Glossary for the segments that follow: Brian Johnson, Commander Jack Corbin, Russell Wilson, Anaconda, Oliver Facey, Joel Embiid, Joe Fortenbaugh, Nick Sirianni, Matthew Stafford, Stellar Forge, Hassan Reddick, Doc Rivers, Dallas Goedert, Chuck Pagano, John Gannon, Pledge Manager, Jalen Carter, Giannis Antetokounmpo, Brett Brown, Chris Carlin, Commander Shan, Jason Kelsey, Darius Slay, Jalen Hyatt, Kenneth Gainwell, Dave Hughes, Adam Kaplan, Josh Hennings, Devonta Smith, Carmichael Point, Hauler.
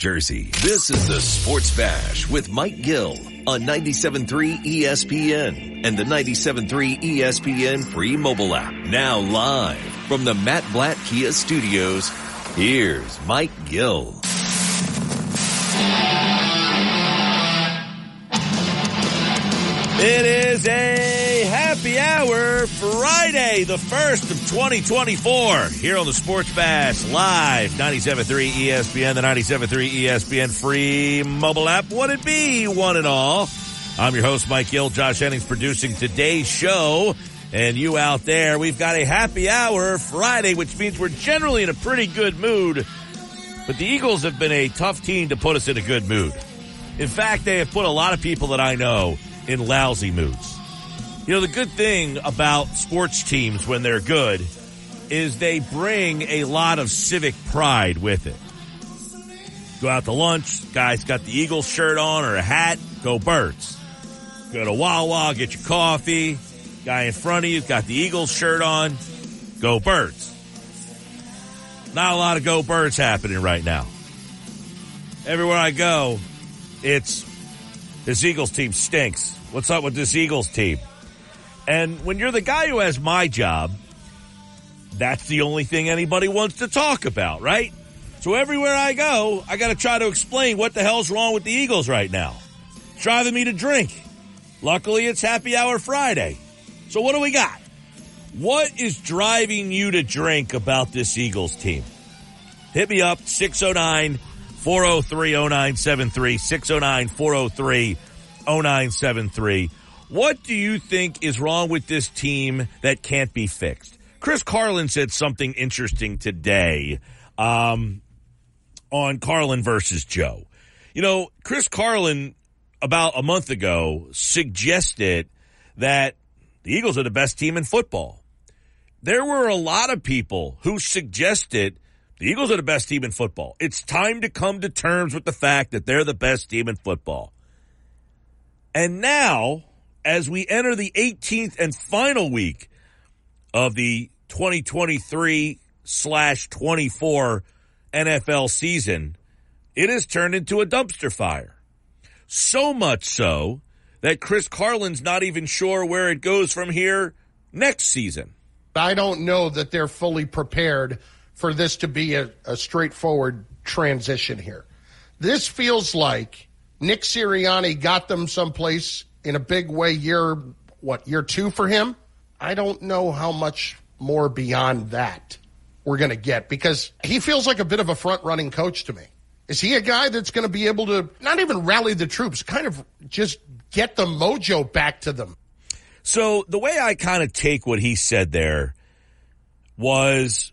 Jersey. This is the Sports Bash with Mike Gill on 97.3 ESPN and the 97.3 ESPN free mobile app. Now live from the Matt Blatt Kia Studios, here's Mike Gill. It is a happy hour Friday, the 1st of 2024, here on the Sports Bash Live, 97.3 ESPN, the 97.3 ESPN free mobile app. Would it be one and all? I'm your host, Mike Gill. Josh Hennings producing today's show. And you out there, we've got a happy hour Friday, which means we're generally in a pretty good mood. But the Eagles have been a tough team to put us in a good mood. In fact, they have put a lot of people that I know in lousy moods. You know, the good thing about sports teams when they're good is they bring a lot of civic pride with it. Go out to lunch, guy's got the Eagles shirt on or a hat, go Birds. Go to Wawa, get your coffee, guy in front of you's got the Eagles shirt on, go Birds. Not a lot of go Birds happening right now. Everywhere I go, it's this Eagles team stinks. What's up with this Eagles team? And when you're the guy who has my job, that's the only thing anybody wants to talk about, right? So everywhere I go, I got to try to explain what the hell's wrong with the Eagles right now. It's driving me to drink. Luckily, it's Happy Hour Friday. So what do we got? What is driving you to drink about this Eagles team? Hit me up, 609 403-0973, 609-403-0973. What do you think is wrong with this team that can't be fixed? Chris Carlin said something interesting today on Carlin versus Joe. You know, Chris Carlin about a month ago suggested that the Eagles are the best team in football. There were a lot of people who suggested the Eagles are the best team in football. It's time to come to terms with the fact that they're the best team in football. And now, as we enter the 18th and final week of the 2023/24 NFL season, it has turned into a dumpster fire. So much so that Chris Carlin's not even sure where it goes from here next season. I don't know that they're fully prepared for this to be a straightforward transition here. This feels like Nick Sirianni got them someplace in a big way year two for him. I don't know how much more beyond that we're going to get, because he feels like a bit of a front-running coach to me. Is he a guy that's going to be able to not even rally the troops, kind of just get the mojo back to them? So the way I kind of take what he said there was,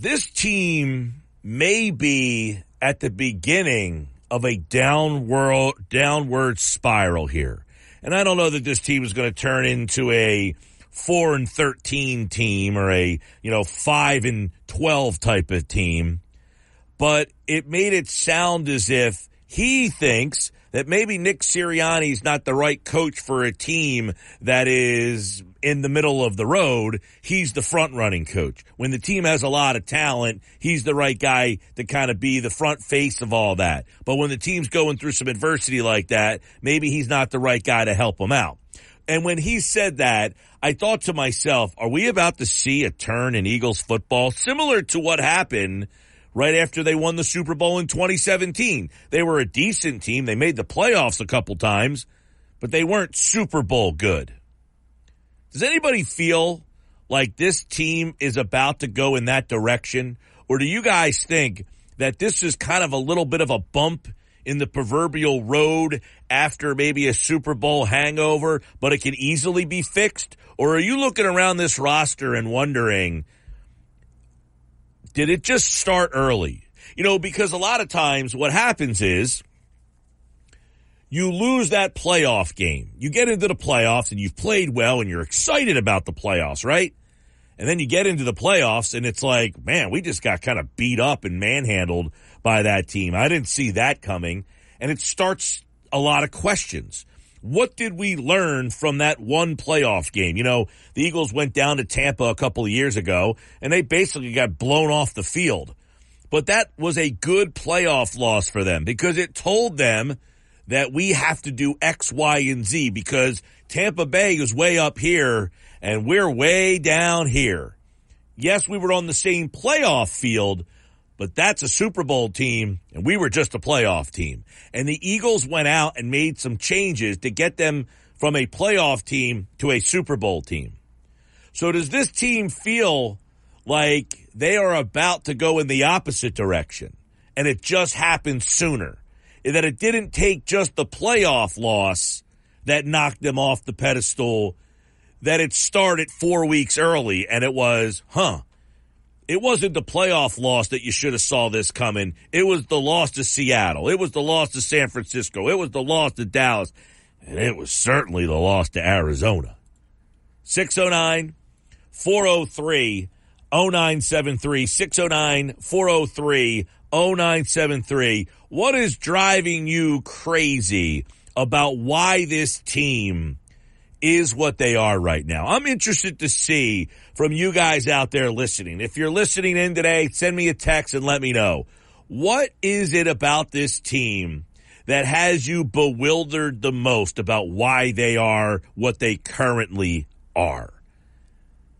this team may be at the beginning of a downward spiral here. And I don't know that this team is going to turn into a 4-13 team or a, 5-12 type of team. But it made it sound as if he thinks that maybe Nick Sirianni is not the right coach for a team that is in the middle of the road. He's the front-running coach. When the team has a lot of talent, he's the right guy to kind of be the front face of all that. But when the team's going through some adversity like that, maybe he's not the right guy to help them out. And when he said that, I thought to myself, are we about to see a turn in Eagles football similar to what happened right after they won the Super Bowl in 2017? They were a decent team. They made the playoffs a couple times, but they weren't Super Bowl good. Does anybody feel like this team is about to go in that direction? Or do you guys think that this is kind of a little bit of a bump in the proverbial road after maybe a Super Bowl hangover, but it can easily be fixed? Or are you looking around this roster and wondering, did it just start early? You know, because a lot of times what happens is you lose that playoff game. You get into the playoffs and you've played well and you're excited about the playoffs, right? And then you get into the playoffs and it's like, man, we just got kind of beat up and manhandled by that team. I didn't see that coming. And it starts a lot of questions. What did we learn from that one playoff game? You know, the Eagles went down to Tampa a couple of years ago, and they basically got blown off the field. But that was a good playoff loss for them because it told them that we have to do X, Y, and Z because Tampa Bay is way up here, and we're way down here. Yes, we were on the same playoff field, but that's a Super Bowl team, and we were just a playoff team. And the Eagles went out and made some changes to get them from a playoff team to a Super Bowl team. So does this team feel like they are about to go in the opposite direction, and it just happened sooner? And that it didn't take just the playoff loss that knocked them off the pedestal, that it started 4 weeks early, and it was, it wasn't the playoff loss that you should have saw this coming. It was the loss to Seattle. It was the loss to San Francisco. It was the loss to Dallas. And it was certainly the loss to Arizona. 609-403-0973. 609-403-0973. What is driving you crazy about why this team is what they are right now? I'm interested to see from you guys out there listening. If you're listening in today, send me a text and let me know. What is it about this team that has you bewildered the most about why they are what they currently are?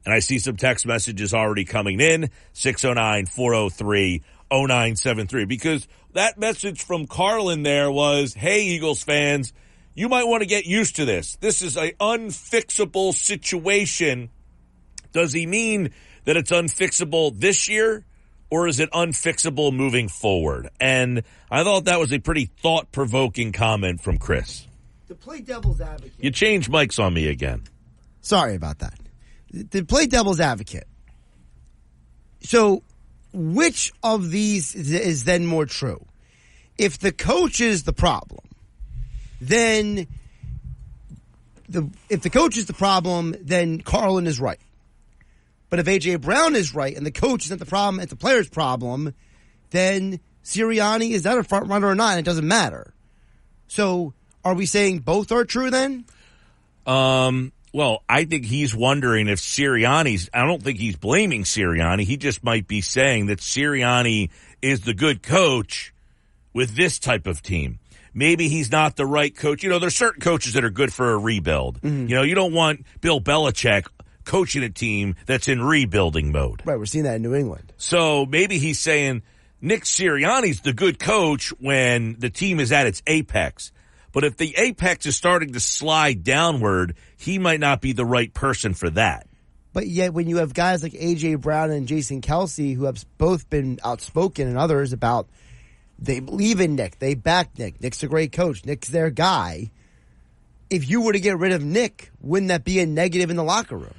And I see some text messages already coming in, 609-403-0973, because that message from Carlin there was, hey, Eagles fans, you might want to get used to this. This is an unfixable situation. Does he mean that it's unfixable this year, or is it unfixable moving forward? And I thought that was a pretty thought-provoking comment from Chris. To play devil's advocate. You changed mics on me again. Sorry about that. To play devil's advocate. So which of these is then more true? If the coach is the problem, then Carlin is right. But if A.J. Brown is right and the coach isn't the problem, it's the player's problem, then Sirianni, is that a front runner or not? It doesn't matter. So are we saying both are true then? Well, I think he's wondering if Sirianni's – I don't think he's blaming Sirianni. He just might be saying that Sirianni is the good coach with this type of team. Maybe he's not the right coach. You know, there's certain coaches that are good for a rebuild. Mm-hmm. You know, you don't want Bill Belichick coaching a team that's in rebuilding mode. Right, we're seeing that in New England. So maybe he's saying Nick Sirianni's the good coach when the team is at its apex. But if the apex is starting to slide downward, he might not be the right person for that. But yet when you have guys like A.J. Brown and Jason Kelsey, who have both been outspoken and others about – they believe in Nick. They back Nick. Nick's a great coach. Nick's their guy. If you were to get rid of Nick, wouldn't that be a negative in the locker room?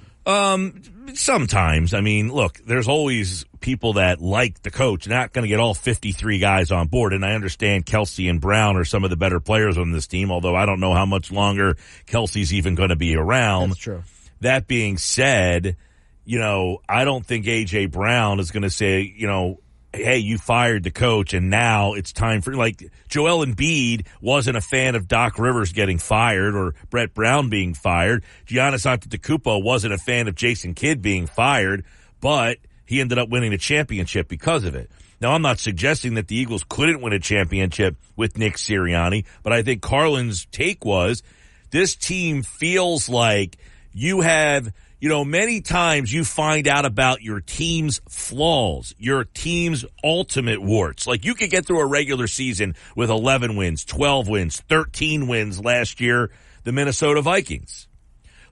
Sometimes. I mean, look, there's always people that like the coach. Not going to get all 53 guys on board. And I understand Kelsey and Brown are some of the better players on this team, although I don't know how much longer Kelsey's even going to be around. That's true. That being said, you know, I don't think A.J. Brown is going to say, you know, hey, you fired the coach, and now it's time for – like Joel Embiid wasn't a fan of Doc Rivers getting fired or Brett Brown being fired. Giannis Antetokounmpo wasn't a fan of Jason Kidd being fired, but he ended up winning a championship because of it. Now, I'm not suggesting that the Eagles couldn't win a championship with Nick Sirianni, but I think Carlin's take was this team feels like you have – you know, many times you find out about your team's flaws, your team's ultimate warts. Like, you could get through a regular season with 11 wins, 12 wins, 13 wins last year, the Minnesota Vikings.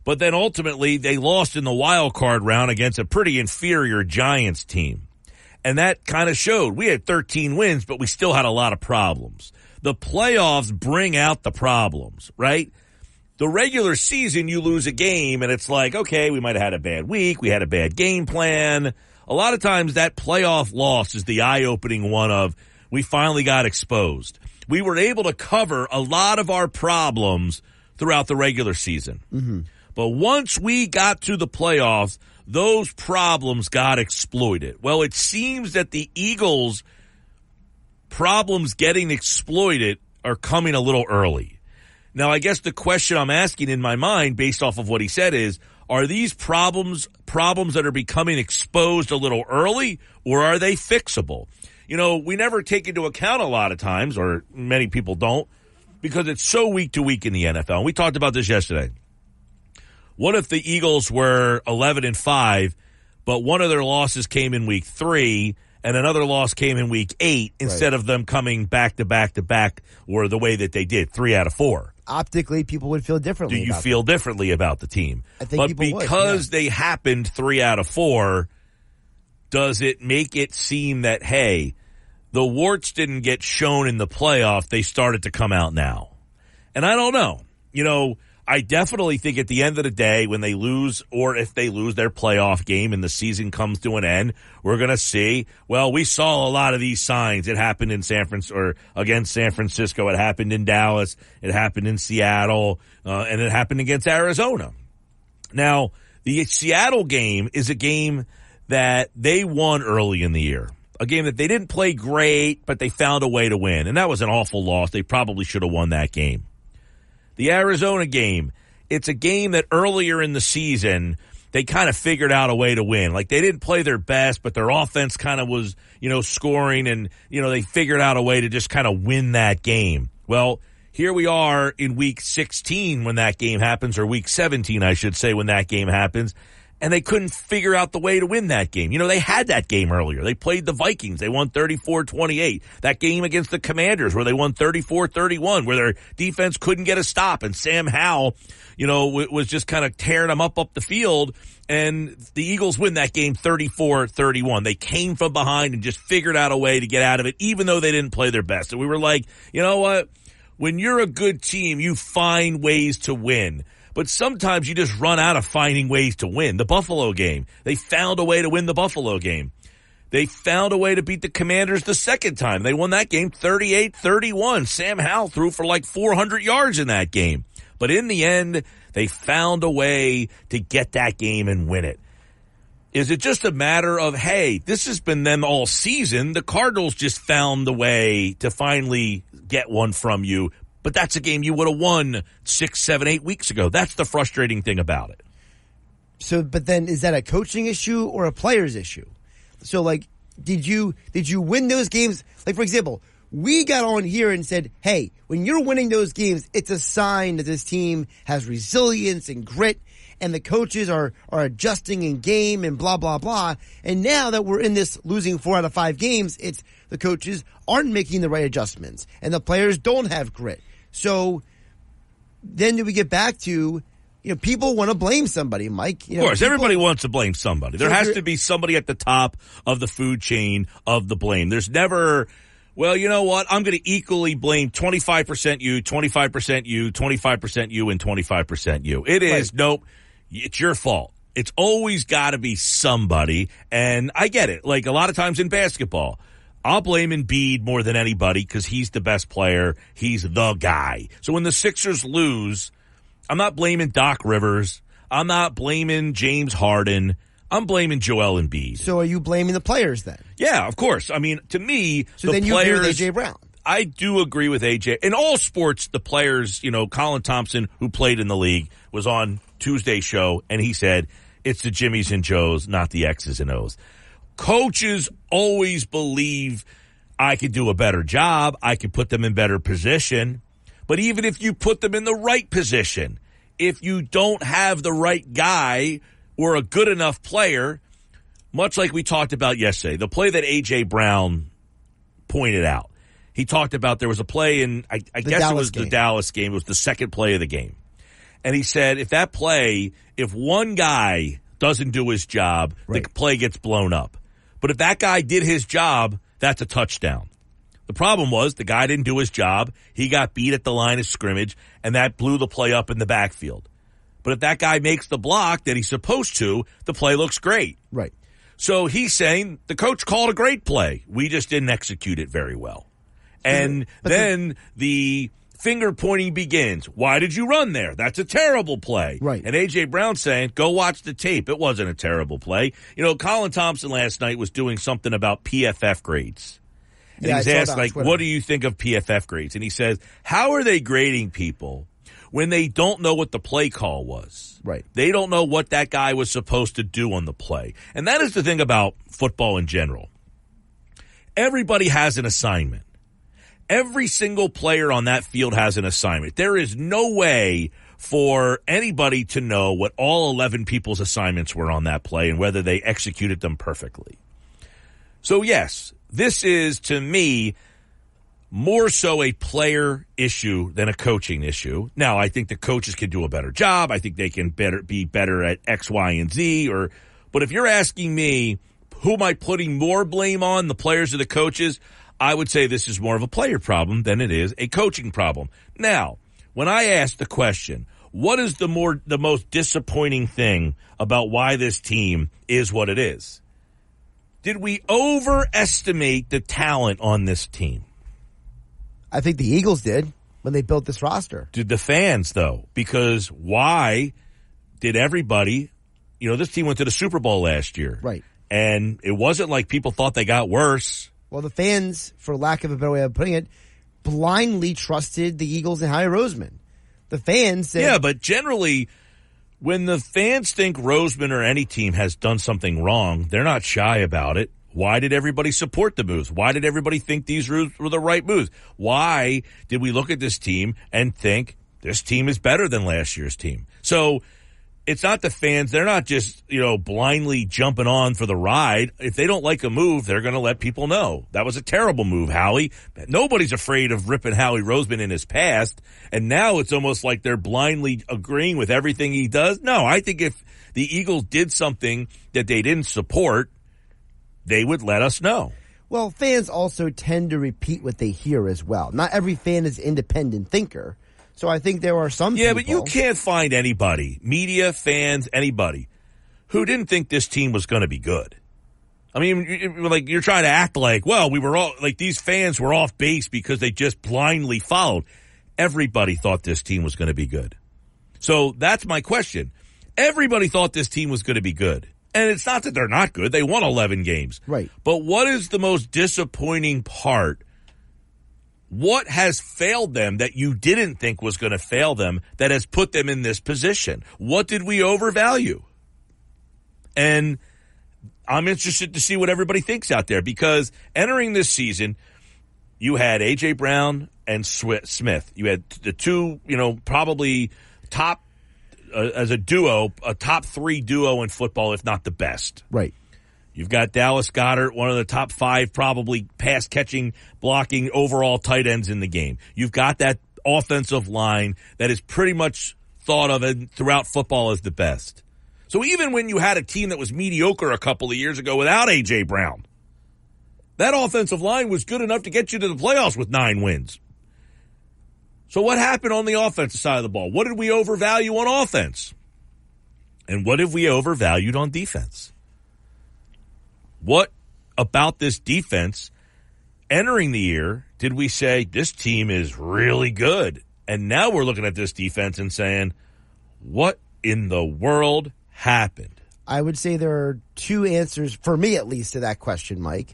But then ultimately, they lost in the wild card round against a pretty inferior Giants team. And that kind of showed. We had 13 wins, but we still had a lot of problems. The playoffs bring out the problems, right? The regular season, you lose a game, and it's like, okay, we might have had a bad week. We had a bad game plan. a lot of times that playoff loss is the eye-opening one of, we finally got exposed. We were able to cover a lot of our problems throughout the regular season. Mm-hmm. But once we got to the playoffs, those problems got exploited. Well, it seems that the Eagles' problems getting exploited are coming a little early. Now, I guess the question I'm asking in my mind based off of what he said is, are these problems that are becoming exposed a little early, or are they fixable? You know, we never take into account a lot of times, or many people don't, because it's so week to week in the NFL. And we talked about this yesterday. What if the Eagles were 11-5, but one of their losses came in week 3 and another loss came in week 8 instead of them coming back to back to back, or the way that they did, 3 out of 4? Optically, people would feel differently. Do you feel differently about the team? I think people would. But because they happened 3 out of 4, does it make it seem that, hey, the warts didn't get shown in the playoff, they started to come out now? And I don't know. You know, I definitely think at the end of the day, when they lose, or if they lose their playoff game and the season comes to an end, we're going to see, well, we saw a lot of these signs. It happened in San Francisco, or against San Francisco. It happened in Dallas. It happened in Seattle. And it happened against Arizona. Now, the Seattle game is a game that they won early in the year. A game that they didn't play great, but they found a way to win. And that was an awful loss. They probably should have won that game. The Arizona game, it's a game that earlier in the season, they kind of figured out a way to win. Like, they didn't play their best, but their offense kind of was, you know, scoring. And, you know, they figured out a way to just kind of win that game. Well, here we are in week 16 when that game happens, or week 17, I should say, when that game happens. And they couldn't figure out the way to win that game. You know, they had that game earlier. They played the Vikings. They won 34-28. That game against the Commanders where they won 34-31, where their defense couldn't get a stop. And Sam Howell, you know, was just kind of tearing them up the field. And the Eagles win that game 34-31. They came from behind and just figured out a way to get out of it, even though they didn't play their best. And we were like, you know what? When you're a good team, you find ways to win. But sometimes you just run out of finding ways to win. The Buffalo game, they found a way to win the Buffalo game. They found a way to beat the Commanders the second time. They won that game 38-31. Sam Howell threw for like 400 yards in that game. But in the end, they found a way to get that game and win it. Is it just a matter of, hey, this has been them all season. The Cardinals just found the way to finally get one from you. But that's a game you would have won 6, 7, 8 weeks ago. That's the frustrating thing about it. So, but then is that a coaching issue or a player's issue? So, like, did you win those games? Like, for example, we got on here and said, hey, when you're winning those games, it's a sign that this team has resilience and grit, and the coaches are adjusting in game and blah, blah, blah. And now that we're in this losing 4 out of 5 games, it's the coaches aren't making the right adjustments, and the players don't have grit. So then do we get back to, you know, people want to blame somebody, Mike. You know, of course, everybody wants to blame somebody. There has to be somebody at the top of the food chain of the blame. There's never, well, you know what, I'm going to equally blame 25% you, 25% you, 25% you, and 25% you. It is, nope, it's your fault. It's always got to be somebody, and I get it. Like, a lot of times in basketball, I'll blame Embiid more than anybody because he's the best player. He's the guy. So when the Sixers lose, I'm not blaming Doc Rivers. I'm not blaming James Harden. I'm blaming Joel Embiid. So are you blaming the players then? Yeah, of course. I mean, to me, so the players. So then you agree with A.J. Brown. I do agree with A.J. In all sports, the players, you know, Colin Thompson, who played in the league, was on Tuesday's show, and he said, it's the Jimmies and Joes, not the X's and O's. Coaches always believe I could do a better job. I could put them in better position. But even if you put them in the right position, if you don't have the right guy or a good enough player, much like we talked about yesterday, the play that A.J. Brown pointed out, he talked about there was a play in, I guess Dallas it was game. The Dallas game. It was the second play of the game. And he said if that play, if one guy doesn't do his job, the play gets blown up. But if that guy did his job, that's a touchdown. The problem was the guy didn't do his job. He got beat at the line of scrimmage, and that blew the play up in the backfield. But if that guy makes the block that he's supposed to, the play looks great. Right. So he's saying the coach called a great play. We just didn't execute it very well. And then the finger pointing begins. Why did you run there? That's a terrible play. Right. And A.J. Brown saying, go watch the tape. It wasn't a terrible play. You know, Colin Thompson last night was doing something about PFF grades. And he was asked, like, what do you think of PFF grades? And he says, how are they grading people when they don't know what the play call was? Right. They don't know what that guy was supposed to do on the play. And that is the thing about football in general. Everybody has an assignment. Every single player on that field has an assignment. There is no way for anybody to know what all 11 people's assignments were on that play and whether they executed them perfectly. So, yes, this is, to me, more so a player issue than a coaching issue. Now, I think the coaches can do a better job. I think they can be better at X, Y, and Z. But if you're asking me, who am I putting more blame on, the players or the coaches, I would say this is more of a player problem than it is a coaching problem. Now, when I asked the question, what is the most disappointing thing about why this team is what it is? Did we overestimate the talent on this team? I think the Eagles did when they built this roster. Did the fans, though? Because why did everybody, this team went to the Super Bowl last year. Right. And it wasn't like people thought they got worse. Well, the fans, for lack of a better way of putting it, blindly trusted the Eagles and Howie Roseman. The fans said... Yeah, but generally, when the fans think Roseman or any team has done something wrong, they're not shy about it. Why did everybody support the moves? Why did everybody think these moves were the right moves? Why did we look at this team and think this team is better than last year's team? So... it's not the fans. They're not just, blindly jumping on for the ride. If they don't like a move, they're going to let people know. That was a terrible move, Howie. Nobody's afraid of ripping Howie Roseman in his past. And now it's almost like they're blindly agreeing with everything he does. No, I think if the Eagles did something that they didn't support, they would let us know. Well, fans also tend to repeat what they hear as well. Not every fan is an independent thinker. So I think there are some people. Yeah, but you can't find anybody, media, fans, anybody, who didn't think this team was going to be good. I mean, like, you're trying to act like, well, we were all, like, these fans were off base because they just blindly followed. Everybody thought this team was going to be good. So that's my question. Everybody thought this team was going to be good. And it's not that they're not good. They won 11 games. Right. But what is the most disappointing part? What has failed them that you didn't think was going to fail them that has put them in this position? What did we overvalue? And I'm interested to see what everybody thinks out there, because entering this season, you had A.J. Brown and Smith. You had the two, probably top as a duo, a top three duo in football, if not the best. Right. You've got Dallas Goedert, one of the top five probably pass-catching, blocking, overall tight ends in the game. You've got that offensive line that is pretty much thought of throughout football as the best. So even when you had a team that was mediocre a couple of years ago without A.J. Brown, that offensive line was good enough to get you to the playoffs with 9 wins. So what happened on the offensive side of the ball? What did we overvalue on offense? And what have we overvalued on defense? What about this defense entering the year did we say this team is really good? And now we're looking at this defense and saying, what in the world happened? I would say there are two answers, for me at least, to that question, Mike.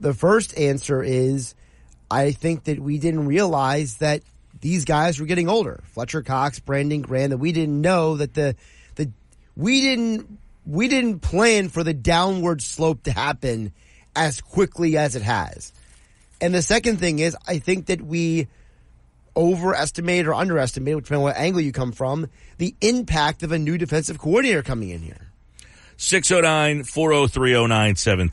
The first answer is I think that we didn't realize that these guys were getting older. Fletcher Cox, Brandon Graham, that we didn't know that we didn't plan for the downward slope to happen as quickly as it has. And the second thing is, I think that we overestimated or underestimated, depending on what angle you come from, the impact of a new defensive coordinator coming in here. 609-403-0973.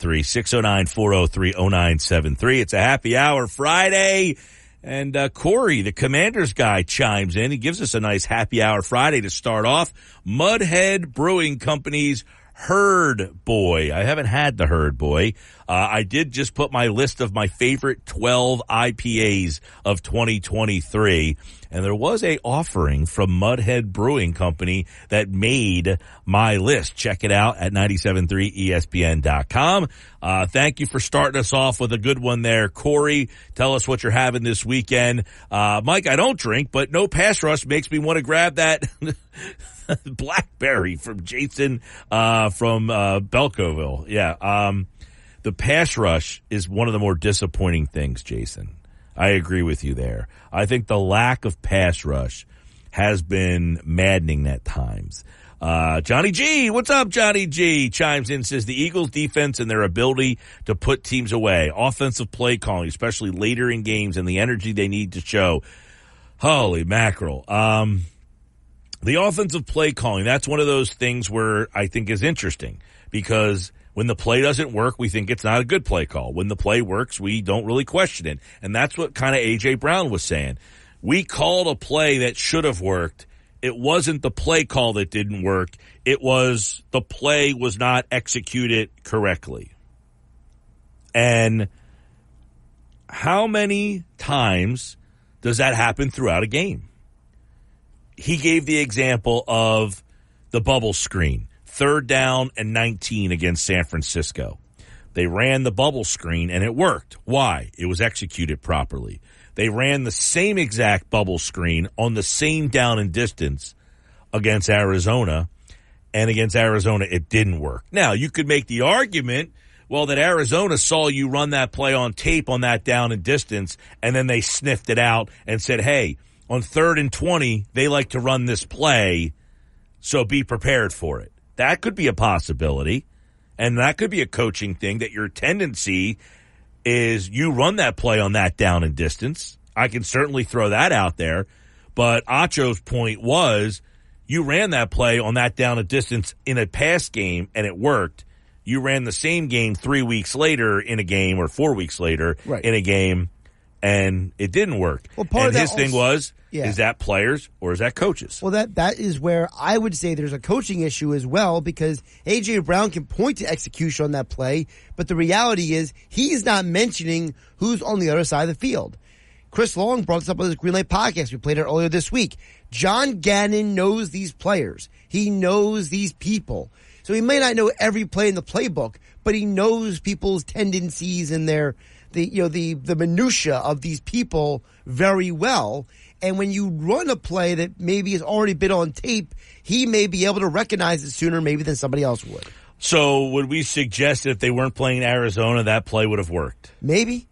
609-403-0973. It's a happy hour Friday. And Corey, the Commanders guy, chimes in. He gives us a nice happy hour Friday to start off. Mudhead Brewing Company's Herd Boy. I haven't had the Herd Boy. I did just put my list of my favorite 12 IPAs of 2023. And there was a offering from Mudhead Brewing Company that made my list. Check it out at 97.3 ESPN.com. Thank you for starting us off with a good one there. Corey, tell us what you're having this weekend. Mike, I don't drink, but no pass rush makes me want to grab that blackberry from Jason, from Belcoville. Yeah. The pass rush is one of the more disappointing things, Jason. I agree with you there. I think the lack of pass rush has been maddening at times. Johnny G, what's up, Johnny G? Chimes in, says the Eagles defense and their ability to put teams away. Offensive play calling, especially later in games, and the energy they need to show. Holy mackerel. The offensive play calling, that's one of those things where I think is interesting, because when the play doesn't work, we think it's not a good play call. When the play works, we don't really question it. And that's what kind of A.J. Brown was saying. We called a play that should have worked. It wasn't the play call that didn't work. It was the play was not executed correctly. And how many times does that happen throughout a game? He gave the example of the bubble screen, 3rd down and 19 against San Francisco. They ran the bubble screen and it worked. Why? It was executed properly. They ran the same exact bubble screen on the same down and distance against Arizona, and against Arizona it didn't work. Now, you could make the argument, well, that Arizona saw you run that play on tape on that down and distance, and then they sniffed it out and said, hey, on 3rd and 20, they like to run this play, so be prepared for it. That could be a possibility, and that could be a coaching thing, that your tendency is you run that play on that down and distance. I can certainly throw that out there. But Acho's point was you ran that play on that down and distance in a past game and it worked. You ran the same game 3 weeks later in a game, or 4 weeks later in a game, and it didn't work. Well, part of his thing was, is that players or is that coaches? Well, that is where I would say there's a coaching issue as well, because A.J. Brown can point to execution on that play, but the reality is he's not mentioning who's on the other side of the field. Chris Long brought this up on his Greenlight podcast. We played it earlier this week. John Gannon knows these players. He knows these people. So he may not know every play in the playbook, but he knows people's tendencies and the minutia of these people very well. And when you run a play that maybe has already been on tape, he may be able to recognize it sooner maybe than somebody else would. So would we suggest that if they weren't playing Arizona, that play would have worked? Maybe.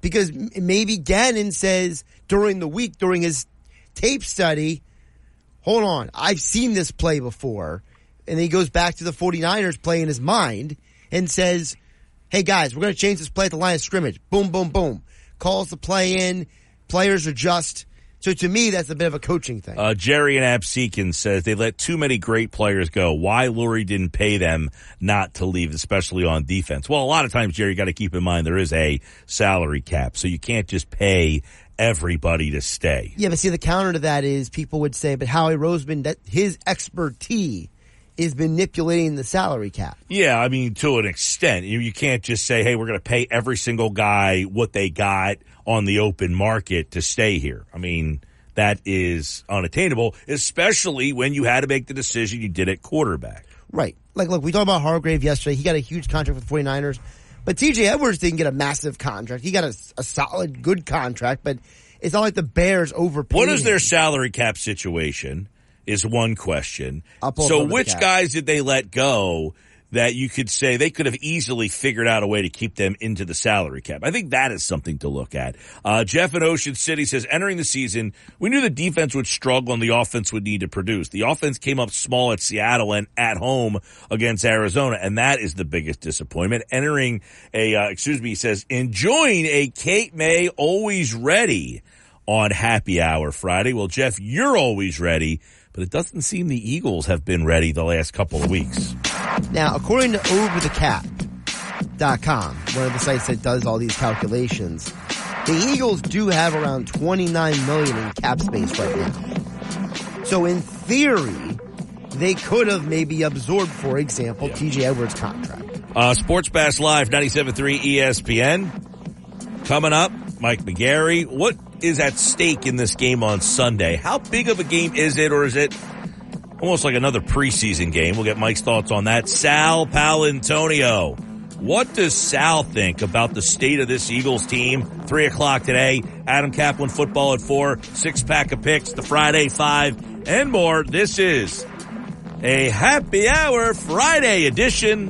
Because maybe Gannon says during the week, during his tape study, hold on, I've seen this play before. And then he goes back to the 49ers play in his mind and says, hey, guys, we're going to change this play at the line of scrimmage. Boom, boom, boom. Calls the play in. Players adjust. So, to me, that's a bit of a coaching thing. Jerry and Abseekin says they let too many great players go. Why Lurie didn't pay them not to leave, especially on defense. Well, a lot of times, Jerry, you got to keep in mind there is a salary cap. So you can't just pay everybody to stay. Yeah, but see, the counter to that is people would say, but Howie Roseman, that his expertise is manipulating the salary cap. Yeah, I mean, to an extent. You can't just say, hey, we're going to pay every single guy what they got on the open market to stay here. I mean, that is unattainable, especially when you had to make the decision you did at quarterback. Right. Like, look, we talked about Hargrave yesterday. He got a huge contract with the 49ers. But T.J. Edwards didn't get a massive contract. He got a solid, good contract, but it's not like the Bears overpaid. What is their salary cap situation? Is one question. So which guys did they let go that you could say they could have easily figured out a way to keep them into the salary cap? I think that is something to look at. Jeff in Ocean City says, entering the season, we knew the defense would struggle and the offense would need to produce. The offense came up small at Seattle and at home against Arizona, and that is the biggest disappointment. Entering a, he says, enjoying a Kate May always ready on Happy Hour Friday. Well, Jeff, you're always ready, but it doesn't seem the Eagles have been ready the last couple of weeks. Now, according to overthecap.com, one of the sites that does all these calculations, the Eagles do have around $29 million in cap space right now. So in theory, they could have maybe absorbed, for example, T.J. Edwards' contract. Sports Bash Live, 97.3 ESPN. Coming up, Mike McGarry. What is at stake in this game on Sunday? How big of a game is it, or is it almost like another preseason game? We'll get Mike's thoughts on that. Sal Palantonio. What does Sal think about the state of this Eagles team? 3 o'clock today, Adam Kaplan football at 4, 6-pack of picks, the Friday 5, and more. This is a happy hour Friday edition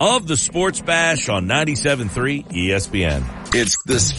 of the Sports Bash on 97.3 ESPN. It's this.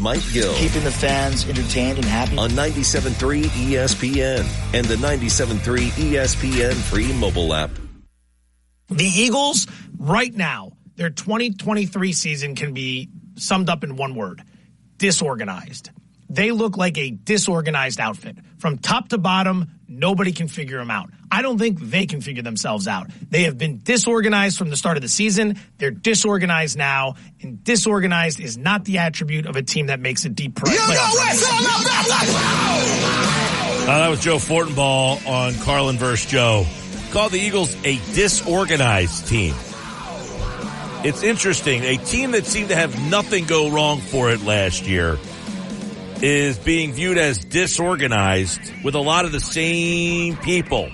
Mike Gill. Keeping the fans entertained and happy. On 97.3 ESPN and the 97.3 ESPN free mobile app. The Eagles, right now, their 2023 season can be summed up in one word: disorganized. They look like a disorganized outfit. From top to bottom, nobody can figure them out. I don't think they can figure themselves out. They have been disorganized from the start of the season. They're disorganized now, and disorganized is not the attribute of a team that makes a deep playoff. That was Joe Fortenbaugh on Carlin vs. Joe. Called the Eagles a disorganized team. It's interesting. A team that seemed to have nothing go wrong for it last year is being viewed as disorganized with a lot of the same people.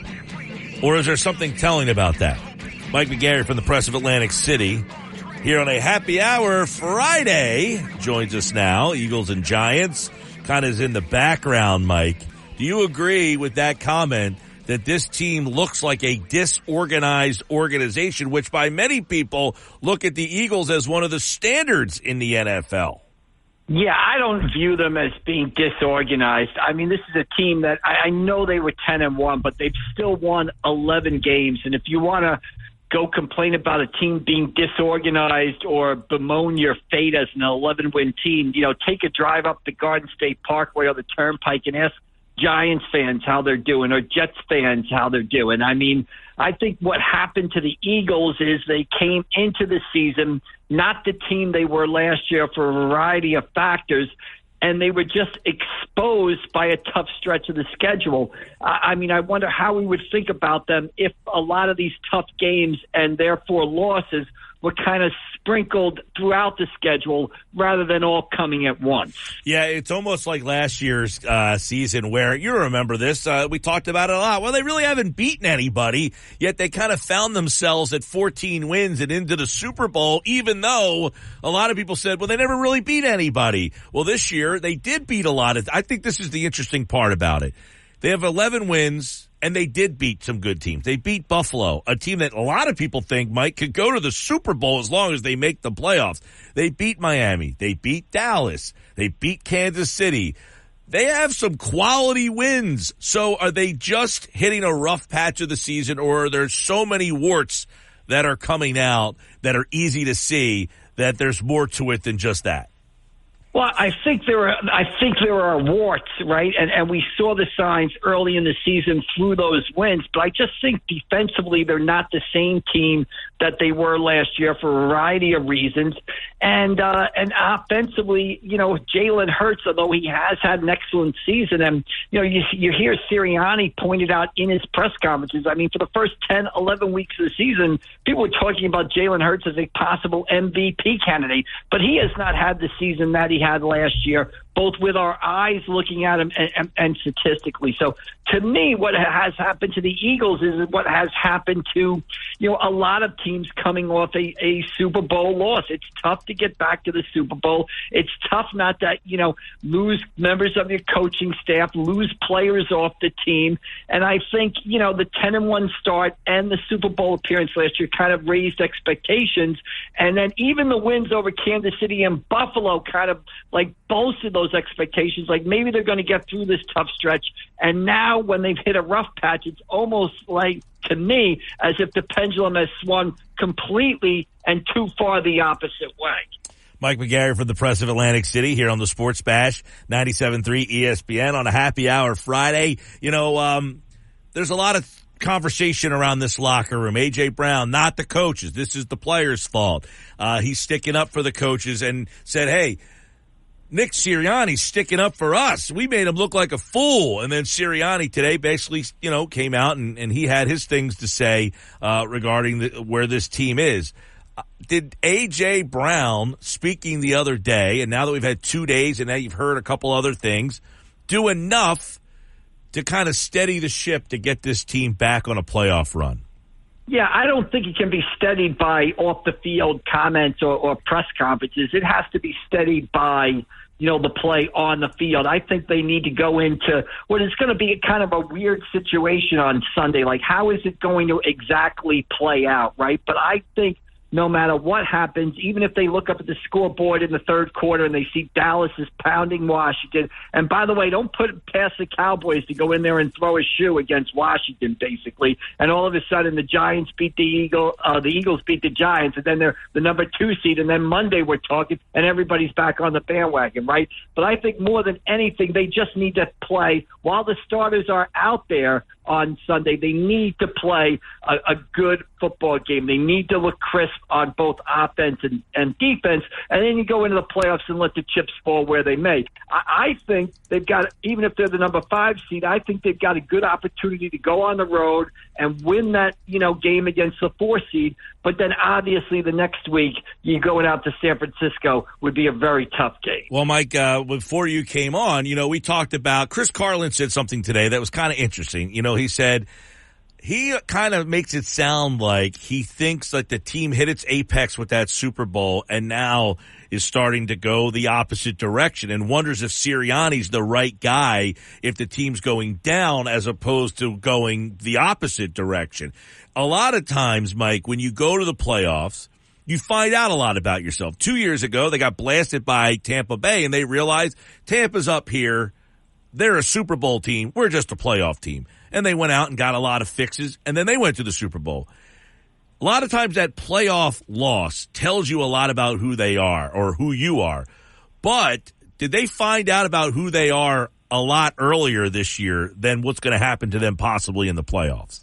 Or is there something telling about that? Mike McGarry from the Press of Atlantic City here on a happy hour Friday joins us now. Eagles and Giants kind of is in the background, Mike. Do you agree with that comment that this team looks like a disorganized organization, which by many people look at the Eagles as one of the standards in the NFL? Yeah, I don't view them as being disorganized. I mean, this is a team that I know they were 10-1, but they've still won 11 games. And if you want to go complain about a team being disorganized or bemoan your fate as an 11-win team, you know, take a drive up the Garden State Parkway or the Turnpike and ask Giants fans how they're doing or Jets fans how they're doing. I mean, I think what happened to the Eagles is they came into the season not the team they were last year for a variety of factors, and they were just exposed by a tough stretch of the schedule. I mean, I wonder how we would think about them if a lot of these tough games and therefore losses were kind of sprinkled throughout the schedule rather than all coming at once. Yeah, it's almost like last year's season where, you remember this, we talked about it a lot. Well, they really haven't beaten anybody, yet they kind of found themselves at 14 wins and into the Super Bowl, even though a lot of people said, well, they never really beat anybody. Well, this year they did beat a lot of. I think this is the interesting part about it. They have 11 wins. And they did beat some good teams. They beat Buffalo, a team that a lot of people think, Mike, could go to the Super Bowl as long as they make the playoffs. They beat Miami. They beat Dallas. They beat Kansas City. They have some quality wins. So are they just hitting a rough patch of the season, or are there so many warts that are coming out that are easy to see that there's more to it than just that? Well, I think there are warts, right? And we saw the signs early in the season through those wins, but I just think defensively they're not the same team that they were last year for a variety of reasons. And offensively, you know, Jalen Hurts, although he has had an excellent season, and you know, you hear Sirianni pointed out in his press conferences, I mean, for the first 10, 11 weeks of the season, people were talking about Jalen Hurts as a possible MVP candidate, but he has not had the season that he had last year, both with our eyes looking at him and statistically. So to me, what has happened to the Eagles is what has happened to, you know, a lot of teams coming off a Super Bowl loss. It's tough to get back to the Super Bowl. It's tough not to, you know, lose members of your coaching staff, lose players off the team. And I think, you know, the 10-1 start and the Super Bowl appearance last year kind of raised expectations. And then even the wins over Kansas City and Buffalo kind of like bolstered those expectations, like maybe they're going to get through this tough stretch. And now when they've hit a rough patch, it's almost like, to me, as if the pendulum has swung completely and too far the opposite way. Mike McGarry from the Press of Atlantic City here on the Sports Bash, 97.3 ESPN on a happy hour Friday. You know, there's a lot of conversation around this locker room. A.J. Brown, not the coaches. This is the players' fault. He's sticking up for the coaches and said, hey, Nick Sirianni's sticking up for us. We made him look like a fool. And then Sirianni today basically, you know, came out and he had his things to say regarding where this team is. Did A.J. Brown, speaking the other day, and now that we've had 2 days and now you've heard a couple other things, do enough to kind of steady the ship to get this team back on a playoff run? Yeah, I don't think it can be steadied by off-the-field comments or press conferences. It has to be steadied by, you know, the play on the field. I think they need to go into what is going to be kind of a weird situation on Sunday. Like, how is it going to exactly play out, right? But I think no matter what happens, even if they look up at the scoreboard in the third quarter and they see Dallas is pounding Washington. And by the way, don't put it past the Cowboys to go in there and throw a shoe against Washington, basically. And all of a sudden, the Giants beat the Eagles beat the Giants, and then they're the number two seed. And then Monday we're talking, and everybody's back on the bandwagon, right? But I think more than anything, they just need to play while the starters are out there on Sunday. They need to play a good football game. They need to look crisp on both offense and defense, and then you go into the playoffs and let the chips fall where they may. I think they've got, even if they're the number 5 seed, I think they've got a good opportunity to go on the road and win that, you know, game against the 4 seed. But then obviously the next week, you going out to San Francisco would be a very tough game. Well, Mike, before you came on, you know, we talked about, Chris Carlin said something today that was kind of interesting. You know, he said, he kind of makes it sound like he thinks that the team hit its apex with that Super Bowl and now is starting to go the opposite direction and wonders if Sirianni's the right guy if the team's going down as opposed to going the opposite direction. A lot of times, Mike, when you go to the playoffs, you find out a lot about yourself. 2 years ago, they got blasted by Tampa Bay and they realized Tampa's up here. They're a Super Bowl team. We're just a playoff team. And they went out and got a lot of fixes, and then they went to the Super Bowl. A lot of times that playoff loss tells you a lot about who they are or who you are. But did they find out about who they are a lot earlier this year than what's going to happen to them possibly in the playoffs?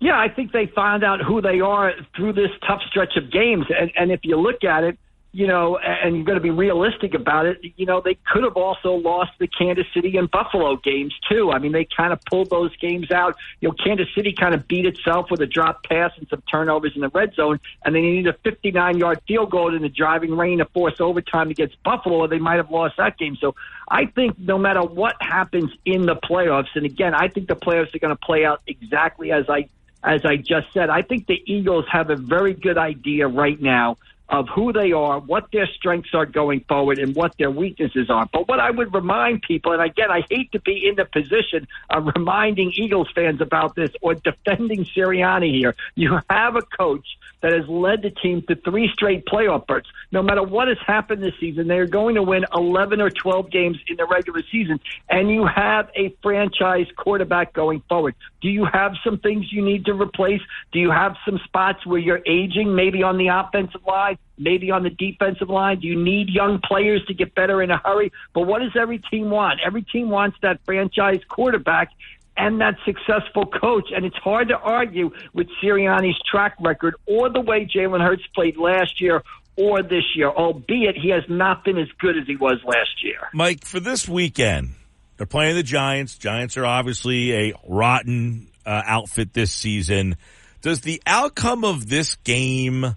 Yeah, I think they found out who they are through this tough stretch of games. And if you look at it, you know, and you're going to be realistic about it, you know, they could have also lost the Kansas City and Buffalo games, too. I mean, they kind of pulled those games out. You know, Kansas City kind of beat itself with a drop pass and some turnovers in the red zone, and they needed a 59-yard field goal in the driving rain to force overtime against Buffalo, or they might have lost that game. So I think no matter what happens in the playoffs, and again, I think the playoffs are going to play out exactly as I just said. I think the Eagles have a very good idea right now of who they are, what their strengths are going forward, and what their weaknesses are. But what I would remind people, and again, I hate to be in the position of reminding Eagles fans about this or defending Sirianni here, you have a coach that has led the team to 3 straight playoff berths. No matter what has happened this season, they are going to win 11 or 12 games in the regular season, and you have a franchise quarterback going forward. Do you have some things you need to replace? Do you have some spots where you're aging, maybe on the offensive line, maybe on the defensive line? Do you need young players to get better in a hurry? But what does every team want? Every team wants that franchise quarterback and that successful coach. And it's hard to argue with Sirianni's track record or the way Jalen Hurts played last year or this year, albeit he has not been as good as he was last year. Mike, for this weekend, they're playing the Giants. Giants are obviously a rotten outfit this season. Does the outcome of this game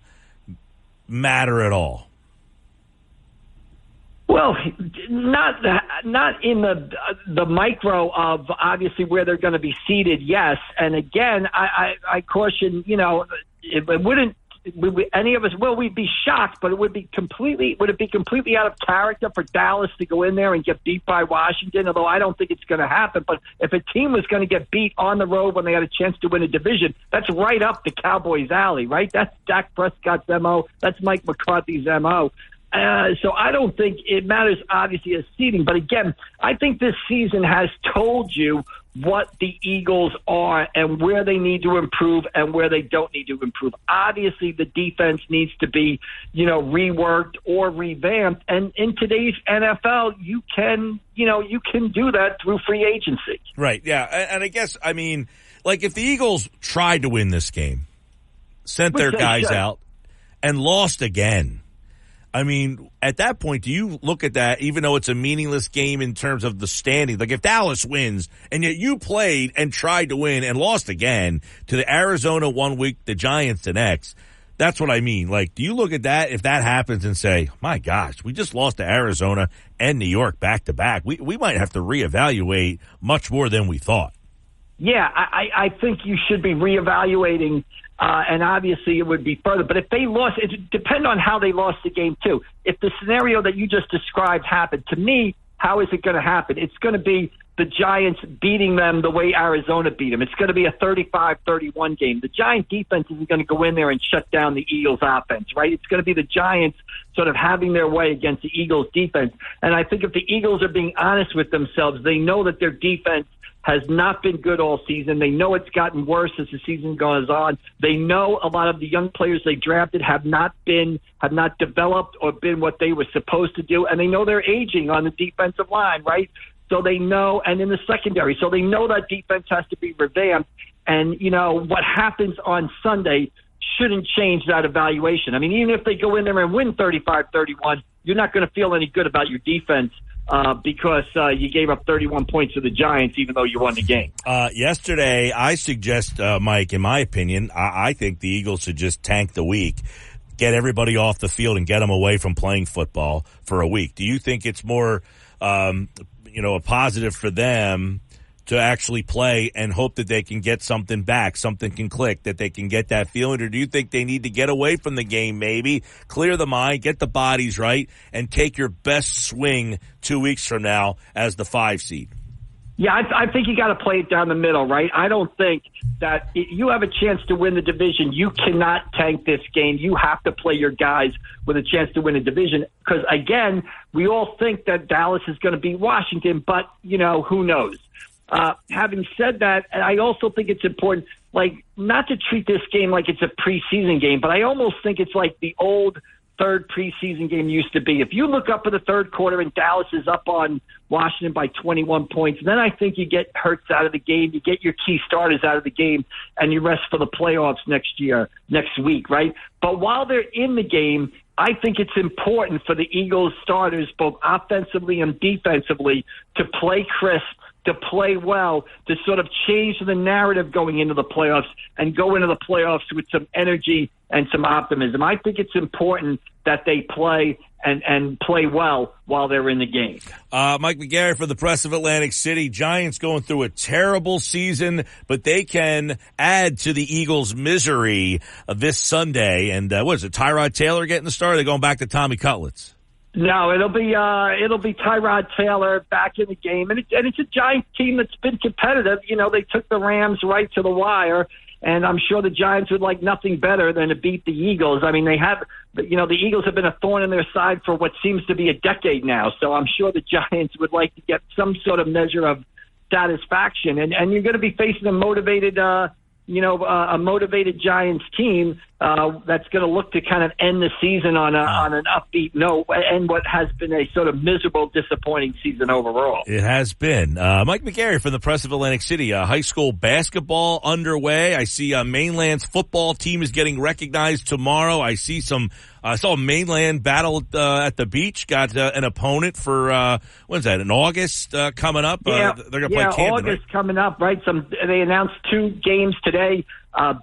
matter at all? Well, not in the micro of obviously where they're going to be seated, yes. And again, I caution, you know, it wouldn't, any of us, well, we'd be shocked, but it would be completely out of character for Dallas to go in there and get beat by Washington, although I don't think it's going to happen. But if a team was going to get beat on the road when they had a chance to win a division, that's right up the Cowboys' alley, right? That's Dak Prescott's MO. That's Mike McCarthy's MO. So I don't think it matters, obviously, as seeding. But again, I think this season has told you what the Eagles are and where they need to improve and where they don't need to improve. Obviously, the defense needs to be, reworked or revamped. And in today's NFL, you can do that through free agency. Right, yeah. And I guess, if the Eagles tried to win this game, sent their guys out, and lost again, at that point, do you look at that, even though it's a meaningless game in terms of the standing? Like, if Dallas wins, and yet you played and tried to win and lost again to the Arizona one week, the Giants the next, that's what I mean. Like, do you look at that, if that happens, and say, my gosh, we just lost to Arizona and New York back-to-back. We might have to reevaluate much more than we thought. Yeah, I think you should be reevaluating. And obviously it would be further. But if they lost, it would depend on how they lost the game, too. If the scenario that you just described happened, to me, how is it going to happen? It's going to be the Giants beating them the way Arizona beat them. It's going to be a 35-31 game. The Giant defense isn't going to go in there and shut down the Eagles offense, right? It's going to be the Giants sort of having their way against the Eagles defense. And I think if the Eagles are being honest with themselves, they know that their defense has not been good all season. They know it's gotten worse as the season goes on. They know a lot of the young players they drafted have not developed or been what they were supposed to do. And they know they're aging on the defensive line, right? So they know, and in the secondary. So they know that defense has to be revamped. And, what happens on Sunday shouldn't change that evaluation. Even if they go in there and win 35-31, you're not going to feel any good about your defense. Because you gave up 31 points to the Giants, even though you won the game. Yesterday, I suggest, Mike, in my opinion, I think the Eagles should just tank the week, get everybody off the field, and get them away from playing football for a week. Do you think it's more, a positive for them to actually play and hope that they can get something back, something can click, that they can get that feeling? Or do you think they need to get away from the game maybe, clear the mind, get the bodies right, and take your best swing 2 weeks from now as the 5 seed? Yeah, I think you got to play it down the middle, right? I don't think that you have a chance to win the division. You cannot tank this game. You have to play your guys with a chance to win a division because, again, we all think that Dallas is going to beat Washington, but, who knows? Having said that, I also think it's important, not to treat this game like it's a preseason game, but I almost think it's like the old third preseason game used to be. If you look up at the third quarter and Dallas is up on Washington by 21 points, then I think you get Hurts out of the game, you get your key starters out of the game, and you rest for the playoffs next week, right? But while they're in the game, I think it's important for the Eagles starters, both offensively and defensively, to play crisp, to play well, to sort of change the narrative going into the playoffs and go into the playoffs with some energy and some optimism. I think it's important that they play and play well while they're in the game. Mike McGarry for the Press of Atlantic City. Giants going through a terrible season, but they can add to the Eagles' misery this Sunday. And what is it, Tyrod Taylor getting the start? They're going back to Tommy Cutlets. No, it'll be Tyrod Taylor back in the game, and it's a Giants team that's been competitive. They took the Rams right to the wire, and I'm sure the Giants would like nothing better than to beat the Eagles. They have, the Eagles have been a thorn in their side for what seems to be a decade now. So I'm sure the Giants would like to get some sort of measure of satisfaction, and you're going to be facing a motivated. A motivated Giants team that's going to look to kind of end the season on an upbeat note and what has been a sort of miserable, disappointing season overall. It has been. Mike McGarry from the Press of Atlantic City. High school basketball underway. I see Mainland's football team is getting recognized tomorrow. I saw Mainland battle at the beach. Got an opponent for when's that? In August coming up. Yeah, they're going to play Camden. August right? Coming up, right? They announced 2 games today.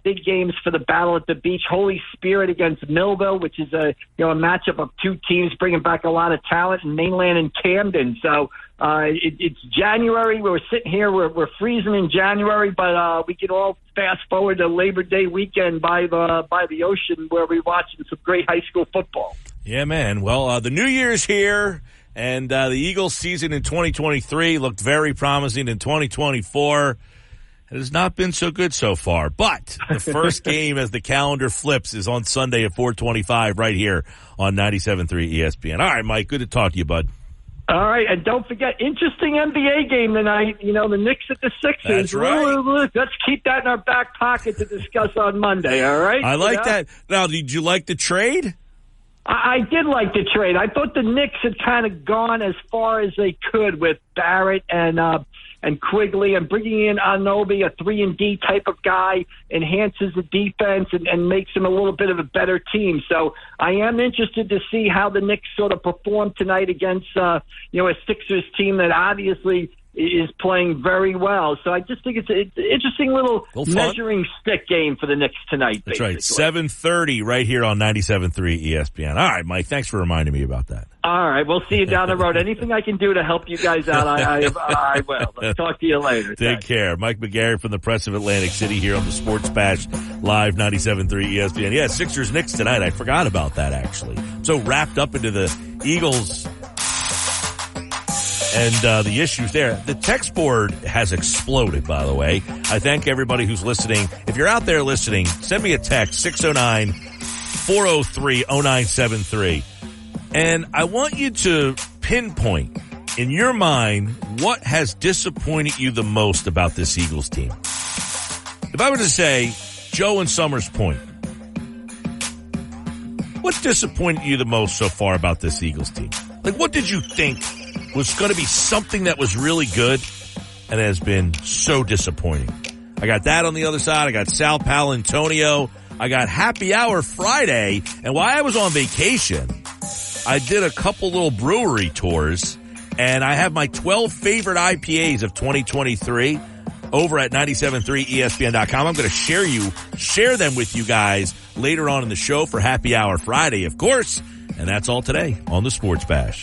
Big games for the battle at the beach. Holy Spirit against Millville, which is a matchup of 2 teams bringing back a lot of talent in Mainland and Camden. So it's January. We're sitting here. We're freezing in January, but we can all fast forward to Labor Day weekend by the ocean where we're watching some great high school football. Yeah, man. Well, the New Year's here. And the Eagles season in 2023 looked very promising in 2024. It has not been so good so far, but the first game as the calendar flips is on Sunday at 4:25 right here on 97.3 ESPN. All right, Mike, good to talk to you, bud. All right, and don't forget, interesting NBA game tonight. You know, the Knicks at the Sixers. That's right. Let's keep that in our back pocket to discuss on Monday, all right? I like that. Now, did you like the trade? I did like the trade. I thought the Knicks had kind of gone as far as they could with Barrett and Quigley, and bringing in Anunoby, a 3-and-D type of guy, enhances the defense and makes them a little bit of a better team. So I am interested to see how the Knicks sort of perform tonight against a Sixers team that obviously is playing very well. So I just think it's an interesting little measuring stick game for the Knicks tonight. That's basically. Right, 7:30 right here on 97.3 ESPN. All right, Mike, thanks for reminding me about that. All right, we'll see you down the road. Anything I can do to help you guys out, I will. I'll talk to you later. Take care. Mike McGarry from the Press of Atlantic City here on the Sports Bash Live 97.3 ESPN. Yeah, Sixers-Knicks tonight. I forgot about that, actually. I'm so wrapped up into the Eagles and the issues there. The text board has exploded, by the way. I thank everybody who's listening. If you're out there listening, send me a text, 609-403-0973. And I want you to pinpoint in your mind what has disappointed you the most about this Eagles team. If I were to say, Joe and Summers Point, what disappointed you the most so far about this Eagles team? Like, what did you think was going to be something that was really good and has been so disappointing? I got that on the other side. I got Sal Palantonio. I got Happy Hour Friday. And while I was on vacation, I did a couple little brewery tours, and I have my 12 favorite IPAs of 2023 over at 97.3ESPN.com. I'm going to share them with you guys later on in the show for Happy Hour Friday, of course. And that's all today on the Sports Bash.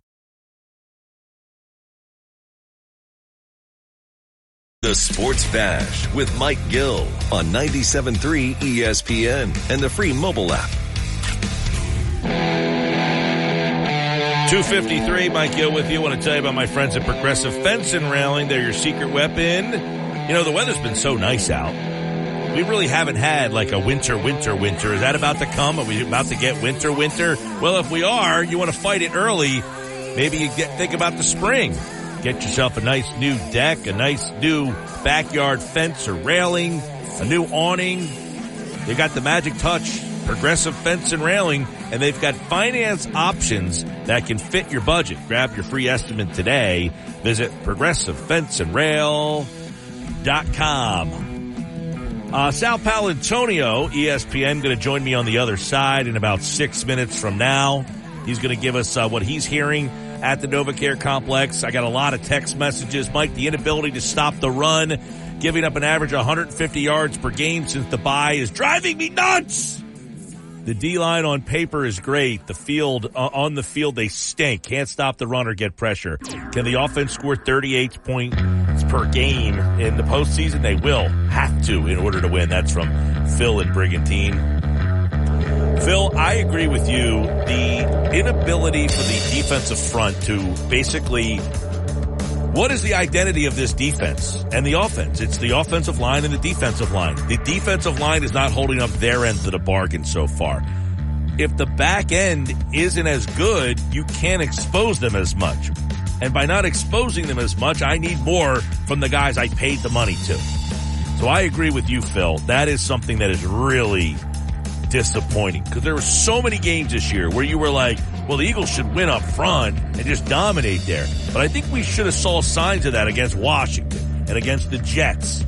The Sports Bash with Mike Gill on 97.3 ESPN and the free mobile app. 2:53, Mike Gill with you. I want to tell you about my friends at Progressive Fence and Railing. They're your secret weapon. You know, the weather's been so nice out. We really haven't had like a winter. Is that about to come? Are we about to get winter? Well, if we are, you want to fight it early. Maybe you think about the spring. Get yourself a nice new deck, a nice new backyard fence or railing, a new awning. They got the magic touch, Progressive Fence and Railing, and they've got finance options that can fit your budget. Grab your free estimate today. Visit ProgressiveFenceandRail.com. Sal Palantonio, ESPN, going to join me on the other side in about 6 minutes from now. He's going to give us what he's hearing at the NovaCare Complex. I got a lot of text messages. Mike, the inability to stop the run, giving up an average of 150 yards per game since the bye is driving me nuts. The D-line on paper is great. The field, on the field, they stink. Can't stop the run or get pressure. Can the offense score 38 points per game in the postseason? They will have to in order to win. That's from Phil and Brigantine. Phil, I agree with you. The inability for the defensive front to basically, what is the identity of this defense and the offense? It's the offensive line and the defensive line. The defensive line is not holding up their end of the bargain so far. If the back end isn't as good, you can't expose them as much. And by not exposing them as much, I need more from the guys I paid the money to. So I agree with you, Phil. That is something that is really disappointing, because there were so many games this year where you were like, well, the Eagles should win up front and just dominate there. But I think we should have saw signs of that against Washington and against the Jets,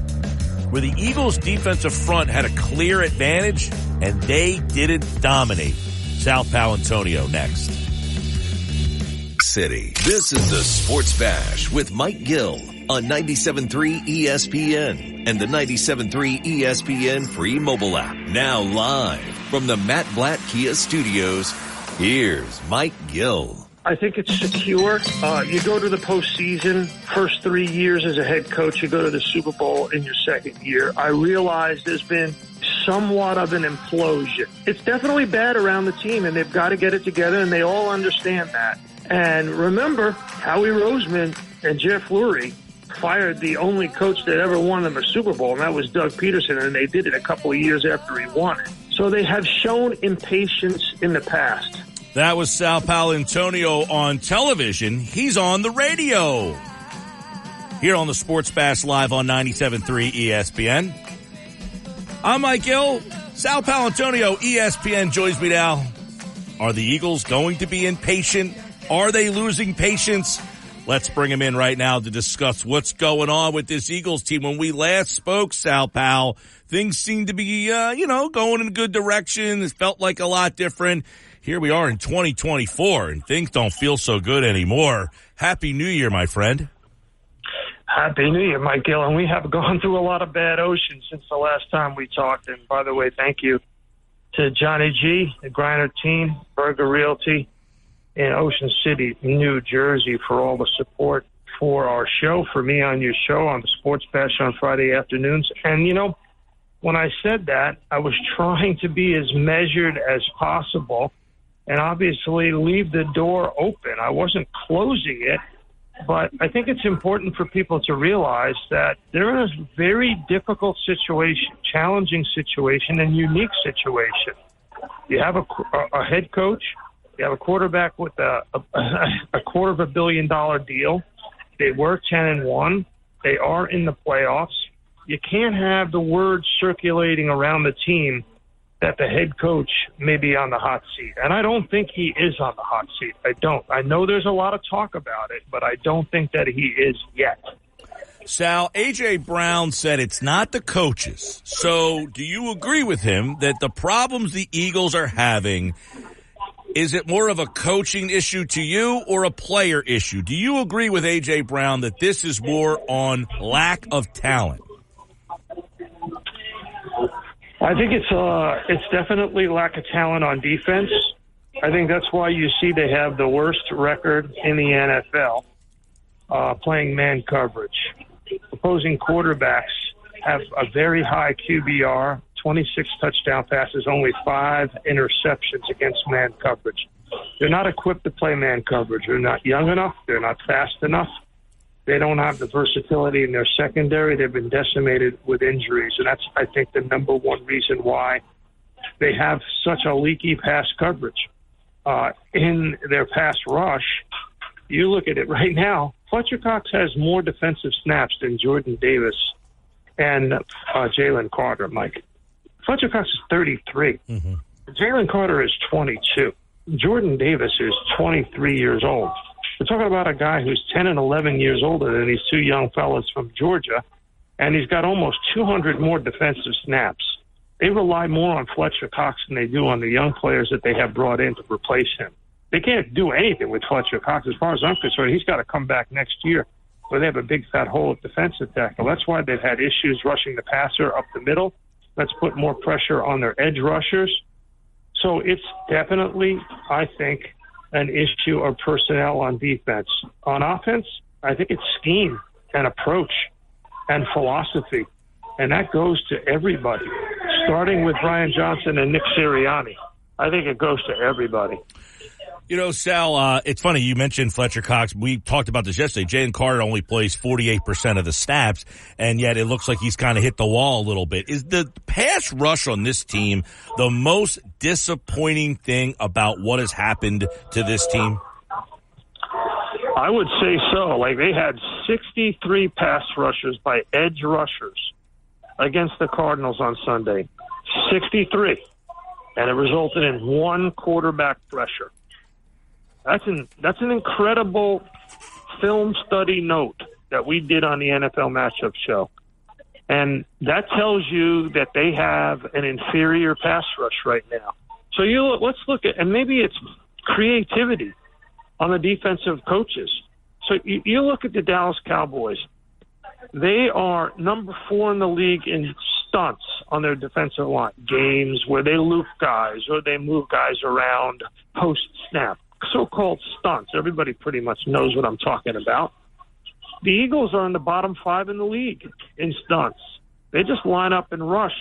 where the Eagles' defensive front had a clear advantage and they didn't dominate. Sal Palantonio next. City. This is the Sports Bash with Mike Gill on 97.3 ESPN and the 97.3 ESPN free mobile app. Now live from the Matt Blatt Kia Studios, here's Mike Gill. I think it's secure. You go to the postseason, first 3 years as a head coach, you go to the Super Bowl in your second year. I realize there's been somewhat of an implosion. It's definitely bad around the team, and they've got to get it together, and they all understand that. And remember, Howie Roseman and Jeff Lurie fired the only coach that ever won them a Super Bowl, and that was Doug Peterson, and they did it a couple of years after he won it. So they have shown impatience in the past. That was Sal Palantonio on television. He's on the radio. Here on the Sports Bash Live on 97.3 ESPN. I'm Mike Gill. Sal Palantonio, ESPN, joins me now. Are the Eagles going to be impatient? Are they losing patience? Let's bring him in right now to discuss what's going on with this Eagles team. When we last spoke, Sal Pal, things seemed to be, going in a good direction. It felt like a lot different. Here we are in 2024, and things don't feel so good anymore. Happy New Year, my friend. Happy New Year, Mike Gill. And we have gone through a lot of bad oceans since the last time we talked. And, by the way, thank you to Johnny G, the Griner team, Burger Realty in Ocean City, New Jersey, for all the support for our show, for me on your show, on the Sports Bash on Friday afternoons. And, when I said that, I was trying to be as measured as possible. And obviously leave the door open. I wasn't closing it, but I think it's important for people to realize that they're in a very difficult situation, challenging situation, and unique situation. You have a head coach, you have a quarterback with a $250 million deal. They were 10-1. They are in the playoffs. You can't have the word circulating around the team that the head coach may be on the hot seat. And I don't think he is on the hot seat. I don't. I know there's a lot of talk about it, but I don't think that he is yet. Sal, A.J. Brown said it's not the coaches. So do you agree with him that the problems the Eagles are having, is it more of a coaching issue to you or a player issue? Do you agree with A.J. Brown that this is more on lack of talent? I think it's definitely lack of talent on defense. I think that's why you see they have the worst record in the NFL playing man coverage. Opposing quarterbacks have a very high QBR, 26 touchdown passes, only 5 interceptions against man coverage. They're not equipped to play man coverage. They're not young enough. They're not fast enough. They don't have the versatility in their secondary. They've been decimated with injuries, and that's, I think, the number one reason why they have such a leaky pass coverage. In their pass rush, you look at it right now, Fletcher Cox has more defensive snaps than Jordan Davis and Jalen Carter, Mike. Fletcher Cox is 33. Mm-hmm. Jalen Carter is 22. Jordan Davis is 23 years old. We're talking about a guy who's 10 and 11 years older than these two young fellas from Georgia, and he's got almost 200 more defensive snaps. They rely more on Fletcher Cox than they do on the young players that they have brought in to replace him. They can't do anything with Fletcher Cox. As far as I'm concerned, he's got to come back next year where they have a big fat hole at defensive tackle. That's why they've had issues rushing the passer up the middle. Let's put more pressure on their edge rushers. So it's definitely, I think, an issue of personnel on defense. On offense, I think it's scheme and approach and philosophy, and that goes to everybody, starting with Brian Johnson and Nick Sirianni. I think it goes to everybody. Sal, it's funny. You mentioned Fletcher Cox. We talked about this yesterday. Jalen Carter only plays 48% of the snaps, and yet it looks like he's kind of hit the wall a little bit. Is the pass rush on this team the most disappointing thing about what has happened to this team? I would say so. They had 63 pass rushers by edge rushers against the Cardinals on Sunday. 63. And it resulted in one quarterback pressure. That's an incredible film study note that we did on the NFL matchup show. And that tells you that they have an inferior pass rush right now. So let's look at, and maybe it's creativity on the defensive coaches. So you look at the Dallas Cowboys. They are number 4 in the league in stunts on their defensive line, games where they loop guys or they move guys around post-snap. so-called stunts. Everybody pretty much knows what I'm talking about. The Eagles are in the bottom five in the league in stunts. They just line up and rush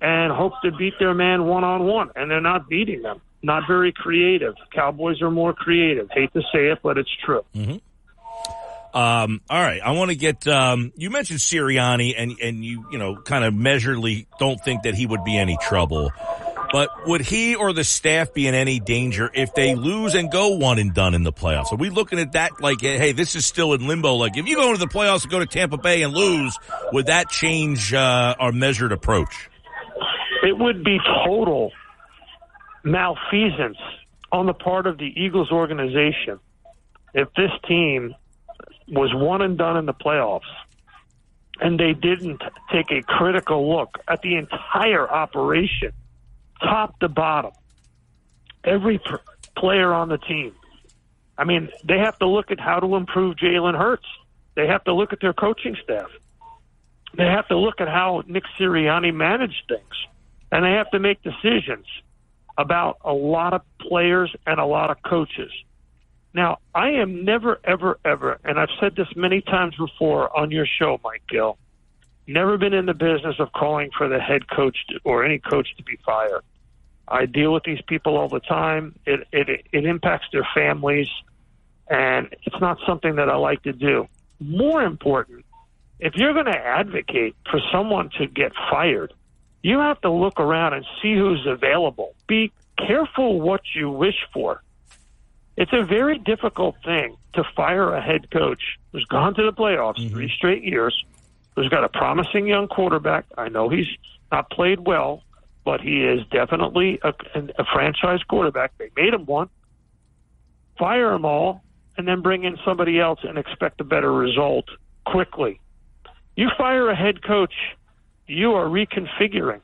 and hope to beat their man one-on-one, and they're not beating them. Not very creative. Cowboys are more creative. Hate to say it, but it's true. Mm-hmm. All right, I want to get you mentioned Sirianni, and you know, kind of measuredly don't think that he would be any trouble. But would he or the staff be in any danger if they lose and go one and done in the playoffs? Are we looking at that like, hey, this is still in limbo? Like, if you go into the playoffs and go to Tampa Bay and lose, would that change our measured approach? It would be total malfeasance on the part of the Eagles organization if this team was one and done in the playoffs and they didn't take a critical look at the entire operation, top to bottom, every player on the team. I mean, they have to look at how to improve Jalen Hurts. They have to look at their coaching staff. They have to look at how Nick Sirianni managed things. And they have to make decisions about a lot of players and a lot of coaches. Now, I am never, ever, ever, and I've said this many times before on your show, Mike Gill, never been in the business of calling for the head coach or any coach to be fired. I deal with these people all the time. It impacts their families, and it's not something that I like to do. More important, if you're going to advocate for someone to get fired, you have to look around and see who's available. Be careful what you wish for. It's a very difficult thing to fire a head coach who's gone to the playoffs three straight years, who's got a promising young quarterback. I know he's not played well, but he is definitely a franchise quarterback. They made him one. Fire them all, and then bring in somebody else and expect a better result quickly. You fire a head coach, you are reconfiguring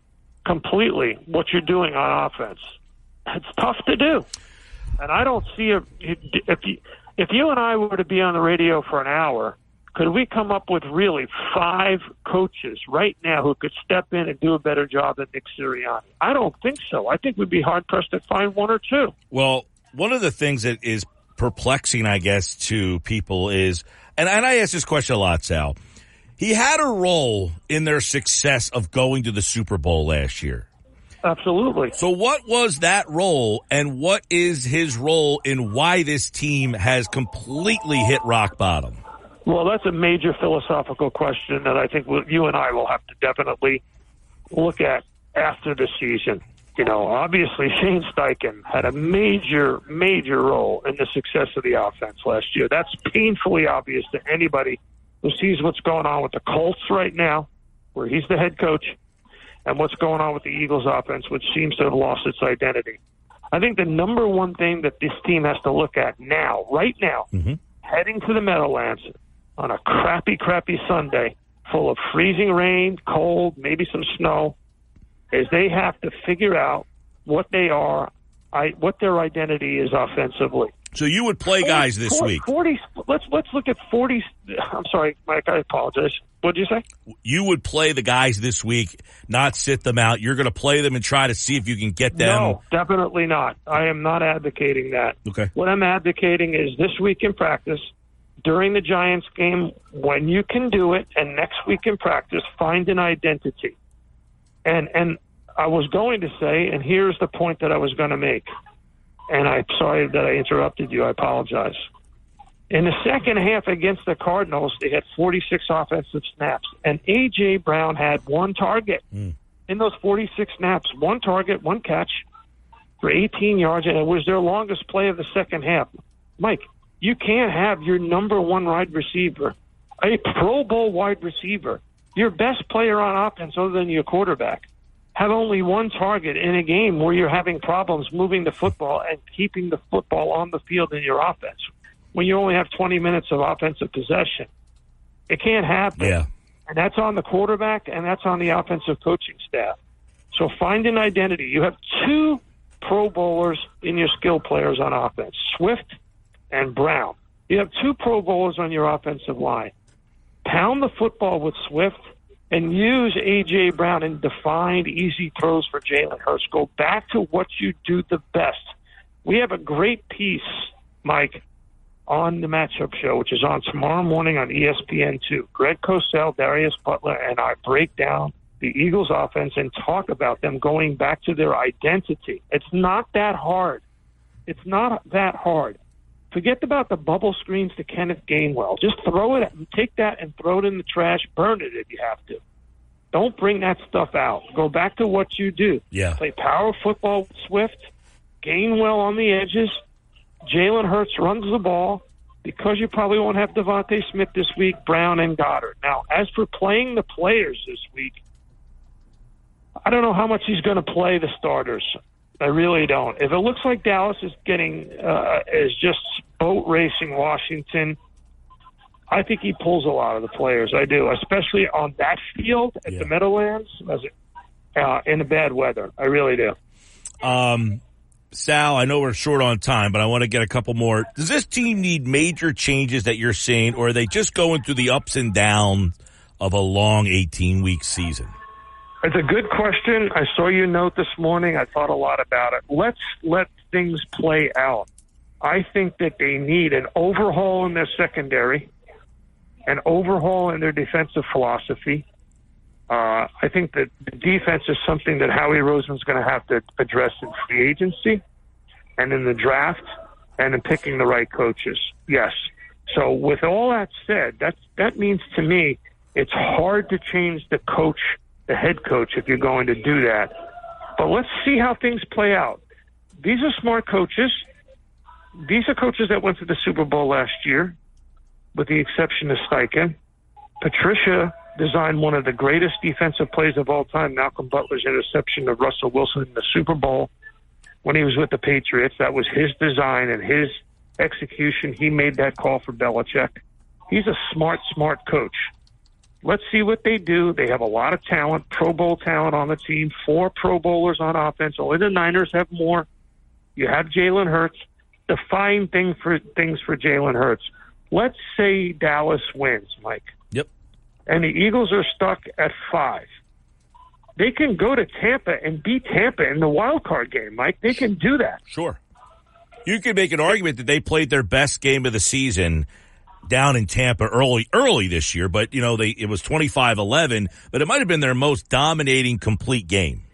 completely what you're doing on offense. It's tough to do. And I don't see if you and I were to be on the radio for an hour, could we come up with really five coaches right now who could step in and do a better job than Nick Sirianni? I don't think so. I think we'd be hard-pressed to find one or two. Well, one of the things that is perplexing, I guess, to people is, and I ask this question a lot, Sal, he had a role in their success of going to the Super Bowl last year. Absolutely. So what was that role, and what is his role in why this team has completely hit rock bottom? Well, that's a major philosophical question that I think you and I will have to definitely look at after the season. You know, obviously Shane Steichen had a major, major role in the success of the offense last year. That's painfully obvious to anybody who sees what's going on with the Colts right now, where he's the head coach, and what's going on with the Eagles offense, which seems to have lost its identity. I think the number one thing that this team has to look at now, right now, heading to the Meadowlands on a crappy Sunday full of freezing rain, cold, maybe some snow, is they have to figure out what they are, what their identity is offensively. So you would play guys this week. Let's look at 40. I'm sorry, Mike, I apologize. What did you say? You would play the guys this week, not sit them out. You're going to play them and try to see if you can get them. No, definitely not. I am not advocating that. Okay. What I'm advocating is this week in practice, during the Giants game, when you can do it, and next week in practice, find an identity. And I was going to say, and here's the point that I was going to make. And I'm sorry that I interrupted you. I apologize. In the second half against the Cardinals, they had 46 offensive snaps. And A.J. Brown had one target. In those 46 snaps, one target, one catch for 18 yards. And it was their longest play of the second half. Mike, you can't have your number one wide receiver, a Pro Bowl wide receiver, your best player on offense other than your quarterback, have only one target in a game where you're having problems moving the football and keeping the football on the field in your offense. When you only have 20 minutes of offensive possession, it can't happen. Yeah. And that's on the quarterback, and that's on the offensive coaching staff. So find an identity. You have two Pro Bowlers in your skill players on offense, Swift and Brown. You have two Pro Bowlers on your offensive line. Pound the football with Swift and use A.J. Brown in defined easy throws for Jalen Hurts. Go back to what you do the best, We have a great piece, Mike, on the matchup show, which is on tomorrow morning on ESPN2. Greg Cosell, Darius Butler, and I break down the Eagles offense and talk about them going back to their identity. It's not that hard. It's not that hard. Forget about the bubble screens to Kenneth Gainwell. Just throw it, take that and throw it in the trash. Burn it if you have to. Don't bring that stuff out. Go back to what you do. Yeah. Play power football with Swift, Gainwell on the edges. Jalen Hurts runs the ball because you probably won't have Devonta Smith this week, Brown and Goddard. Now, as for playing the players this week, I don't know how much he's going to play the starters. I really don't. If it looks like Dallas is getting is just boat racing Washington, I think he pulls a lot of the players. I do, especially on that field at the Meadowlands in the bad weather. I really do. Sal, I know we're short on time, but I want to get a couple more. Does this team need major changes that you're seeing, or are they just going through the ups and downs of a long 18-week season? It's a good question. I saw your note this morning. I thought a lot about it. Let's let things play out. I think that they need an overhaul in their secondary, an overhaul in their defensive philosophy. I think that the defense is something that Howie Roseman's going to have to address in free agency and in the draft and in picking the right coaches. Yes. So with all that said, that means to me it's hard to change the coach, the head coach, if you're going to do that. But let's see how things play out. These are smart coaches. These are coaches that went to the Super Bowl last year, with the exception of Steichen. Patricia designed one of the greatest defensive plays of all time, Malcolm Butler's interception of Russell Wilson in the Super Bowl when he was with the Patriots. That was his design and his execution. He made that call for Belichick. He's a smart coach. Let's see what they do. They have a lot of talent, Pro Bowl talent on the team, 4 Pro Bowlers on offense. Only the Niners have more. You have Jalen Hurts. Define things for Jalen Hurts. Let's say Dallas wins, Mike. Yep. And the Eagles are stuck at 5. They can go to Tampa and beat Tampa in the wild card game, Mike. They can do that. Sure. You could make an argument that they played their best game of the season down in Tampa early this year, but you know it was 25-11, but it might have been their most dominating complete game.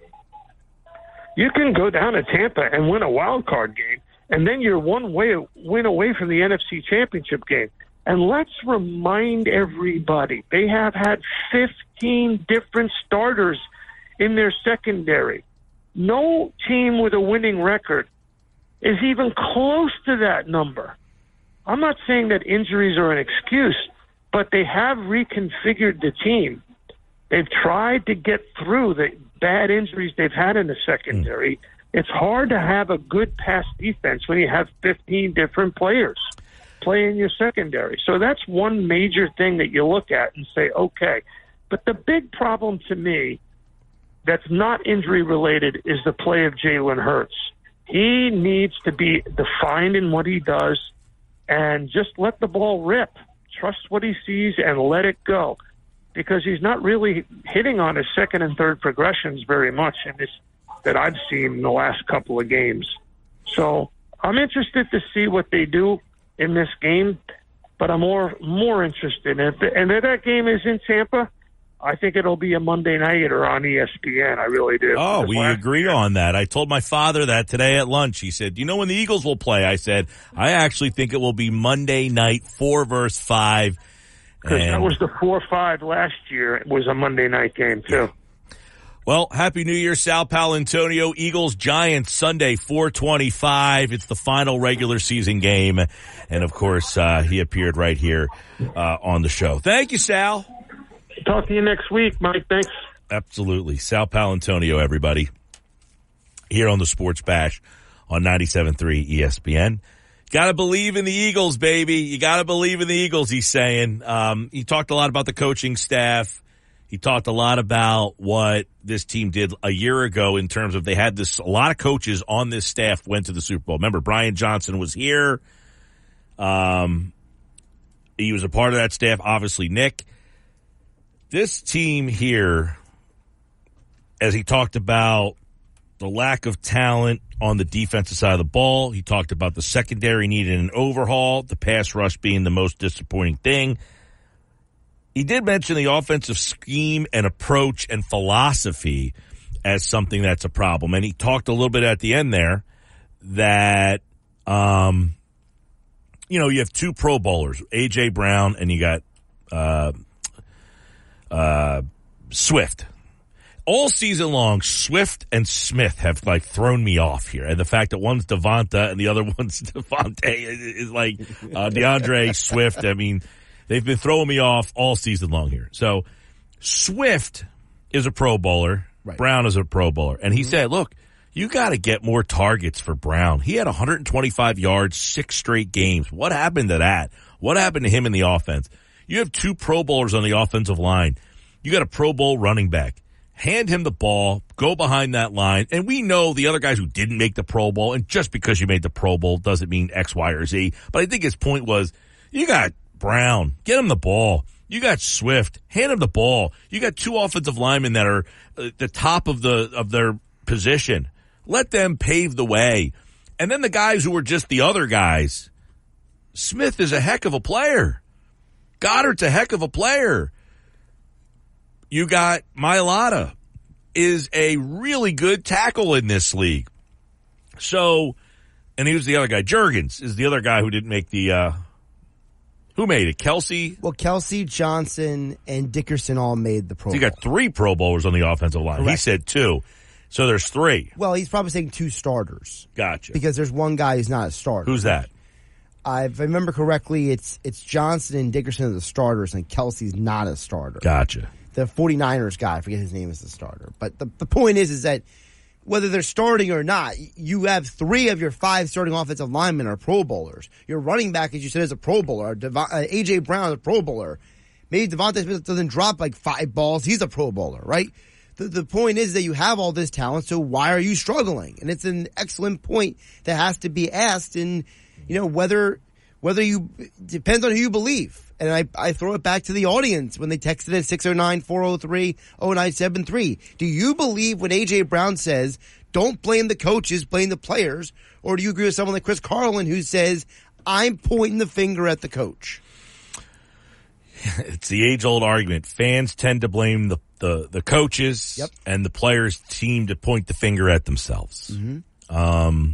You can go down to Tampa and win a wild card game, and then you're one win away from the NFC Championship game. And let's remind everybody, they have had 15 different starters in their secondary. No team with a winning record is even close to that number. I'm not saying that injuries are an excuse, but they have reconfigured the team. They've tried to get through the bad injuries they've had in the secondary. It's hard to have a good pass defense when you have 15 different players playing your secondary. So that's one major thing that you look at and say, okay. But the big problem to me that's not injury-related is the play of Jalen Hurts. He needs to be defined in what he does, and just let the ball rip. Trust what he sees and let it go, because he's not really hitting on his second and third progressions very much in this that I've seen in the last couple of games. So I'm interested to see what they do in this game, but I'm more interested. And if that game is in Tampa, I think it'll be a Monday night or on ESPN. I really do. Oh, we agreed on that. I told my father that today at lunch. He said, "You know when the Eagles will play?" I said, "I actually think it will be Monday night, 4 versus 5." Because that was the 4-5 last year. It was a Monday night game too. Well, Happy New Year, Sal Palantonio. Eagles Giants Sunday, 4:25. It's the final regular season game, and of course, he appeared right here on the show. Thank you, Sal. Talk to you next week, Mike. Thanks. Absolutely. Sal Palantonio, everybody, here on the Sports Bash on 97.3 ESPN. Got to believe in the Eagles, baby. You got to believe in the Eagles, he's saying. He talked a lot about the coaching staff. He talked a lot about what this team did a year ago in terms of they had a lot of coaches on this staff went to the Super Bowl. Remember, Brian Johnson was here. He was a part of that staff, obviously, Nick. This team here, as he talked about the lack of talent on the defensive side of the ball. He talked about the secondary needing an overhaul, the pass rush being the most disappointing thing. He did mention the offensive scheme and approach and philosophy as something that's a problem. And he talked a little bit at the end there that, you know, you have two Pro Bowlers, A.J. Brown, and you got Swift. All season long, Swift and Smith have, like, thrown me off here. And the fact that one's Devonta and the other one's Devontae is like DeAndre Swift. I mean, they've been throwing me off all season long here. So Swift is a Pro Bowler. Right. Brown is a Pro Bowler. And he said, look, you got to get more targets for Brown. He had 125 yards, 6 straight games. What happened to that? What happened to him in the offense? You have two Pro Bowlers on the offensive line. You got a Pro Bowl running back. Hand him the ball, go behind that line, and we know the other guys who didn't make the Pro Bowl, and just because you made the Pro Bowl doesn't mean X, Y, or Z. But I think his point was, you got Brown, get him the ball. You got Swift, hand him the ball. You got two offensive linemen that are the top of their position. Let them pave the way. And then the guys who were just the other guys, Smith is a heck of a player. Goddard's a heck of a player. You got Mailata is a really good tackle in this league. So, and he was the other guy. Juergens is the other guy who didn't make the, who made it? Kelsey? Well, Kelsey, Johnson, and Dickerson all made the Pro Bowl. So you got 3 Pro Bowlers on the offensive line. Correct. He said 2. So there's 3. Well, he's probably saying 2 starters. Gotcha. Because there's one guy who's not a starter. Who's that? If I remember correctly, it's Johnson and Dickerson are the starters, and Kelsey's not a starter. Gotcha. The 49ers guy, I forget his name, is the starter. But the point is that whether they're starting or not, you have 3 of your 5 starting offensive linemen are Pro Bowlers. Your running back, as you said, is a Pro Bowler. A.J. Brown is a Pro Bowler. Maybe Devonta Smith doesn't drop like 5 balls. He's a Pro Bowler, right? The point is that you have all this talent, so why are you struggling? And it's an excellent point that has to be asked. And, you know, whether you – depends on who you believe. And I throw it back to the audience when they texted at 609-403-0973. Do you believe when A.J. Brown says, don't blame the coaches, blame the players? Or do you agree with someone like Chris Carlin who says, I'm pointing the finger at the coach? It's the age-old argument. Fans tend to blame the coaches, yep, and the players seem to point the finger at themselves. Mm-hmm.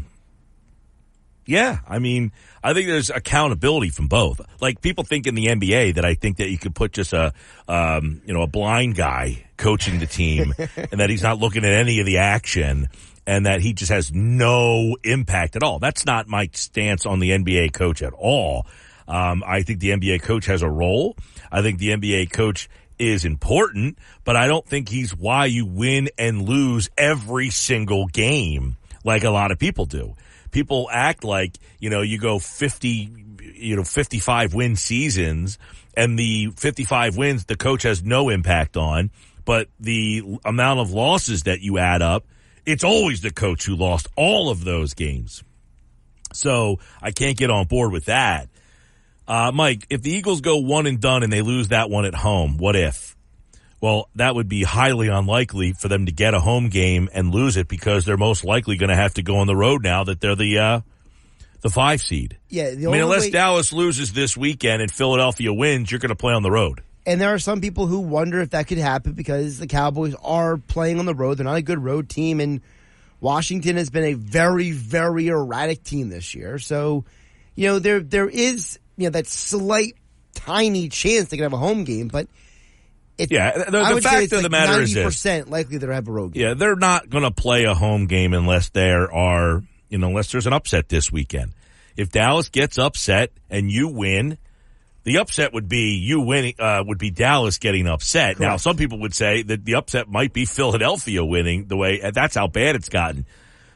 Yeah, I mean, I think there's accountability from both. Like, people think in the NBA that I think that you could put just a blind guy coaching the team and that he's not looking at any of the action and that he just has no impact at all. That's not my stance on the NBA coach at all. I think the NBA coach has a role. I think the NBA coach is important, but I don't think he's why you win and lose every single game like a lot of people do. People act like, you know, you go 55 win seasons and the 55 wins the coach has no impact on, but the amount of losses that you add up, it's always the coach who lost all of those games. So I can't get on board with that. Mike, if the Eagles go 1 and done and they lose that one at home, what if? Well, that would be highly unlikely for them to get a home game and lose it because they're most likely going to have to go on the road now that they're the 5 seed. Yeah, unless Dallas loses this weekend and Philadelphia wins, you're going to play on the road. And there are some people who wonder if that could happen because the Cowboys are playing on the road. They're not a good road team, and Washington has been a very, very erratic team this year. So, you know, there is, you know, that slight, tiny chance they could have a home game, but... The fact of the matter is 90% likely they'll have a road game. Yeah, they're not going to play a home game unless there's an upset this weekend. If Dallas gets upset and you win, the upset would be Dallas getting upset. Correct. Now, some people would say that the upset might be Philadelphia winning the way that's how bad it's gotten.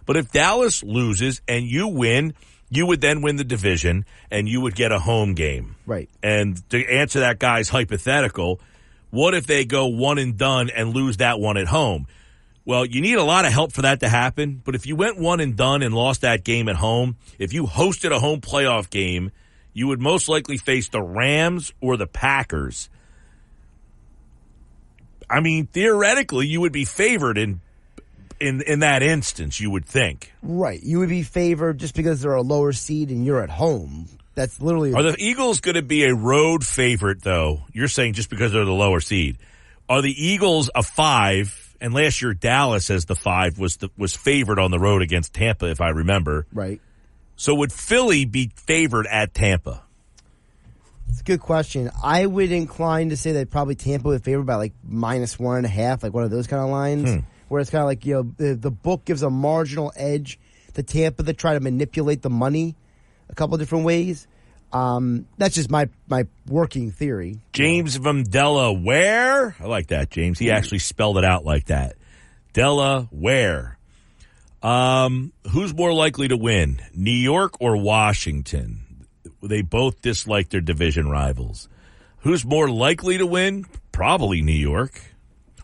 But if Dallas loses and you win, you would then win the division and you would get a home game. Right. And to answer that guy's hypothetical, what if they go 1 and done and lose that one at home? Well, you need a lot of help for that to happen. But if you went 1 and done and lost that game at home, if you hosted a home playoff game, you would most likely face the Rams or the Packers. I mean, theoretically, you would be favored in in that instance, you would think. Right. You would be favored just because they're a lower seed and you're at home. That's literally. Are the Eagles going to be a road favorite, though? You're saying just because they're the lower seed. Are the Eagles a 5? And last year, Dallas as the 5 was favored on the road against Tampa, if I remember. Right. So would Philly be favored at Tampa? It's a good question. I would incline to say that probably Tampa would favor by like -1.5, like one of those kind of lines, where it's kind of like, you know, the book gives a marginal edge to Tampa that try to manipulate the money a couple of different ways. That's just my working theory. James from Delaware. I like that, James. He actually spelled it out like that. Delaware. Who's more likely to win, New York or Washington? They both dislike their division rivals. Who's more likely to win? Probably New York.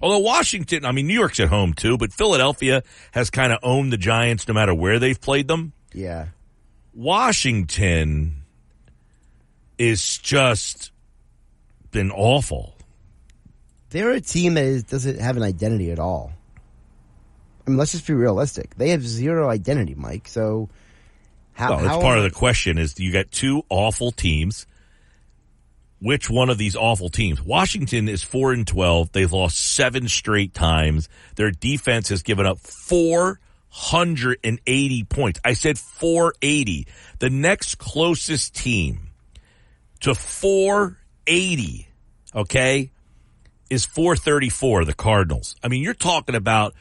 Although Washington, I mean, New York's at home too, but Philadelphia has kind of owned the Giants no matter where they've played them. Yeah. Washington is just been awful. They're a team that doesn't have an identity at all. I mean, let's just be realistic. They have zero identity, Mike, so... That's part of the question is you got two awful teams. Which one of these awful teams? Washington is 4-12. They've lost 7 straight times. Their defense has given up 480 points. I said 480. The next closest team to 480, okay, is 434, the Cardinals. I mean, you're talking about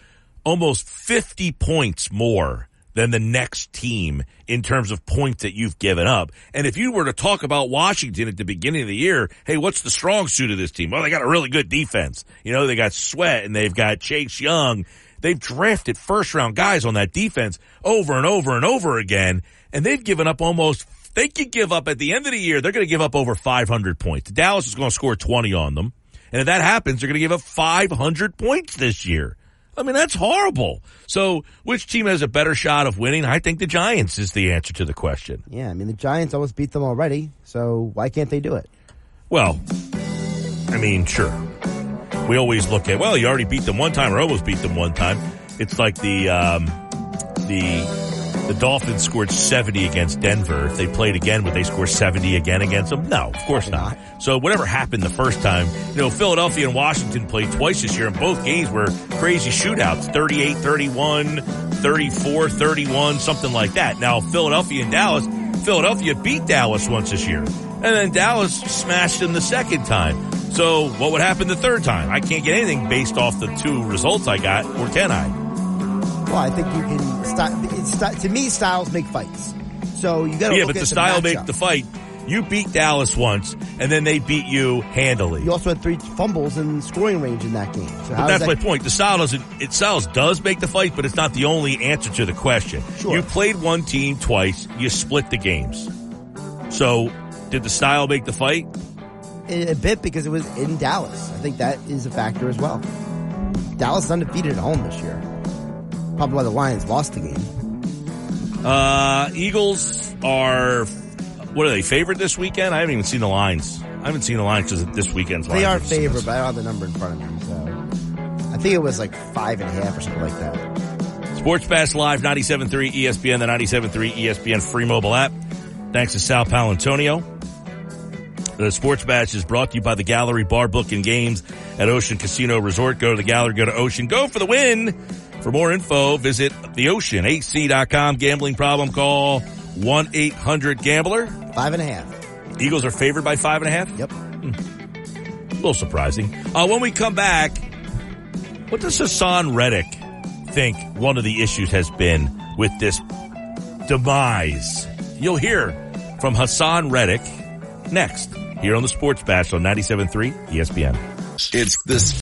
almost 50 points more than the next team in terms of points that you've given up. And if you were to talk about Washington at the beginning of the year, hey, what's the strong suit of this team? Well, they got a really good defense. You know, they got Sweat and they've got Chase Young. They've drafted first-round guys on that defense over and over and over again, and they've given up almost – they could give up at the end of the year, they're going to give up over 500 points. Dallas is going to score 20 on them, and if that happens, they're going to give up 500 points this year. I mean, that's horrible. So which team has a better shot of winning? I think the Giants is the answer to the question. Yeah, I mean, the Giants almost beat them already, so why can't they do it? Well, I mean, sure. We always look at, well, you already beat them one time or almost beat them one time. It's like the Dolphins scored 70 against Denver. If they played again, would they score 70 again against them? No, of course not. So whatever happened the first time, you know, Philadelphia and Washington played twice this year, and both games were crazy shootouts, 38-31, 34-31, something like that. Now, Philadelphia and Dallas, Philadelphia beat Dallas once this year, and then Dallas smashed them the second time. So what would happen the third time? I can't get anything based off the 2 results I got, or can I? Well, I think you can to me, styles make fights. So you got to look at the matchup. Yeah, but the style make the fight. You beat Dallas once, and then they beat you handily. You also had 3 fumbles in scoring range in that game. So but that's my point. The style does make the fight, but it's not the only answer to the question. Sure. You played one team twice. You split the games. So did the style make the fight? A bit, because it was in Dallas. I think that is a factor as well. Dallas is undefeated at home this year. Probably why the Lions lost the game. Eagles are, what are they, favored this weekend? I haven't even seen the lines. I haven't seen the lines because this weekend's lines. They are favored, but I don't have the number in front of me. So I think it was like 5.5 or something like that. Sports Pass Live, 97.3 ESPN, the 97.3 ESPN free mobile app. Thanks to Sal Palantonio. The Sports Bash is brought to you by the Gallery Bar Book and Games at Ocean Casino Resort. Go to the Gallery, go to Ocean, go for the win. For more info, visit theoceanac.com. Gambling problem, call 1-800-GAMBLER. 5.5. Eagles are favored by 5.5? Yep. A little surprising. When we come back, what does Hassan Reddick think one of the issues has been with this demise? You'll hear from Hassan Reddick next. Here on the Sports Bash on 97.3 ESPN. It's this.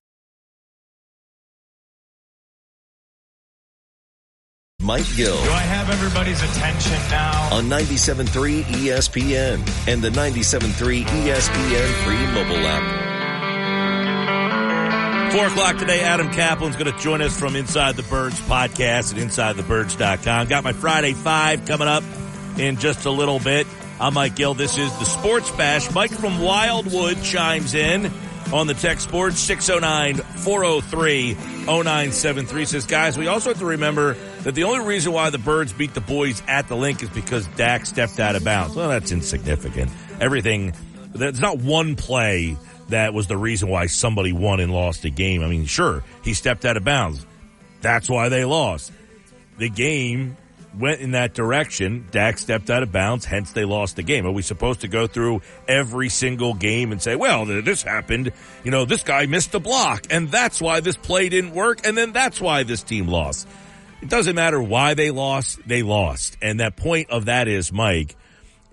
Mike Gill. Do I have everybody's attention now? On 97.3 ESPN and the 97.3 ESPN free mobile app. 4 o'clock today, Adam Kaplan's going to join us from Inside the Birds podcast at InsideTheBirds.com. Got my Friday Five coming up in just a little bit. I'm Mike Gill. This is the Sports Bash. Mike from Wildwood chimes in on the text board, 609-403-0973. Says, guys, we also have to remember that the only reason why the Birds beat the boys at the Link is because Dak stepped out of bounds. Well, that's insignificant. Everything, there's not one play that was the reason why somebody won and lost a game. I mean, sure, he stepped out of bounds. That's why they lost. The game went in that direction. Dak stepped out of bounds, hence they lost the game. Are we supposed to go through every single game and say, well, this happened, you know, this guy missed a block, and that's why this play didn't work, and then that's why this team lost? It doesn't matter why they lost, they lost. And that point of that is, Mike,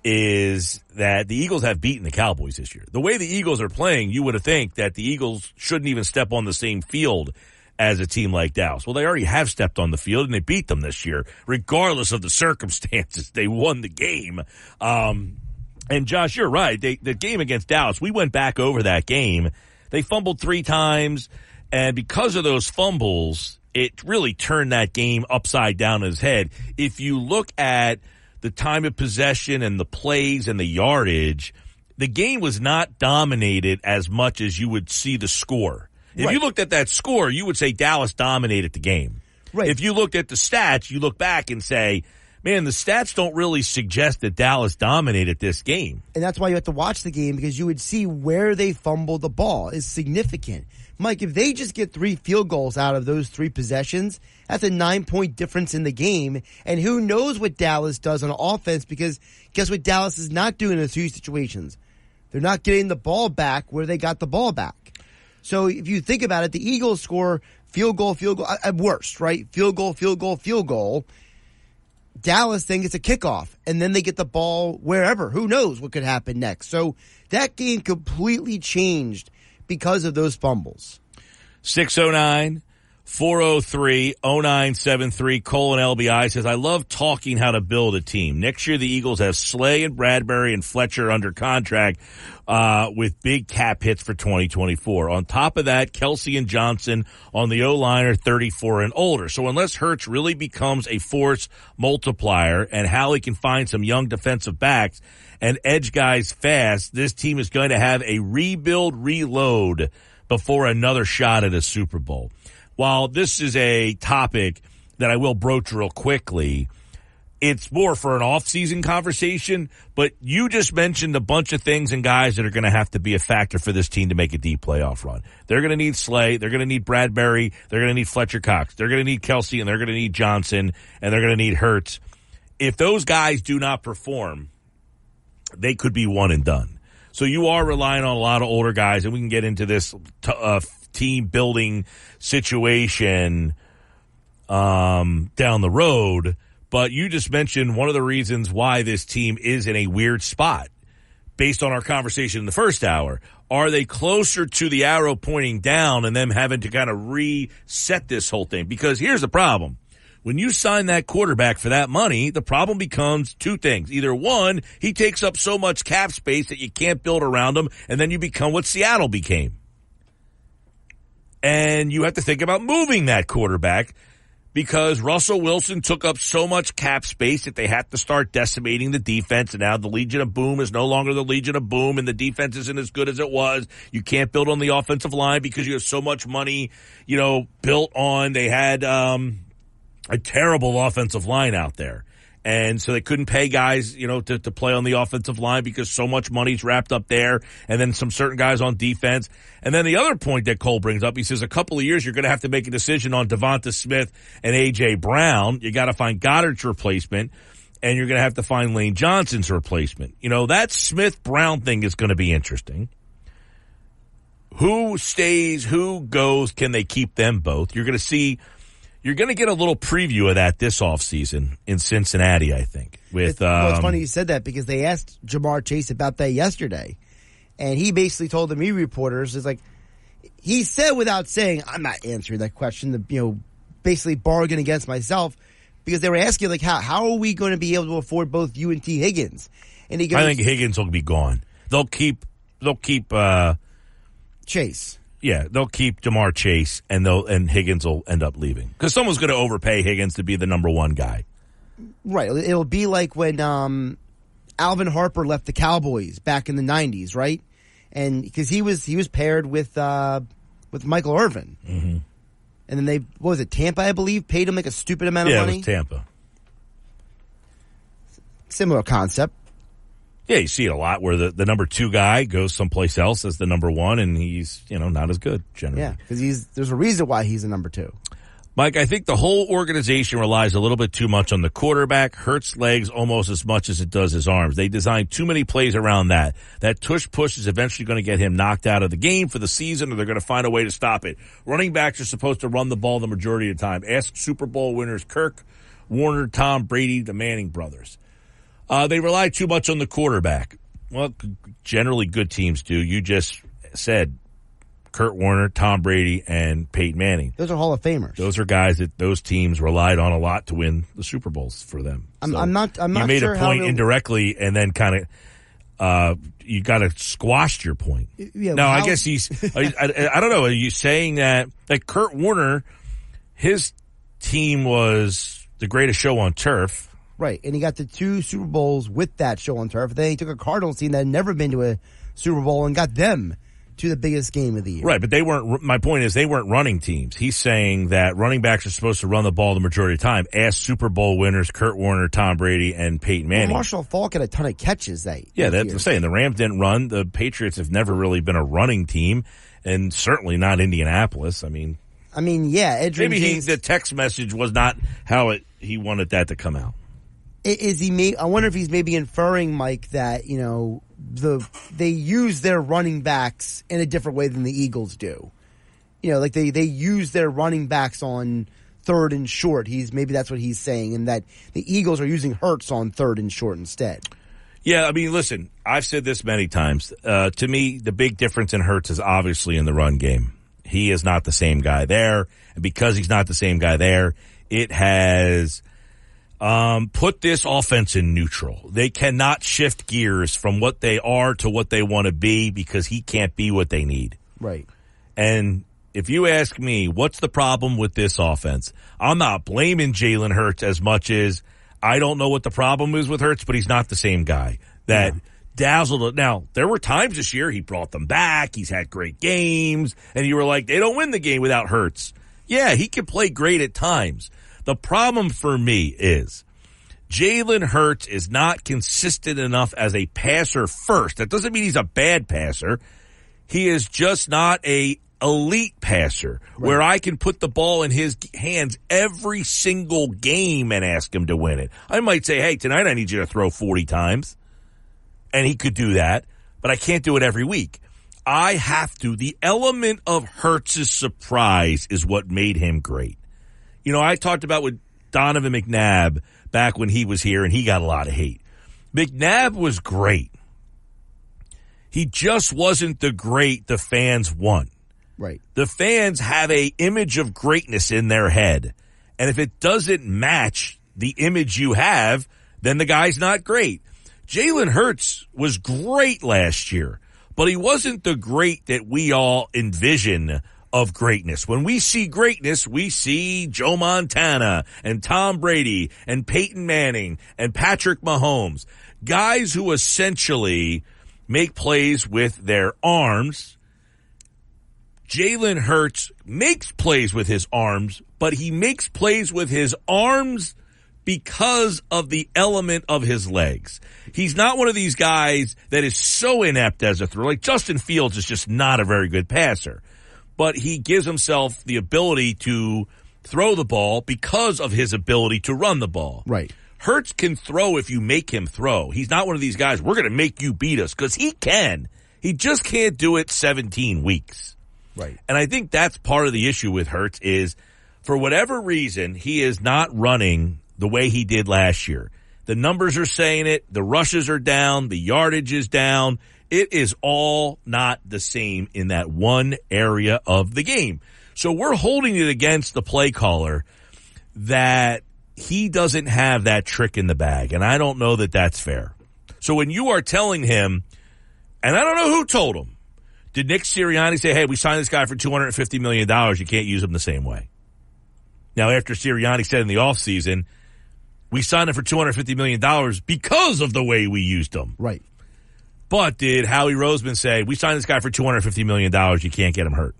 is that the Eagles have beaten the Cowboys this year. The way the Eagles are playing, you would have think that the Eagles shouldn't even step on the same field as a team like Dallas. Well, they already have stepped on the field, and they beat them this year. Regardless of the circumstances, they won the game. And, Josh, you're right. The game against Dallas, we went back over that game. They fumbled 3 times, and because of those fumbles, it really turned that game upside down in his head. If you look at the time of possession and the plays and the yardage, the game was not dominated as much as you would see the score. If you looked at that score, you would say Dallas dominated the game. Right. If you looked at the stats, you look back and say, man, the stats don't really suggest that Dallas dominated this game. And that's why you have to watch the game, because you would see where they fumbled the ball is significant. Mike, if they just get 3 field goals out of those 3 possessions, that's a 9-point difference in the game. And who knows what Dallas does on offense, because guess what Dallas is not doing in those 2 situations? They're not getting the ball back where they got the ball back. So if you think about it, the Eagles score field goal at worst, right? Field goal. Dallas then gets a kickoff, and then they get the ball wherever. Who knows what could happen next? So that game completely changed because of those fumbles. 609-403-0973. Cole and LBI says, I love talking how to build a team. Next year, the Eagles have Slay and Bradbury and Fletcher under contract with big cap hits for 2024. On top of that, Kelsey and Johnson on the O-line are 34 and older. So unless Hurts really becomes a force multiplier and Howie can find some young defensive backs and edge guys fast, this team is going to have a rebuild, reload before another shot at a Super Bowl. While this is a topic that I will broach real quickly, it's more for an off-season conversation, but you just mentioned a bunch of things and guys that are going to have to be a factor for this team to make a deep playoff run. They're going to need Slay. They're going to need Bradbury. They're going to need Fletcher Cox. They're going to need Kelsey, and they're going to need Johnson, and they're going to need Hurts. If those guys do not perform, they could be one and done. So you are relying on a lot of older guys, and we can get into this team-building situation down the road. But you just mentioned one of the reasons why this team is in a weird spot based on our conversation in the first hour. Are they closer to the arrow pointing down and them having to kind of reset this whole thing? Because here's the problem. When you sign that quarterback for that money, the problem becomes 2 things. Either one, he takes up so much cap space that you can't build around him, and then you become what Seattle became. And you have to think about moving that quarterback, because Russell Wilson took up so much cap space that they had to start decimating the defense. And now the Legion of Boom is no longer the Legion of Boom, and the defense isn't as good as it was. You can't build on the offensive line because you have so much money, you know, built on. They had a terrible offensive line out there. And so they couldn't pay guys, you know, to play on the offensive line because so much money's wrapped up there, and then some certain guys on defense. And then the other point that Cole brings up, he says a couple of years you're going to have to make a decision on Devonta Smith and A.J. Brown. You got to find Goddard's replacement, and you're going to have to find Lane Johnson's replacement. You know, that Smith-Brown thing is going to be interesting. Who stays? Who goes? Can they keep them both? You're going to see... You're going to get a little preview of that this offseason in Cincinnati, I think. It's funny you said that, because they asked Jamar Chase about that yesterday. And he basically told the media reporters, it's like, he said without saying, I'm not answering that question, basically bargain against myself. because they were asking, like, how are we going to be able to afford both you and T. Higgins? And he goes, I think Higgins will be gone. They'll keep Chase. Yeah, they'll keep Jamar Chase, and Higgins will end up leaving because someone's going to overpay Higgins to be the number one guy. Right. It'll be like when Alvin Harper left the Cowboys back in the 90s, right? And because he was paired with Michael Irvin, mm-hmm. and then they what was it Tampa, I believe, paid him like a stupid amount of money. Yeah, it was Tampa. Similar concept. Yeah, you see it a lot where the number two guy goes someplace else as the number one, and he's, you know, not as good generally. Yeah, because there's a reason why he's the number two. Mike, I think the whole organization relies a little bit too much on the quarterback. Hurts legs almost as much as it does his arms. They design too many plays around that. That tush-push is eventually going to get him knocked out of the game for the season, or they're going to find a way to stop it. Running backs are supposed to run the ball the majority of the time. Ask Super Bowl winners Kirk, Warner, Tom Brady, the Manning brothers. They rely too much on the quarterback. Well, generally good teams do. You just said Kurt Warner, Tom Brady, and Peyton Manning. Those are Hall of Famers. Those are guys that those teams relied on a lot to win the Super Bowls for them. I'm not. You made sure a point indirectly, and then kind of you got to squashed your point. Yeah, no, I guess he's. I don't know. Are you saying that like Kurt Warner, his team was the greatest show on turf? Right, and he got the two Super Bowls with that show on turf. Then he took a Cardinals team that had never been to a Super Bowl and got them to the biggest game of the year. Right, but they weren't. My point is they weren't running teams. He's saying that running backs are supposed to run the ball the majority of the time. Ask Super Bowl winners Kurt Warner, Tom Brady, and Peyton Manning. Well, Marshall Faulk had a ton of catches that year. Yeah, that's what I'm saying. The Rams didn't run. The Patriots have never really been a running team, and certainly not Indianapolis. I mean, yeah. Maybe the text message was not how he wanted that to come out. I wonder if he's maybe inferring, Mike, that, you know, they use their running backs in a different way than the Eagles do. You know, like they use their running backs on third and short. Maybe that's what he's saying, and that the Eagles are using Hurts on third and short instead. Yeah, I mean, listen, I've said this many times. To me, the big difference in Hurts is obviously in the run game. He is not the same guy there, and because he's not the same guy there, it has put this offense in neutral. They cannot shift gears from what they are to what they want to be because he can't be what they need. Right. And if you ask me, what's the problem with this offense? I'm not blaming Jalen Hurts as much as I don't know what the problem is with Hurts, but he's not the same guy that dazzled. Now, there were times this year he brought them back. He's had great games. And you were like, they don't win the game without Hurts. Yeah, he can play great at times. The problem for me is Jalen Hurts is not consistent enough as a passer first. That doesn't mean he's a bad passer. He is just not a elite passer where I can put the ball in his hands every single game and ask him to win it. I might say, hey, tonight I need you to throw 40 times. And he could do that, but I can't do it every week. I have to. The element of Hurts' surprise is what made him great. You know, I talked about with Donovan McNabb back when he was here, and he got a lot of hate. McNabb was great. He just wasn't the great the fans want. Right. The fans have an image of greatness in their head. And if it doesn't match the image you have, then the guy's not great. Jalen Hurts was great last year, but he wasn't the great that we all envision of greatness. When we see greatness, we see Joe Montana and Tom Brady and Peyton Manning and Patrick Mahomes, guys who essentially make plays with their arms. Jalen Hurts makes plays with his arms, but he makes plays with his arms because of the element of his legs. He's not one of these guys that is so inept as a thrower. Like Justin Fields is just not a very good passer. But he gives himself the ability to throw the ball because of his ability to run the ball. Right. Hurts can throw if you make him throw. He's not one of these guys, we're going to make you beat us, because he can. He just can't do it 17 weeks. Right. And I think that's part of the issue with Hurts is, for whatever reason, he is not running the way he did last year. The numbers are saying it. The rushes are down. The yardage is down. It is all not the same in that one area of the game. So we're holding it against the play caller that he doesn't have that trick in the bag, and I don't know that that's fair. So when you are telling him, and I don't know who told him, did Nick Sirianni say, hey, we signed this guy for $250 million, you can't use him the same way? Now, after Sirianni said in the offseason, we signed him for $250 million because of the way we used him. Right. But did Howie Roseman say, we signed this guy for $250 million, you can't get him hurt?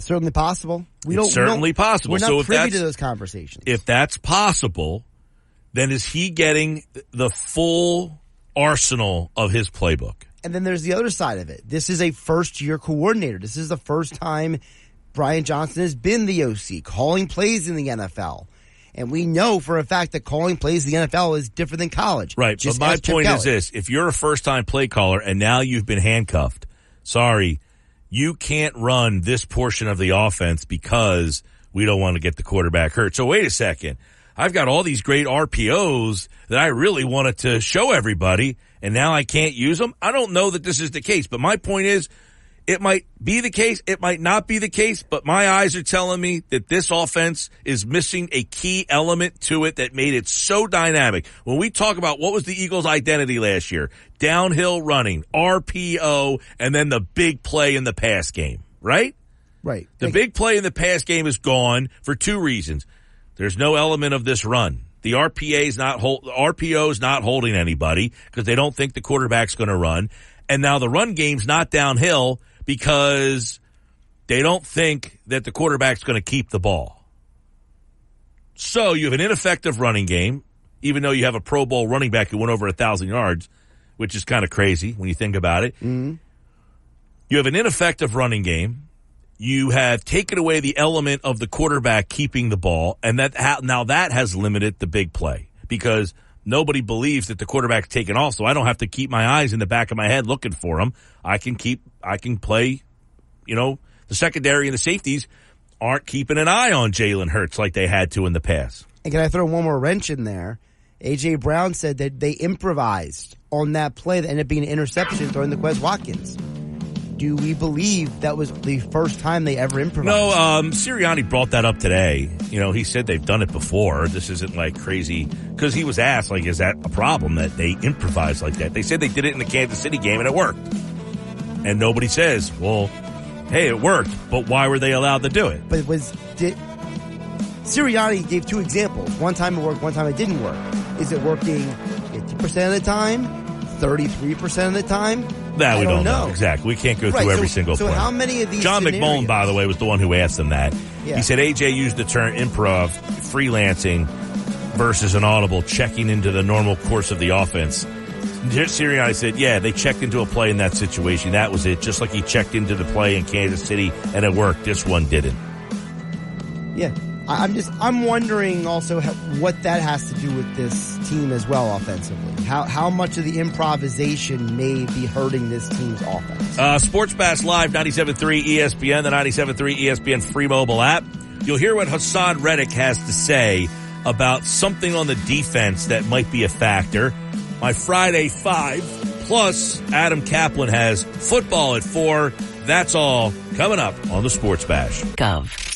Certainly possible. It's certainly possible. We're not privy to those conversations. If that's possible, then is he getting the full arsenal of his playbook? And then there's the other side of it. This is a first-year coordinator. This is the first time Brian Johnson has been the OC, calling plays in the NFL. And we know for a fact that calling plays in the NFL is different than college. Right, but my point is this. If you're a first-time play caller and now you've been handcuffed, sorry, you can't run this portion of the offense because we don't want to get the quarterback hurt. So wait a second. I've got all these great RPOs that I really wanted to show everybody, and now I can't use them? I don't know that this is the case, but my point is it might be the case, it might not be the case, but my eyes are telling me that this offense is missing a key element to it that made it so dynamic. When we talk about what was the Eagles' identity last year, downhill running, RPO, and then the big play in the pass game, right? Right. The big play in the pass game is gone for two reasons. There's no element of this run. The RPO's not holding anybody because they don't think the quarterback's going to run. And now the run game's not downhill because they don't think that the quarterback's going to keep the ball. So you have an ineffective running game, even though you have a Pro Bowl running back who went over 1,000 yards, which is kind of crazy when you think about it. Mm-hmm. You have an ineffective running game. You have taken away the element of the quarterback keeping the ball, and now that has limited the big play because nobody believes that the quarterback's taken off, so I don't have to keep my eyes in the back of my head looking for him. I can play, you know, the secondary and the safeties aren't keeping an eye on Jalen Hurts like they had to in the past. And can I throw one more wrench in there? A.J. Brown said that they improvised on that play that ended up being an interception throwing the Quez Watkins. Do we believe that was the first time they ever improvised? No, Sirianni brought that up today. You know, he said they've done it before. This isn't like crazy. Because he was asked, like, is that a problem that they improvise like that? They said they did it in the Kansas City game and it worked. And nobody says, well, hey, it worked, but why were they allowed to do it? But Sirianni gave two examples. One time it worked, one time it didn't work. Is it working 50% of the time, 33% of the time? That we don't know. Exactly. We can't go through every single play. So how many of these John McMullen, by the way, was the one who asked him that. Yeah. He said AJ used the term improv, freelancing, versus an audible, checking into the normal course of the offense. Sirianni said, yeah, they checked into a play in that situation. That was it. Just like he checked into the play in Kansas City, and it worked. This one didn't. Yeah. I'm wondering also what that has to do with this team as well offensively. How much of the improvisation may be hurting this team's offense? Sports Bash Live, 97.3 ESPN, the 97.3 ESPN free mobile app. You'll hear what Hassan Reddick has to say about something on the defense that might be a factor. My Friday 5, plus Adam Kaplan has football at 4. That's all coming up on the Sports Bash. Gov.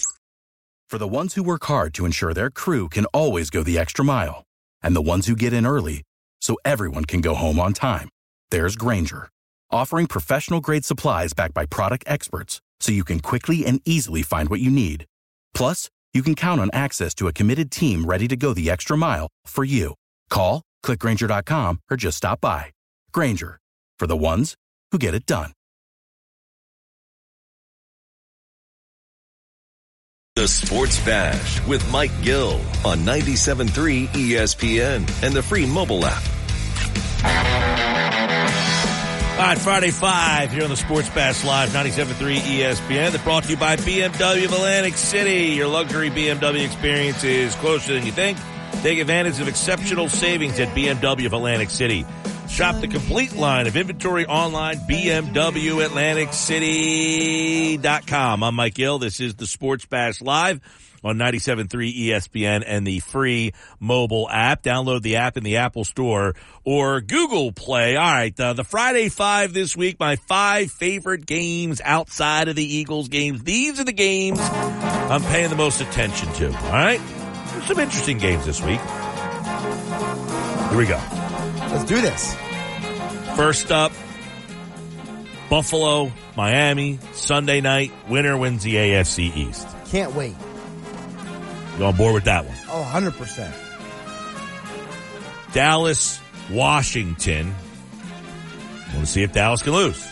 For the ones who work hard to ensure their crew can always go the extra mile. And the ones who get in early so everyone can go home on time. There's Grainger, offering professional-grade supplies backed by product experts so you can quickly and easily find what you need. Plus, you can count on access to a committed team ready to go the extra mile for you. Call, click Grainger.com, or just stop by. Grainger, for the ones who get it done. The Sports Bash with Mike Gill on 97.3 ESPN and the free mobile app. All right, Friday 5 here on the Sports Bash Live, 97.3 ESPN. That's brought to you by BMW of Atlantic City. Your luxury BMW experience is closer than you think. Take advantage of exceptional savings at BMW of Atlantic City. Shop the complete line of inventory online, BMWAtlanticCity.com. I'm Mike Gill. This is the Sports Bash Live on 97.3 ESPN and the free mobile app. Download the app in the Apple Store or Google Play. All right, the Friday 5 this week, my 5 favorite games outside of the Eagles games. These are the games I'm paying the most attention to, all right? some interesting games this week. Here we go. Let's do this. First up, Buffalo, Miami, Sunday night. Winner wins the AFC East. Can't wait. You on board with that one? Oh, 100%. Dallas, Washington. I want to see if Dallas can lose.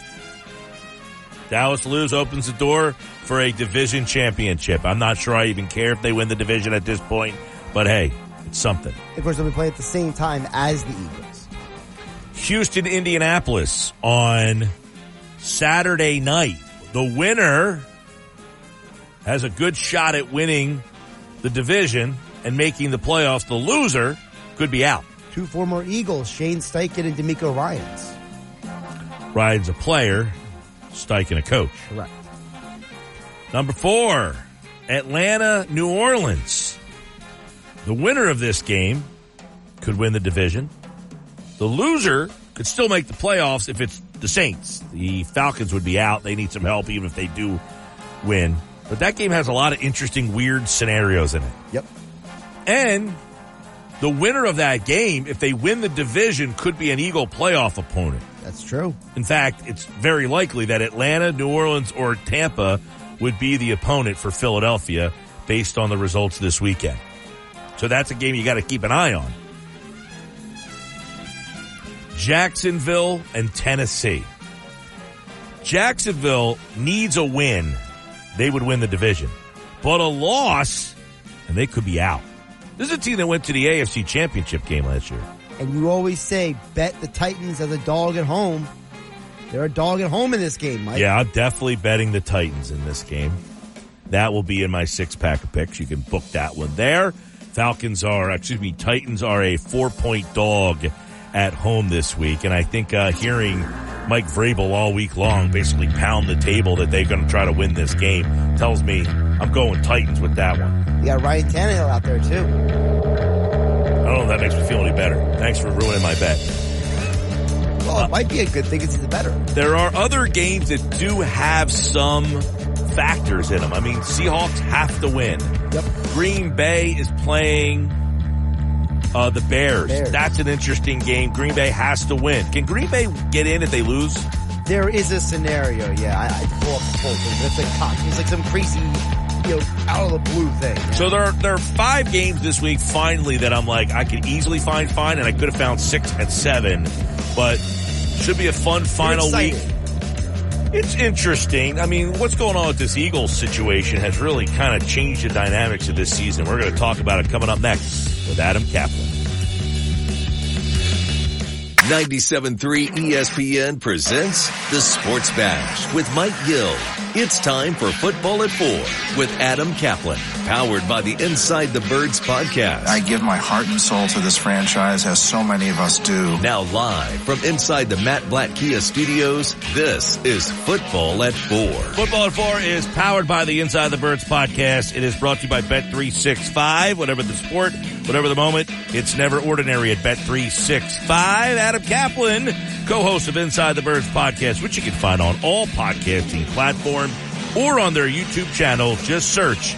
Dallas lose opens the door for a division championship. I'm not sure I even care if they win the division at this point, but hey, it's something. Of course, they'll be playing at the same time as the Eagles. Houston, Indianapolis on Saturday night. The winner has a good shot at winning the division and making the playoffs. The loser could be out. Two former Eagles, Shane Steichen and DeMeco Ryans. Ryans a player, Steichen a coach. Correct. Number 4, Atlanta, New Orleans. The winner of this game could win the division. The loser could still make the playoffs if it's the Saints. The Falcons would be out. They need some help even if they do win. But that game has a lot of interesting, weird scenarios in it. Yep. And the winner of that game, if they win the division, could be an Eagle playoff opponent. That's true. In fact, it's very likely that Atlanta, New Orleans, or Tampa would be the opponent for Philadelphia based on the results this weekend. So that's a game you got to keep an eye on. Jacksonville and Tennessee. Jacksonville needs a win. They would win the division. But a loss, and they could be out. This is a team that went to the AFC Championship game last year. And you always say, bet the Titans as a dog at home. They're a dog at home in this game, Mike. Yeah, I'm definitely betting the Titans in this game. That will be in my 6-pack of picks. You can book that one there. Titans are a 4-point dog at home this week. And I think hearing Mike Vrabel all week long basically pound the table that they're going to try to win this game tells me I'm going Titans with that one. You got Ryan Tannehill out there, too. I don't know if that makes me feel any better. Thanks for ruining my bet. Well, it might be a good thing. It's the better. There are other games that do have some factors in them. I mean, Seahawks have to win. Yep. Green Bay is playing the Bears. That's an interesting game. Green Bay has to win. Can Green Bay get in if they lose? There is a scenario, yeah. I pull up the poll. It's like some crazy, out of the blue thing. Yeah. So there are 5 games this week, finally, that I'm like, I could easily find fine, and I could have found 6 and 7. But should be a fun final week. It's interesting. I mean, what's going on with this Eagles situation has really kind of changed the dynamics of this season. We're going to talk about it coming up next with Adam Kaplan. 97.3 ESPN presents The Sports Bash with Mike Gill. It's time for Football at 4 with Adam Kaplan, powered by the Inside the Birds podcast. I give my heart and soul to this franchise, as so many of us do. Now live from inside the Matt Blatt Kia Studios, this is Football at 4. Football at 4 is powered by the Inside the Birds podcast. It is brought to you by Bet365. Whatever the sport, whatever the moment, it's never ordinary at Bet365. Adam Kaplan, co-host of Inside the Birds podcast, which you can find on all podcasting platforms or on their YouTube channel. Just search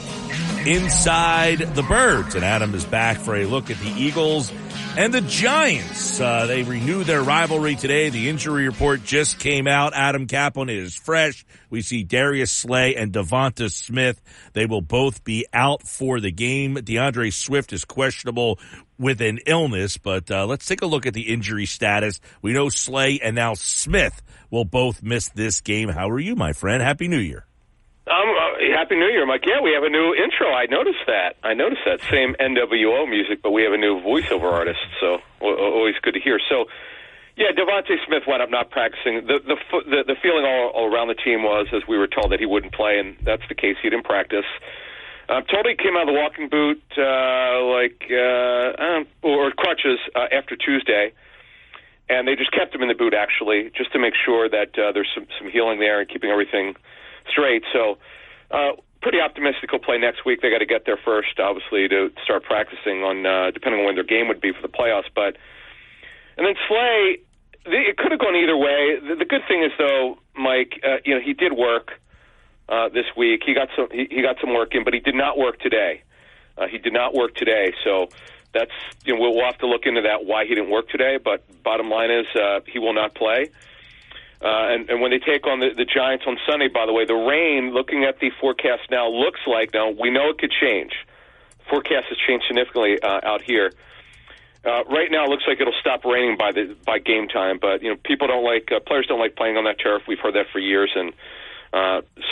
Inside the Birds. And Adam is back for a look at the Eagles and the Giants. They renew their rivalry today. The injury report just came out. Adam Kaplan is fresh. We see Darius Slay and Devonta Smith. They will both be out for the game. DeAndre Swift is questionable with an illness, but let's take a look at the injury status. We know Slay and now Smith will both miss this game. How are you, my friend? Happy New Year. Happy New Year, Mike. Yeah, we have a new intro. I noticed that. Same NWO music, but we have a new voiceover artist, so always good to hear. So, yeah, Devonta Smith wound up not practicing. The feeling all around the team was, as we were told, that he wouldn't play, and that's the case. He didn't practice. I'm told he came out of the walking boot or crutches after Tuesday, and they just kept him in the boot, actually, just to make sure that there's some healing there and keeping everything straight. So pretty optimistic he'll play next week. They got to get there first, obviously, to start practicing on depending on when their game would be for the playoffs. But and then Slay, it could have gone either way. The good thing is, though, Mike, he did work. This week he got some work in, but he did not work today. He did not work today, so that's, you know, we'll have to look into that, why he didn't work today. But bottom line is he will not play. And when they take on the Giants on Sunday, by the way, the rain, looking at the forecast now, looks like, now we know it could change. Forecast has changed significantly out here. Right now, it looks like it'll stop raining by game time. But you know, people don't like players don't like playing on that turf. We've heard that for years, and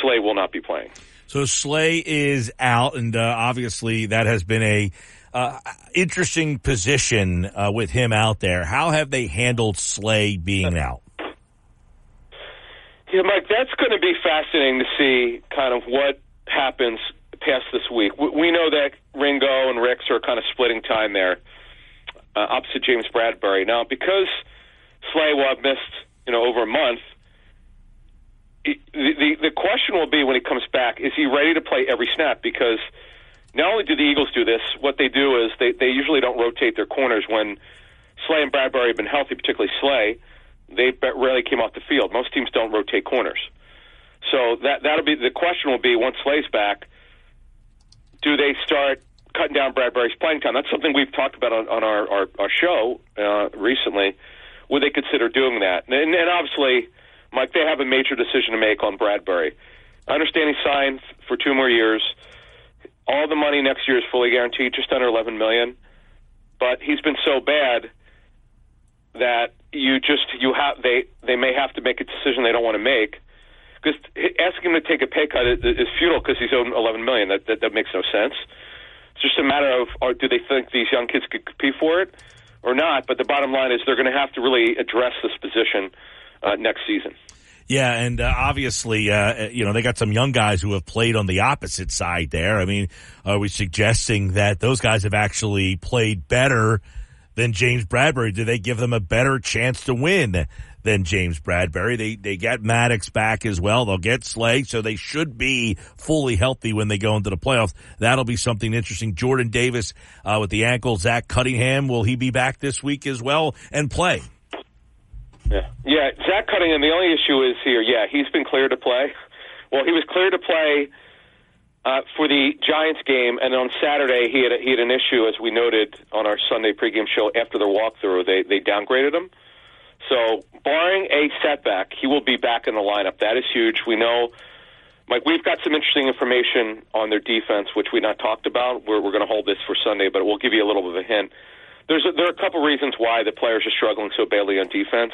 Slay will not be playing. So Slay is out, and obviously that has been a interesting position with him out there. How have they handled Slay being out? Yeah, Mike, that's going to be fascinating to see kind of what happens past this week. We know that Ringo and Ricks are kind of splitting time there opposite James Bradbury. Now, because Slay will have missed, you know, over a month, the question will be when he comes back, is he ready to play every snap? Because not only do the Eagles do this, what they do is they usually don't rotate their corners. When Slay and Bradbury have been healthy, particularly Slay, they rarely came off the field. Most teams don't rotate corners. So that'll be the question will be, once Slay's back, do they start cutting down Bradbury's playing time? That's something we've talked about on our show recently. Would they consider doing that? And obviously, Mike, they have a major decision to make on Bradbury. I understand he signed for 2 more years. All the money next year is fully guaranteed, just under $11 million. But he's been so bad that they may have to make a decision they don't want to make, because asking him to take a pay cut is futile because he's owed $11 million. That makes no sense. It's just a matter of do they think these young kids could compete for it or not. But the bottom line is they're going to have to really address this position next season. Yeah, and obviously, you know, they got some young guys who have played on the opposite side there. I mean, are we suggesting that those guys have actually played better than James Bradbury? Do they give them a better chance to win than James Bradbury? They get Maddox back as well. They'll get Slay, so they should be fully healthy when they go into the playoffs. That'll be something interesting. Jordan Davis with the ankle. Zach Cunningham, will he be back this week as well and play? Yeah, Zach Cunningham, the only issue is here, yeah, he's been cleared to play. Well, he was cleared to play for the Giants game, and on Saturday he had an issue, as we noted on our Sunday pregame show. After their walkthrough, they downgraded him. So, barring a setback, he will be back in the lineup. That is huge. We know, Mike, we've got some interesting information on their defense, which we not talked about. We're going to hold this for Sunday, but we'll give you a little bit of a hint. There are a couple reasons why the players are struggling so badly on defense,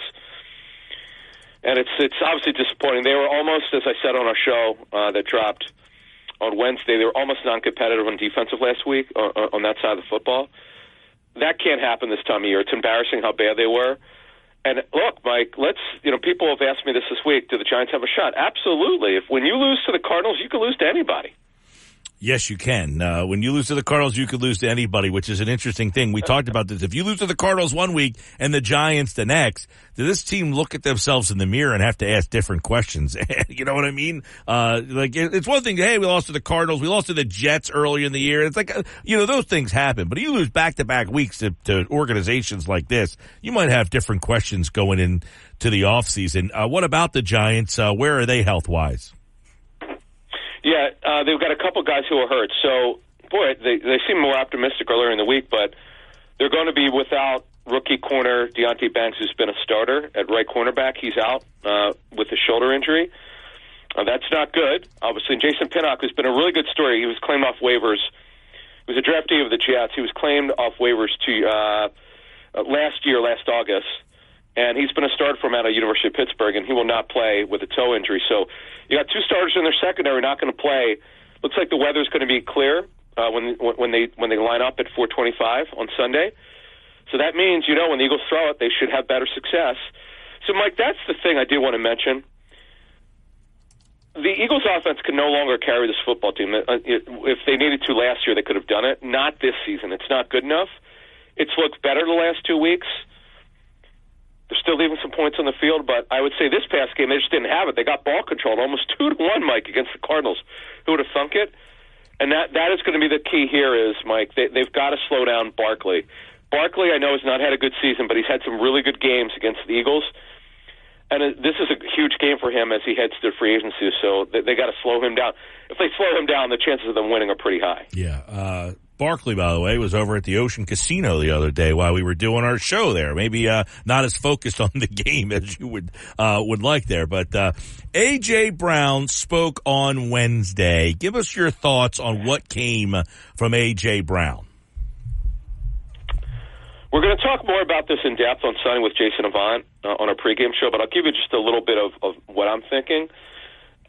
and it's obviously disappointing. They were almost, as I said on our show that dropped on Wednesday, they were almost non-competitive on defensive last week on that side of the football. That can't happen this time of year. It's embarrassing how bad they were. And look, Mike, people have asked me this week, do the Giants have a shot? Absolutely. When you lose to the Cardinals, you can lose to anybody. Yes, you can. When you lose to the Cardinals, you could lose to anybody, which is an interesting thing. We talked about this. If you lose to the Cardinals one week and the Giants the next, does this team look at themselves in the mirror and have to ask different questions? You know what I mean? It's one thing, hey, we lost to the Cardinals. We lost to the Jets earlier in the year. It's like, those things happen. But if you lose back-to-back weeks to organizations like this, you might have different questions going into the offseason. What about the Giants? Where are they health-wise? Yeah, they've got a couple guys who are hurt. So, boy, they seem more optimistic earlier in the week, but they're going to be without rookie corner Deonte Banks, who's been a starter at right cornerback. He's out with a shoulder injury. That's not good. Obviously, Jason Pinnock, who's been a really good story, he was claimed off waivers. He was a draftee of the Jets. He was claimed off waivers to last August. And he's been a starter from out of University of Pittsburgh, and he will not play with a toe injury. So you got 2 starters in their secondary not going to play. Looks like the weather's going to be clear when they line up at 4:25 on Sunday. So that means, when the Eagles throw it, they should have better success. So, Mike, that's the thing I do want to mention. The Eagles' offense can no longer carry this football team. If they needed to last year, they could have done it. Not this season. It's not good enough. It's looked better the last 2 weeks. They're still leaving some points on the field, but I would say this past game, they just didn't have it. They got ball controlled, almost 2-1, Mike, against the Cardinals. Who would have thunk it? And that is going to be the key here is, Mike, they've got to slow down Barkley. Barkley, I know, has not had a good season, but he's had some really good games against the Eagles. And this is a huge game for him as he heads to free agency, so they got to slow him down. If they slow him down, the chances of them winning are pretty high. Yeah, Barkley, by the way, was over at the Ocean Casino the other day while we were doing our show there. Maybe not as focused on the game as you would like there. But A.J. Brown spoke on Wednesday. Give us your thoughts on what came from A.J. Brown. We're going to talk more about this in depth on Sunday with Jason Avant on our pregame show, but I'll give you just a little bit of what I'm thinking.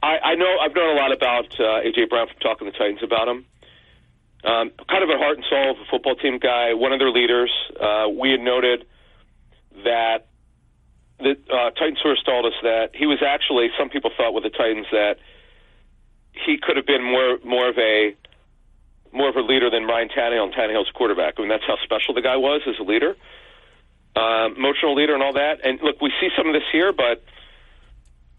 I know I've known a lot about A.J. Brown from talking to the Titans about him. Kind of a heart and soul of a football team guy, one of their leaders. We had noted that the Titans source told us that he was actually, some people thought with the Titans that he could have been more of a leader than Ryan Tannehill and Tannehill's quarterback. I mean, that's how special the guy was as a leader, emotional leader and all that. And look, we see some of this here, but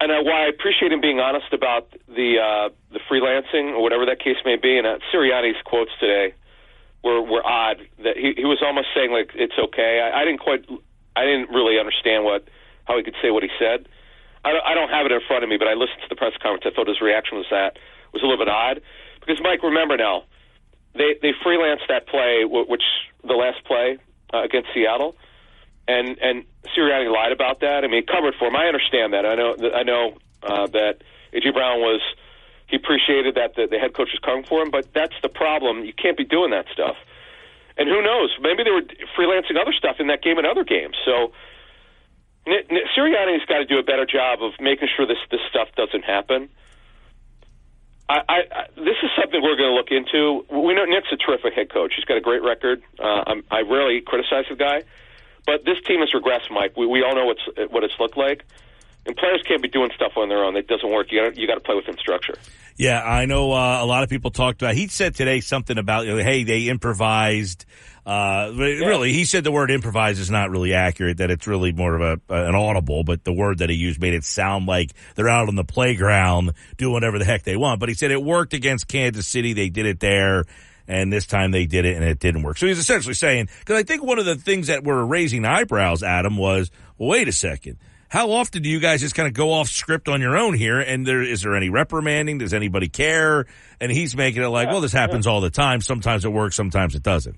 and why I appreciate him being honest about the freelancing or whatever that case may be. And Sirianni's quotes today were odd. That he was almost saying like it's okay. I didn't really understand how he could say what he said. I don't have it in front of me, but I listened to the press conference. I thought his reaction was a little bit odd because Mike, remember now, they freelanced that play, which the last play against Seattle. And Sirianni lied about that. I mean, he covered for him. I understand that. I know that A.J. Brown he appreciated that the head coach was coming for him, but that's the problem. You can't be doing that stuff. And who knows? Maybe they were freelancing other stuff in that game and other games. So Sirianni's got to do a better job of making sure this stuff doesn't happen. This is something we're going to look into. We know Nick's a terrific head coach. He's got a great record. I rarely criticize the guy. But this team has regressed, Mike. We all know what it's looked like. And players can't be doing stuff on their own. That doesn't work. You got to play within structure. Yeah, I know a lot of people talked about – he said today something about, hey, they improvised. Really, he said the word improvise is not really accurate, that it's really more of an audible. But the word that he used made it sound like they're out on the playground doing whatever the heck they want. But he said it worked against Kansas City. They did it there. And this time they did it, and it didn't work. So he's essentially saying, because I think one of the things that were raising eyebrows, Adam, was, well, wait a second. How often do you guys just kind of go off script on your own here? And is there any reprimanding? Does anybody care? And he's making it like, well, this happens all the time. Sometimes it works, sometimes it doesn't.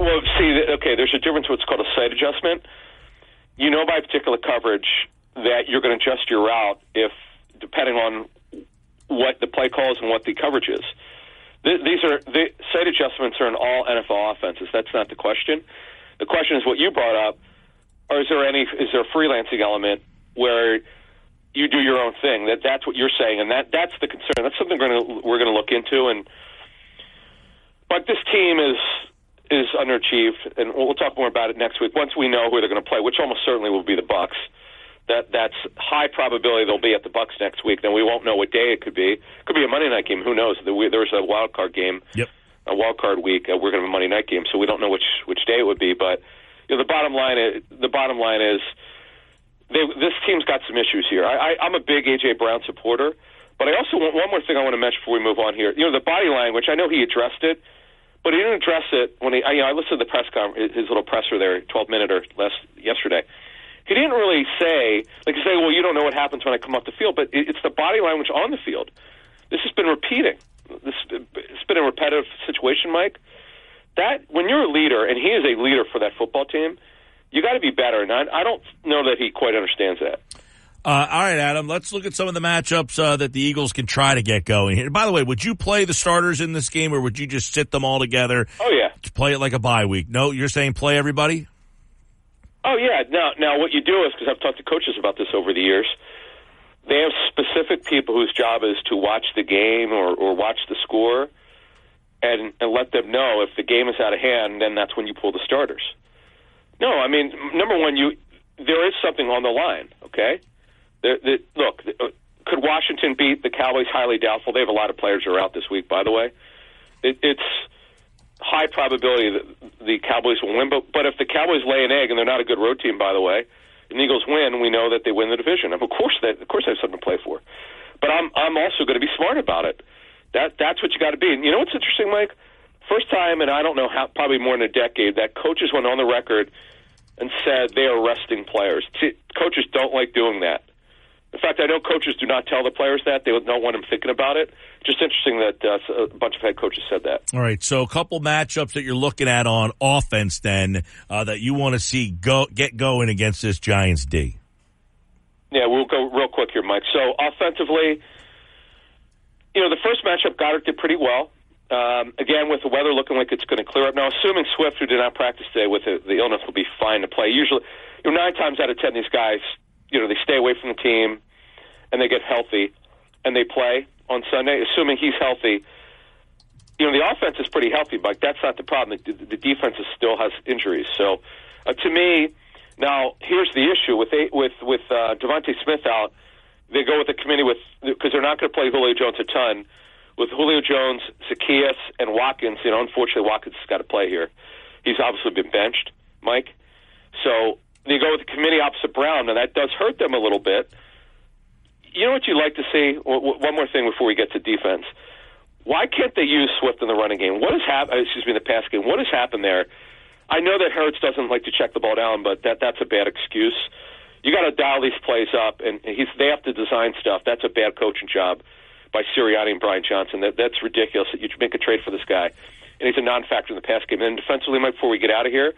Well, see, okay, there's a difference what's called a site adjustment. You know by a particular coverage that you're going to adjust your route depending on what the play calls and what the coverage is. Site adjustments are in all NFL offenses. That's not the question. The question is what you brought up, or is there a freelancing element where you do your own thing? That's what you're saying, and that's the concern. That's something we're going to look into. But this team is underachieved, and we'll talk more about it next week once we know who they're going to play, which almost certainly will be the Bucs. That's high probability they'll be at the Bucs next week. Then we won't know what day it could be. It could be a Monday night game. Who knows? There's a wild card game. Yep. A wild card week. We're going to have a Monday night game, so we don't know which day it would be. But the bottom line is this team's got some issues here. I'm a big A.J. Brown supporter, but I also want one more thing I want to mention before we move on here. The body language. I know he addressed it, but he didn't address it when he. I listened to the press conference, his little presser there, 12-minute or less yesterday. He didn't really say, well, you don't know what happens when I come off the field, but it's the body language on the field. This has been repeating. It's been a repetitive situation, Mike. That when you're a leader, and he is a leader for that football team, you got to be better. And I don't know that he quite understands that. All right, Adam, let's look at some of the matchups that the Eagles can try to get going here. By the way, would you play the starters in this game, or would you just sit them all together? Oh, yeah. To play it like a bye week? No, you're saying play everybody? Oh, yeah. Now what you do is, because I've talked to coaches about this over the years, they have specific people whose job is to watch the game or watch the score and let them know if the game is out of hand, then that's when you pull the starters. No, I mean, number one, there is something on the line, okay? Look, could Washington beat the Cowboys? Highly doubtful. They have a lot of players who are out this week, by the way. It's high probability that the Cowboys will win, but if the Cowboys lay an egg, and they're not a good road team, by the way, and the Eagles win, we know that they win the division. Of course, they have something to play for. But I'm also going to be smart about it. That's what you got to be. And you know what's interesting, Mike? First time, and I don't know how, probably more than a decade, that coaches went on the record and said they are resting players. Coaches don't like doing that. In fact, fact, I know coaches do not tell the players that. They don't want them thinking about it. Just interesting that a bunch of head coaches said that. All right, so a couple matchups that you're looking at on offense then that you want to see get going against this Giants D. Yeah, we'll go real quick here, Mike. So offensively, you know, the first matchup, Goddard did pretty well. Again, with the weather looking like it's going to clear up. Now, assuming Swift, who did not practice today with the illness, will be fine to play. Usually, you know, 9 times out of 10, these guys, you know, they stay away from the team and they get healthy and they play on Sunday, assuming he's healthy. You know, the offense is pretty healthy, but that's not the problem. The defense still has injuries. So, to me, now, here's the issue. With Devonta Smith out, they go with the committee because they're not going to play Julio Jones a ton. With Julio Jones, Zacchaeus, and Watkins, you know, unfortunately Watkins has got to play here. He's obviously been benched, Mike. So they go with the committee opposite Brown, and that does hurt them a little bit. You know what you'd like to see? One more thing before we get to defense. Why can't they use Swift in the running game? What has happened? Excuse me, the pass game. What has happened there? I know that Hurts doesn't like to check the ball down, but that's a bad excuse. You got to dial these plays up, and they have to design stuff. That's a bad coaching job by Sirianni and Brian Johnson. That's ridiculous that you make a trade for this guy, and he's a non-factor in the pass game. And defensively, Mike, before we get out of here,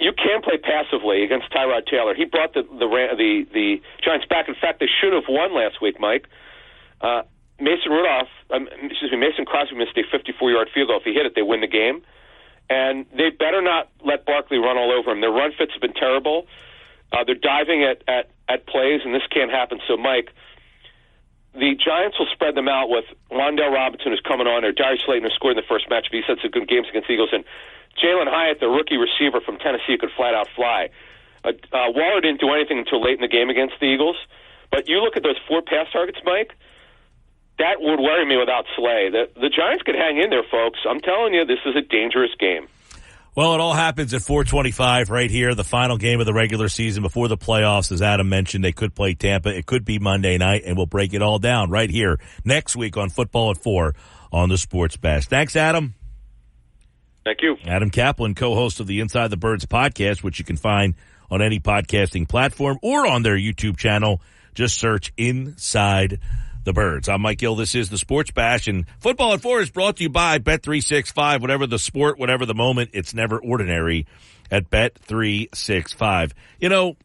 you can play passively against Tyrod Taylor. He brought the Giants back. In fact, they should have won last week, Mike. Mason Crosby missed a 54-yard field goal. If he hit it, they win the game. And they better not let Barkley run all over him. Their run fits have been terrible. They're diving at plays, and this can't happen. So, Mike, the Giants will spread them out with Wandale Robinson, who's coming on, or Darius Slay, who scored in the first match. He had some good games against the Eagles. And Jalen Hyatt, the rookie receiver from Tennessee, could flat-out fly. Waller didn't do anything until late in the game against the Eagles. But you look at those 4 pass targets, Mike, that would worry me without Slay. The Giants could hang in there, folks. I'm telling you, this is a dangerous game. Well, it all happens at 4:25 right here, the final game of the regular season before the playoffs. As Adam mentioned, they could play Tampa. It could be Monday night, and we'll break it all down right here next week on Football at 4 on the Sports Bash. Thanks, Adam. Thank you. Adam Kaplan, co-host of the Inside the Birds podcast, which you can find on any podcasting platform or on their YouTube channel. Just search Inside the Birds. I'm Mike Gill. This is the Sports Bash, and Football at 4 is brought to you by Bet365. Whatever the sport, whatever the moment, it's never ordinary at Bet365. You know,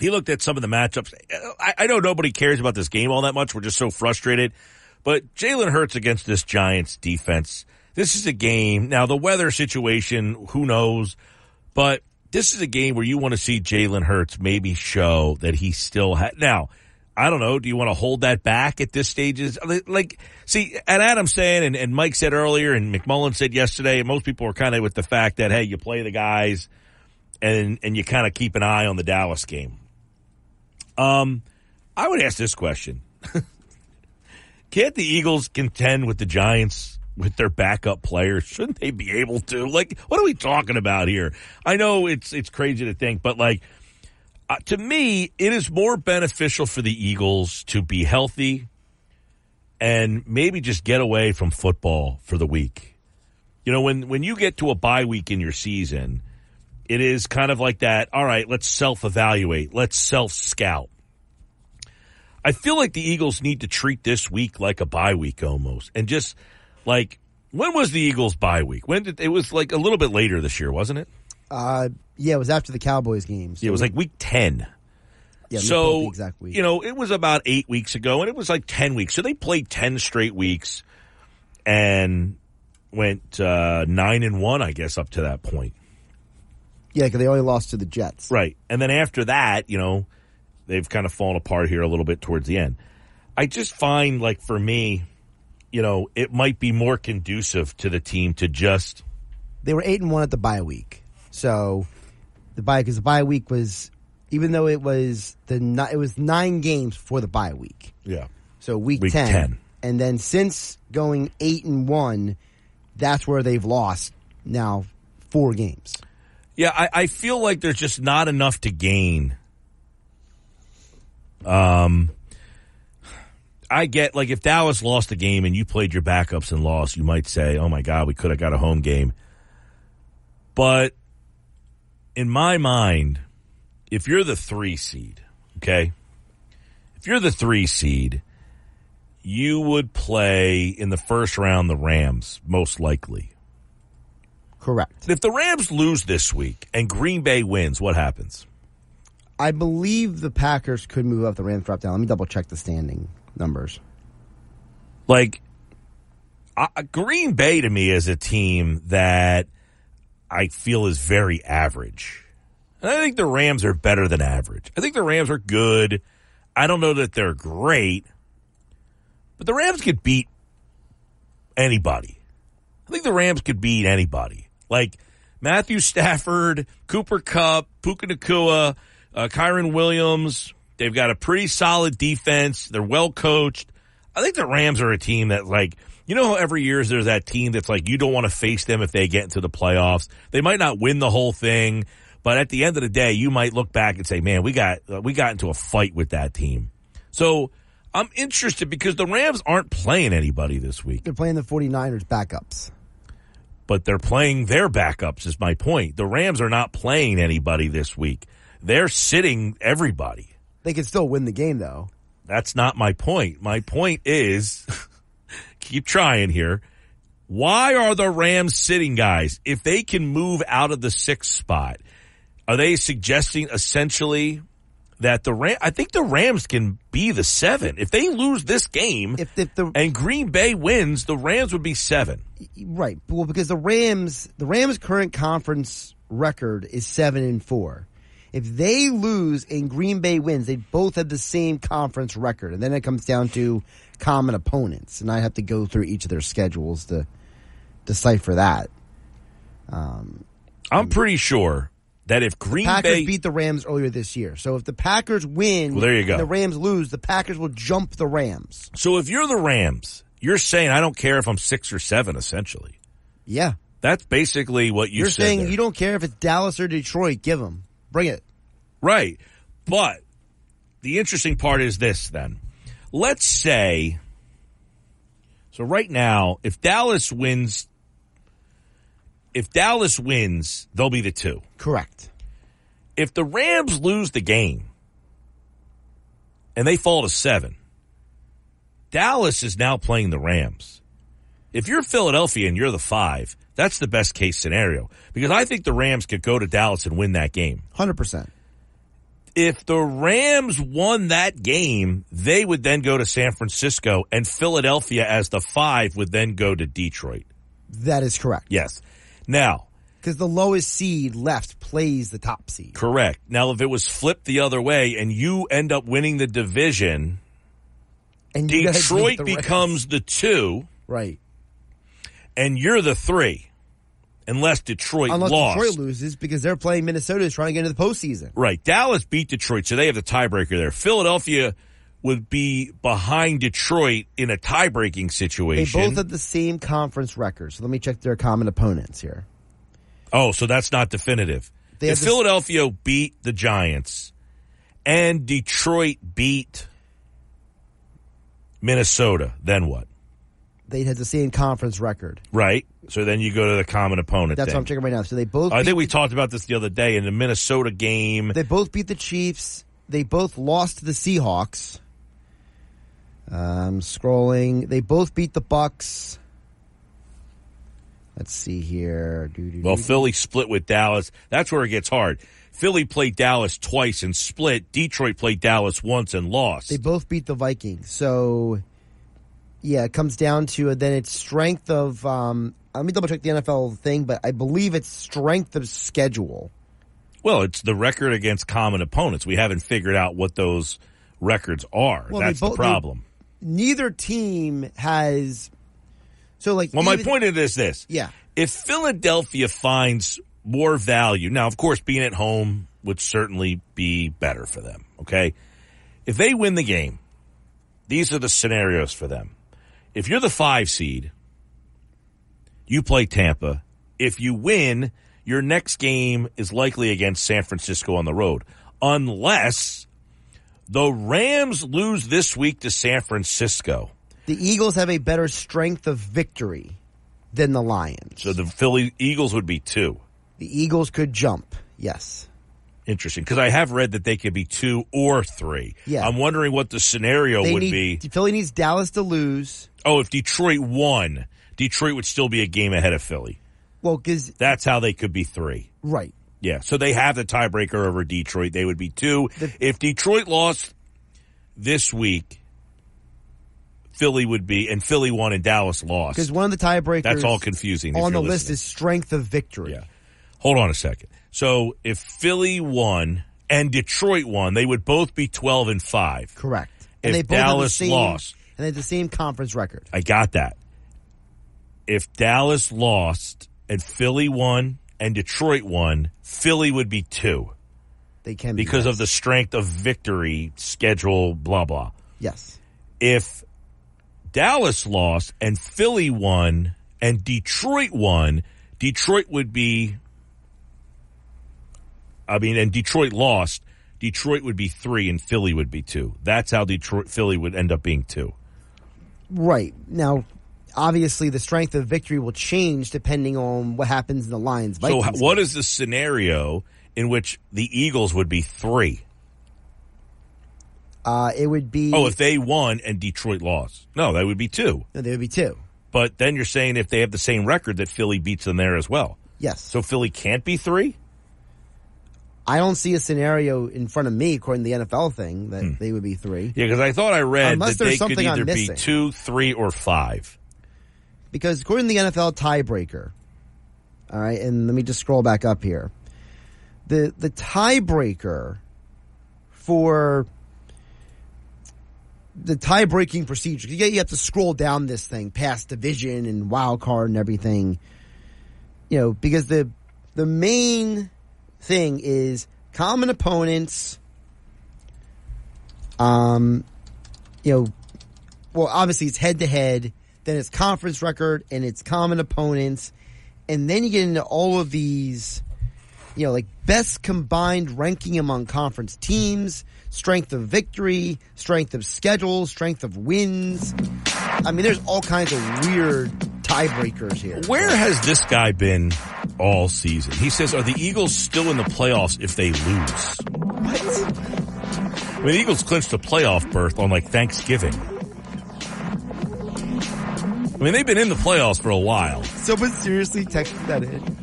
he looked at some of the matchups. I know nobody cares about this game all that much. We're just so frustrated. But Jalen Hurts against this Giants defense, this is a game. Now, the weather situation, who knows? But this is a game where you want to see Jalen Hurts maybe show that he still has. Now, I don't know. Do you want to hold that back at this stage? Like, see, and Adam's saying, and Mike said earlier, and McMullen said yesterday, and most people are kind of with the fact that, hey, you play the guys and you kind of keep an eye on the Dallas game. I would ask this question. Can't the Eagles contend with the Giants with their backup players? Shouldn't they be able to? Like, what are we talking about here? I know it's crazy to think, but like, to me, it is more beneficial for the Eagles to be healthy and maybe just get away from football for the week. You know, when you get to a bye week in your season, it is kind of like that, all right, let's self-evaluate, let's self-scout. I feel like the Eagles need to treat this week like a bye week almost. And just, like, when was the Eagles' bye week? It was like a little bit later this year, wasn't it? Yeah, it was after the Cowboys game. So yeah, it was like week 10. Yeah, so, exact week. You know, it was about 8 weeks ago, and it was like 10 weeks. So they played 10 straight weeks and went 9-1, I guess, up to that point. Yeah, because they only lost to the Jets. Right. And then after that, you know, they've kind of fallen apart here a little bit towards the end. I just find, like, for me, you know, it might be more conducive to the team to just. They were 8-1 at the bye week. So, because the bye week was, even though it was it was 9 games before the bye week. Yeah. So week 10, and then since going 8-1, that's where they've lost now 4 games. Yeah, I feel like there's just not enough to gain. I get, like, if Dallas lost the game and you played your backups and lost, you might say, "Oh my God, we could have got a home game," but. In my mind, if you're the 3 seed, okay, if you're the 3 seed, you would play in the first round the Rams, most likely. Correct. If the Rams lose this week and Green Bay wins, what happens? I believe the Packers could move up. The Rams drop down. Let me double-check the standing numbers. Like, Green Bay to me is a team that I feel is very average. And I think the Rams are better than average. I think the Rams are good. I don't know that they're great. But the Rams could beat anybody. I think the Rams could beat anybody. Like Matthew Stafford, Cooper Kupp, Puka Nacua, Kyron Williams. They've got a pretty solid defense. They're well coached. I think the Rams are a team that, like, you know how every year there's that team that's like, you don't want to face them if they get into the playoffs. They might not win the whole thing, but at the end of the day, you might look back and say, man, we got into a fight with that team. So I'm interested because the Rams aren't playing anybody this week. They're playing the 49ers backups. But they're playing their backups is my point. The Rams are not playing anybody this week. They're sitting everybody. They can still win the game, though. That's not my point. My point is, keep trying here, why are the Rams sitting guys? If they can move out of the 6th spot, are they suggesting essentially that the Rams, I think the Rams can be the 7. If they lose this game and Green Bay wins, the Rams would be 7. Right. Well, because the Rams' current conference record is 7-4. If they lose and Green Bay wins, they both have the same conference record. And then it comes down to common opponents. And I have to go through each of their schedules to decipher that. I'm pretty sure that if Green Bay beat the Rams earlier this year. So if the Packers win and the Rams lose, the Packers will jump the Rams. So if you're the Rams, you're saying, I don't care if I'm 6 or 7, essentially. Yeah. That's basically what you're saying. You're saying you don't care if it's Dallas or Detroit. Give them. Bring it. Right. But the interesting part is this then. Let's say, so right now, if Dallas wins, they'll be the 2. Correct. If the Rams lose the game and they fall to 7, Dallas is now playing the Rams. If you're Philadelphia and you're the 5, that's the best case scenario because I think the Rams could go to Dallas and win that game. 100%. If the Rams won that game, they would then go to San Francisco and Philadelphia as the 5 would then go to Detroit. That is correct. Yes. Now, because the lowest seed left plays the top seed. Correct. Now, if it was flipped the other way and you end up winning the division, and Detroit becomes the 2. Right. And you're the 3, unless Detroit lost. Unless Detroit loses, because they're playing Minnesota trying to get into the postseason. Right. Dallas beat Detroit, so they have the tiebreaker there. Philadelphia would be behind Detroit in a tie-breaking situation. They both have the same conference record, so let me check their common opponents here. Oh, so that's not definitive. If Philadelphia beat the Giants and Detroit beat Minnesota, then what? They had the same conference record. Right. So then you go to the common opponent. That's what I'm checking right now. So they both. I think we talked about this the other day in the Minnesota game. They both beat the Chiefs. They both lost to the Seahawks. Scrolling. They both beat the Bucks. Let's see here. Well, Philly split with Dallas. That's where it gets hard. Philly played Dallas twice and split. Detroit played Dallas once and lost. They both beat the Vikings. So. Yeah, it comes down to then it's strength of let me double-check the NFL thing, but I believe it's strength of schedule. Well, it's the record against common opponents. We haven't figured out what those records are. Well, that's the problem. Neither team has – so like. Well, my point is this. Yeah. If Philadelphia finds more value – now, of course, being at home would certainly be better for them, okay? If they win the game, these are the scenarios for them. If you're the 5 seed, you play Tampa. If you win, your next game is likely against San Francisco on the road. Unless the Rams lose this week to San Francisco. The Eagles have a better strength of victory than the Lions. So the Philly Eagles would be 2. The Eagles could jump, yes. Interesting, because I have read that they could be 2 or 3. Yeah. I'm wondering what the scenario would be. Philly needs Dallas to lose. Oh, if Detroit won, Detroit would still be a game ahead of Philly. Well, because that's how they could be 3. Right. Yeah, so they have the tiebreaker over Detroit. They would be 2. If Detroit lost this week, Philly would be, and Philly won and Dallas lost. Because one of the tiebreakers that's all confusing on the list is strength of victory. Yeah. Hold on a second. So if Philly won and Detroit won, they would both be 12-5. Correct. And if Dallas lost. And they had the same conference record. I got that. If Dallas lost and Philly won and Detroit won, Philly would be 2. They can be. Because of the strength of victory, schedule, blah, blah. Yes. If Dallas lost and Philly won and Detroit won, Detroit would be... and Detroit lost. Detroit would be 3 and Philly would be 2. That's how Philly would end up being 2. Right. Now, obviously, the strength of victory will change depending on what happens in the Lions. So what is the scenario in which the Eagles would be 3? It would be... Oh, if they won and Detroit lost. No, that would be 2. No, they would be 2. But then you're saying if they have the same record that Philly beats them there as well. Yes. So Philly can't be 3? I don't see a scenario in front of me, according to the NFL thing, that they would be 3. Yeah, because I thought I read that they could either be 2, 3, or 5. Because according to the NFL tiebreaker, all right, and let me just scroll back up here. The tiebreaker for the tie-breaking procedure, you have to scroll down this thing past division and wild card and everything, because the main... thing is common opponents, obviously it's head-to-head, then it's conference record, and it's common opponents, and then you get into all of these, best combined ranking among conference teams, strength of victory, strength of schedule, strength of wins. There's all kinds of weird tiebreakers here. Where has this guy been all season? He says, are the Eagles still in the playoffs if they lose? What? The Eagles clinched the playoff berth on, Thanksgiving. They've been in the playoffs for a while. Someone seriously texted that in.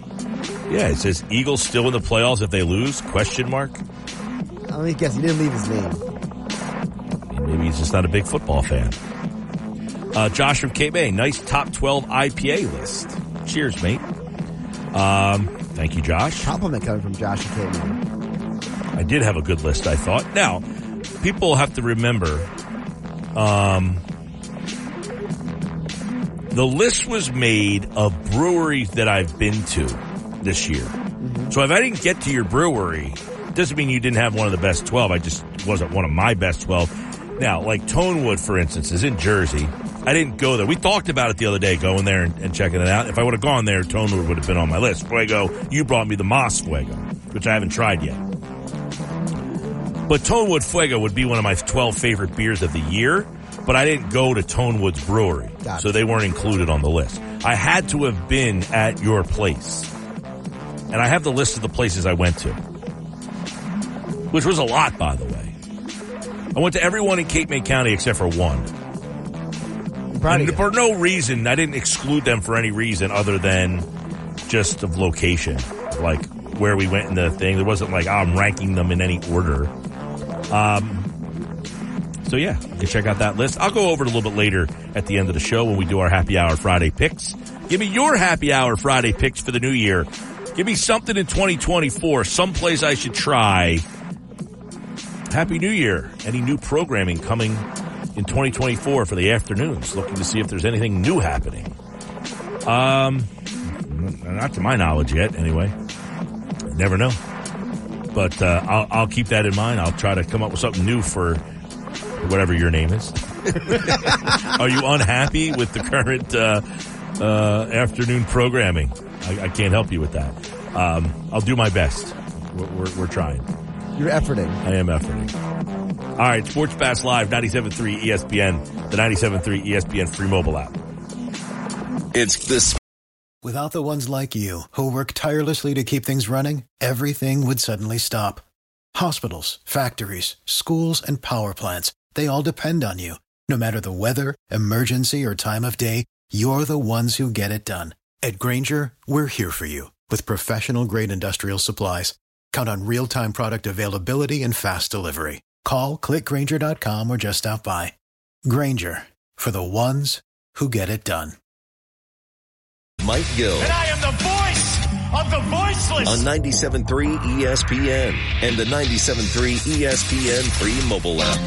Yeah, it says, Eagles still in the playoffs if they lose? ? Let me guess, he didn't leave his name. Maybe he's just not a big football fan. Josh from Cape May, nice top 12 IPA list. Cheers, mate. Thank you, Josh. Compliment coming from Josh from Cape May. I did have a good list, I thought. Now, people have to remember, the list was made of breweries that I've been to this year. Mm-hmm. So if I didn't get to your brewery, it doesn't mean you didn't have one of the best 12. I just wasn't one of my best 12. Now, Tonewood, for instance, is in Jersey. I didn't go there. We talked about it the other day, going there and checking it out. If I would have gone there, Tonewood would have been on my list. Fuego, you brought me the Mas Fuego, which I haven't tried yet. But Tonewood Fuego would be one of my 12 favorite beers of the year, but I didn't go to Tonewood's brewery, so they weren't included on the list. I had to have been at your place, and I have the list of the places I went to, which was a lot, by the way. I went to everyone in Cape May County except for one. And for no reason, I didn't exclude them for any reason other than just of location, where we went in the thing. There wasn't I'm ranking them in any order. So yeah, you can check out that list. I'll go over it a little bit later at the end of the show when we do our Happy Hour Friday picks. Give me your Happy Hour Friday picks for the new year. Give me something in 2024, someplace I should try. Happy New Year. Any new programming coming in 2024 for the afternoons, looking to see if there's anything new happening. Not to my knowledge yet, anyway. Never know. But I'll keep that in mind. I'll try to come up with something new for whatever your name is. Are you unhappy with the current afternoon programming? I can't help you with that. I'll do my best. We're trying. You're efforting. I am efforting. All right, Sports Bass Live, 97.3 ESPN, the 97.3 ESPN free mobile app. It's this. Without the ones like you who work tirelessly to keep things running, everything would suddenly stop. Hospitals, factories, schools, and power plants, they all depend on you. No matter the weather, emergency, or time of day, you're the ones who get it done. At Grainger, we're here for you with professional-grade industrial supplies. Count on real-time product availability and fast delivery. Call, clickgrainger.com, or just stop by. Grainger, for the ones who get it done. Mike Gill. And I am the voice of the voiceless. On 97.3 ESPN and the 97.3 ESPN free mobile app.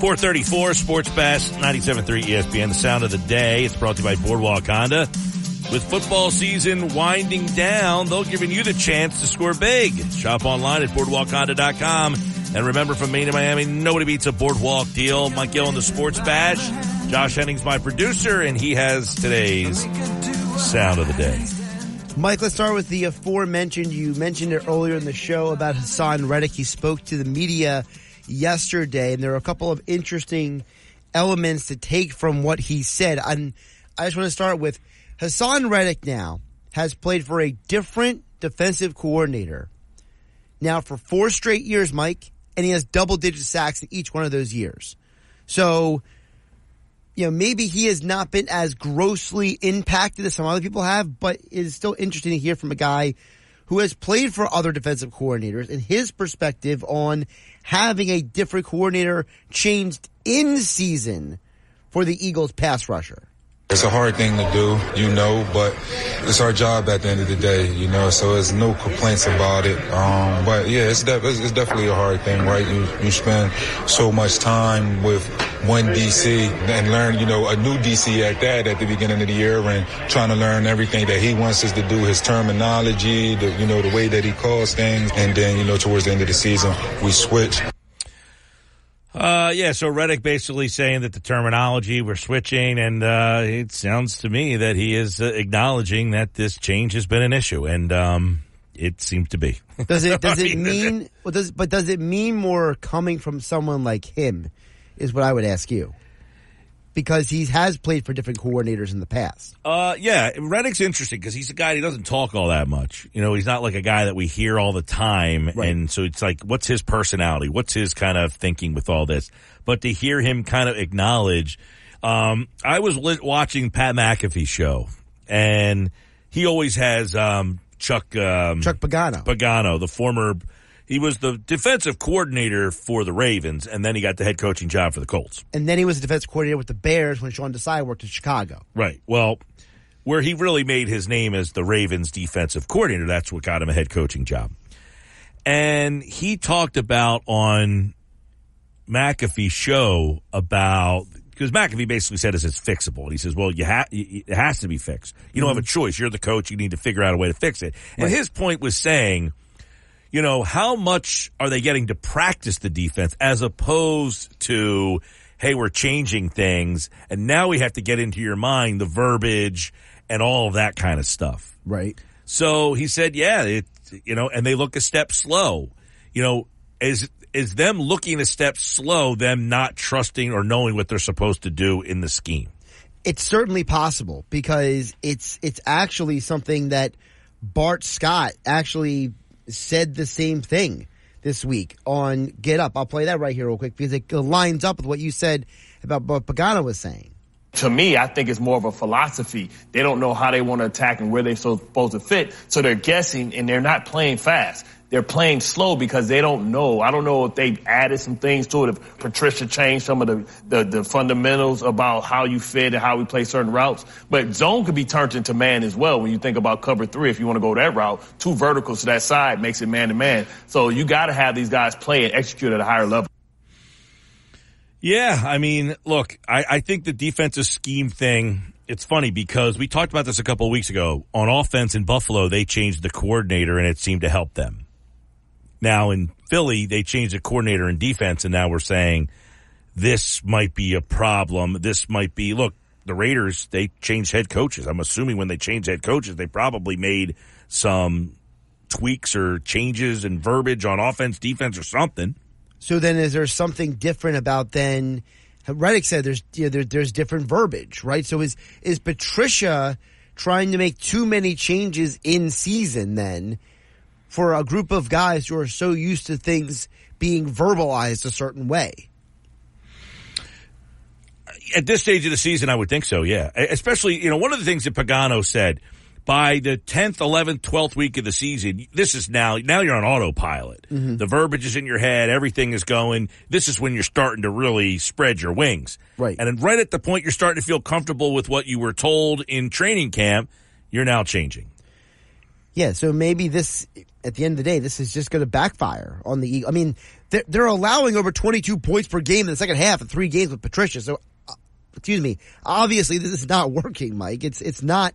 434 Sports Bash, 97.3 ESPN, the sound of the day. It's brought to you by Boardwalk Honda. With football season winding down, they're giving you the chance to score big. Shop online at BoardwalkHonda.com. And remember, from Maine to Miami, nobody beats a Boardwalk deal. Mike Gill on the Sports Bash. Josh Henning's my producer, and he has today's sound of the day. Mike, let's start with the aforementioned. You mentioned it earlier in the show about Hassan Reddick. He spoke to the media yesterday, and there are a couple of interesting elements to take from what he said. I just want to start with Hassan Reddick now has played for a different defensive coordinator now for 4 straight years, Mike, and he has double-digit sacks in each one of those years. So, you know, maybe he has not been as grossly impacted as some other people have, but it is still interesting to hear from a guy who has played for other defensive coordinators and his perspective on having a different coordinator changed in season for the Eagles pass rusher. It's a hard thing to do, but it's our job at the end of the day, so there's no complaints about it. But yeah, it's definitely a hard thing, right? You spend so much time with one DC and learn, a new DC at that at the beginning of the year, and trying to learn everything that he wants us to do, his terminology, the way that he calls things. And then, towards the end of the season, we switch. So Reddick basically saying that the terminology we're switching, and it sounds to me that he is acknowledging that this change has been an issue, and it seems to be. Does it mean more coming from someone like him is what I would ask you, because he has played for different coordinators in the past. Reddick's interesting because he's a guy who doesn't talk all that much. He's not like a guy that we hear all the time. Right. And so it's like, what's his personality? What's his kind of thinking with all this? But to hear him kind of acknowledge, I was watching Pat McAfee's show, and he always has Chuck Pagano. Pagano, the former, he was the defensive coordinator for the Ravens, and then he got the head coaching job for the Colts. And then he was the defensive coordinator with the Bears when Sean Desai worked in Chicago. Right. Well, where he really made his name as the Ravens defensive coordinator, that's what got him a head coaching job. And he talked about on McAfee's show about, because McAfee basically said this is fixable. And he says, well, it has to be fixed. You don't have a choice. You're the coach. You need to figure out a way to fix it. And his point was saying, how much are they getting to practice the defense as opposed to, hey, we're changing things, and now we have to get into your mind the verbiage and all of that kind of stuff. Right. So he said, and they look a step slow. Is them looking a step slow, them not trusting or knowing what they're supposed to do in the scheme? It's certainly possible, because it's actually something that Bart Scott actually said the same thing this week on Get Up. I'll play that right here real quick because it lines up with what you said about what Pagano was saying. To me, I think it's more of a philosophy. They don't know how they want to attack and where they're supposed to fit, so they're guessing, and they're not playing fast. They're playing slow because they don't know. I don't know if they've added some things to it, if Patricia changed some of the fundamentals about how you fit and how we play certain routes. But zone could be turned into man as well when you think about cover three. If you want to go that route, 2 verticals to that side makes it man-to-man. So you got to have these guys play and execute at a higher level. Yeah, I mean, look, I think the defensive scheme thing, it's funny because we talked about this a couple of weeks ago. On offense in Buffalo, they changed the coordinator, and it seemed to help them. Now in Philly, they changed the coordinator in defense, and now we're saying this might be a problem. This might be, look, the Raiders, they changed head coaches. I'm assuming when they changed head coaches, they probably made some tweaks or changes in verbiage on offense, defense, or something. So then is there something different about then? Reddick said there's different verbiage, right? So is Patricia trying to make too many changes in season then? for a group of guys who are so used to things being verbalized a certain way? At this stage of the season, I would think so, yeah. Especially, you know, one of the things that Pagano said, by the 10th, 11th, 12th week of the season, this is now you're on autopilot. Mm-hmm. The verbiage is in your head. Everything is going. This is when you're starting to really spread your wings. Right. And then right at the point you're starting to feel comfortable with what you were told in training camp, you're now changing. Yeah, so maybe this, at the end of the day, this is just going to backfire on the Eagles. I mean, they're allowing over 22 points per game in the second half of three games with Patricia. So, obviously this is not working, Mike. It's not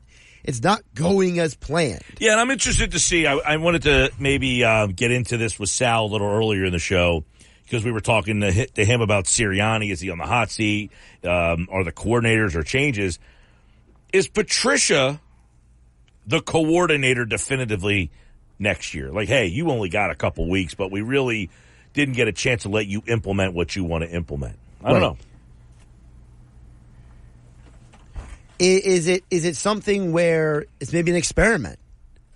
going as planned. Yeah, and I'm interested to see. I wanted to maybe get into this with Sal a little earlier in the show because we were talking to him about Sirianni. Is he on the hot seat? Are the coordinators or changes? Is Patricia the coordinator definitively next year? Like, hey, you only got a couple weeks, but we really didn't get a chance to let you implement what you want to implement. I don't know. Is it something where it's maybe an experiment?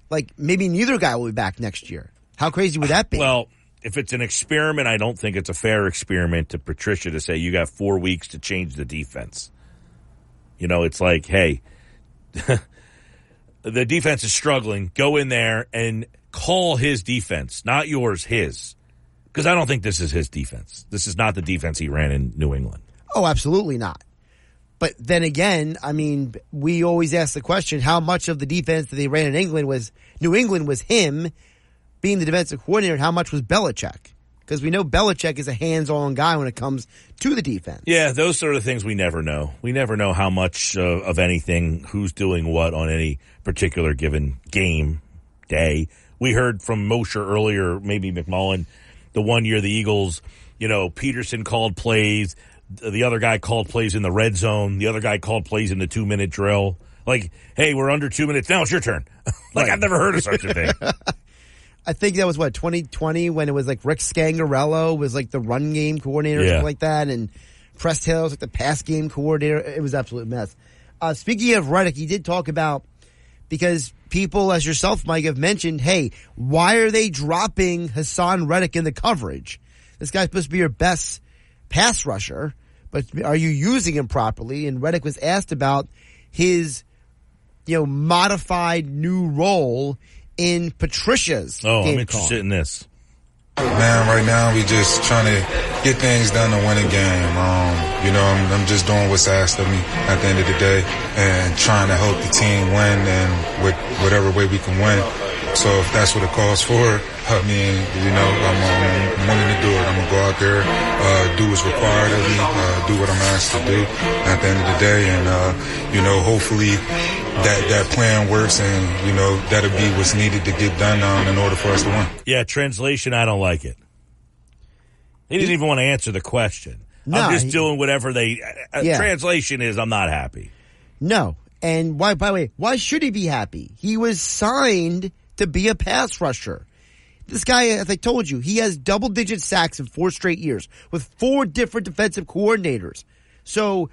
Like, maybe neither guy will be back next year. How crazy would that be? Well, if it's an experiment, I don't think it's a fair experiment to Patricia to say you got 4 weeks to change the defense. You know, it's like, hey, the defense is struggling. Go in there and call his defense, not yours, his. Because I don't think this is his defense. This is not the defense he ran in New England. Oh, absolutely not. But then again, I mean, we always ask the question, how much of the defense that they ran in England was New England was him being the defensive coordinator, and how much was Belichick? Because we know Belichick is a hands-on guy when it comes to the defense. Yeah, those sort of things we never know. We never know how much of anything, who's doing what on any particular given game, day. We heard from Mosher earlier, maybe McMullen, the one year the Eagles, you know, Peterson called plays. The other guy called plays in the red zone. The other guy called plays in the 2-minute drill. Like, hey, we're under 2 minutes. Now it's your turn. Like, right. I've never heard of such a thing. I think that was, 2020 when it was like Rick Scangarello was like the run game coordinator or something like that. And Press Hill was like the pass game coordinator. It was an absolute mess. Speaking of Reddick, he did talk about, because people, as yourself, Mike, have mentioned, hey, why are they dropping Hassan Reddick in the coverage? This guy's supposed to be your best pass rusher, but are you using him properly? And Reddick was asked about his, modified new role in Patricia's game. I'm interested in this. Man, right now we just trying to get things done to win a game. I'm just doing what's asked of me at the end of the day and trying to help the team win and with whatever way we can win. So if that's what it calls for, I mean, I'm willing to do it. I'm going to go out there, do what's required of me, do what I'm asked to do at the end of the day. And, hopefully that plan works and, that'll be what's needed to get done in order for us to win. Yeah, translation, I don't like it. He didn't even want to answer the question. No, I'm just doing whatever they – translation is I'm not happy. No. And why? By the way, why should he be happy? He was signed – to be a pass rusher. This guy, as I told you, he has double-digit sacks in 4 straight years with 4 different defensive coordinators. So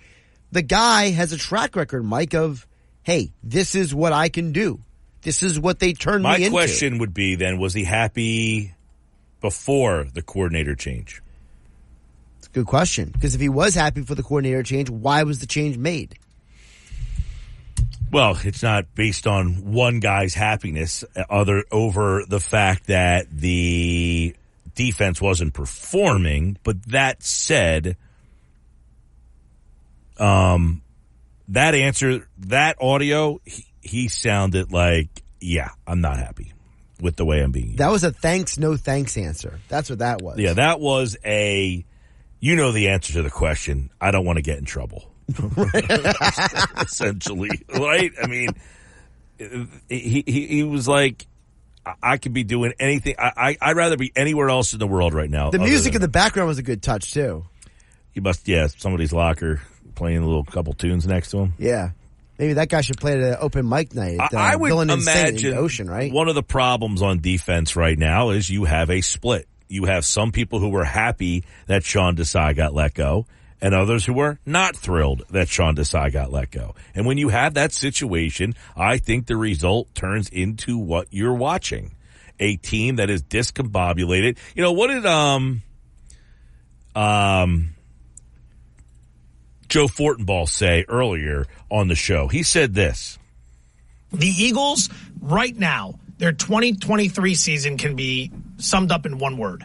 the guy has a track record, Mike, of, hey, this is what I can do. This is what they turned me into. My question would be then, was he happy before the coordinator change? It's a good question. Because if he was happy for the coordinator change, why was the change made? Well, it's not based on one guy's happiness over the fact that the defense wasn't performing. But that said, that answer, that audio, he sounded like, yeah, I'm not happy with the way I'm being used. That was a thanks, no thanks answer. That's what that was. Yeah, that was a, the answer to the question. I don't want to get in trouble. Essentially, right? I mean, he was like, I could be doing anything. I'd rather be anywhere else in the world right now. The music in the background was a good touch too. He must, somebody's locker playing a little couple tunes next to him. Yeah, maybe that guy should play at an open mic night. I would imagine Ocean, right? One of the problems on defense right now is you have a split. You have some people who were happy that Sean Desai got let go, and others who were not thrilled that Sean Desai got let go. And when you have that situation, I think the result turns into what you're watching. a team that is discombobulated. You know, what did Joe Fortenball say earlier on the show? He said this. The Eagles right now, their 2023 season can be summed up in one word: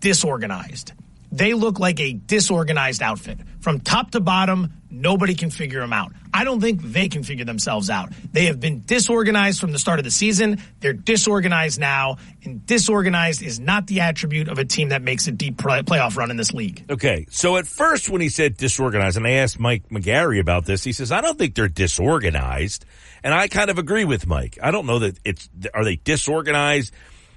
disorganized. They look like a disorganized outfit. From top to bottom, nobody can figure them out. I don't think they can figure themselves out. They have been disorganized from the start of the season. They're disorganized now, and disorganized is not the attribute of a team that makes a deep playoff run in this league. Okay, so at first when he said disorganized, and I asked Mike McGarry about this, he says, I don't think they're disorganized, and I kind of agree with Mike. I don't know that it's – are they disorganized?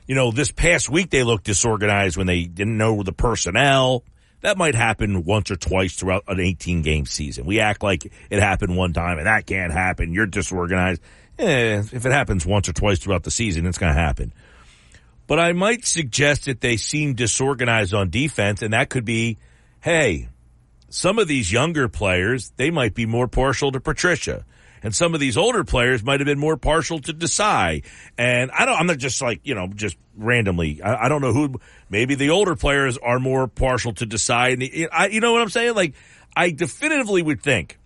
You know, this past week they looked disorganized when they didn't know the personnel. That might happen once or twice throughout an 18-game season. We act like it happened one time, and that can't happen. You're disorganized. If it happens once or twice throughout the season, it's going to happen. But I might suggest that they seem disorganized on defense, and that could be, hey, some of these younger players, they might be more partial to Patricia. And some of these older players might have been more partial to Desai. And I'm not just like, you know, just randomly. I don't know who. Maybe the older players are more partial to Desai. And you know what I'm saying? Like, I definitively would think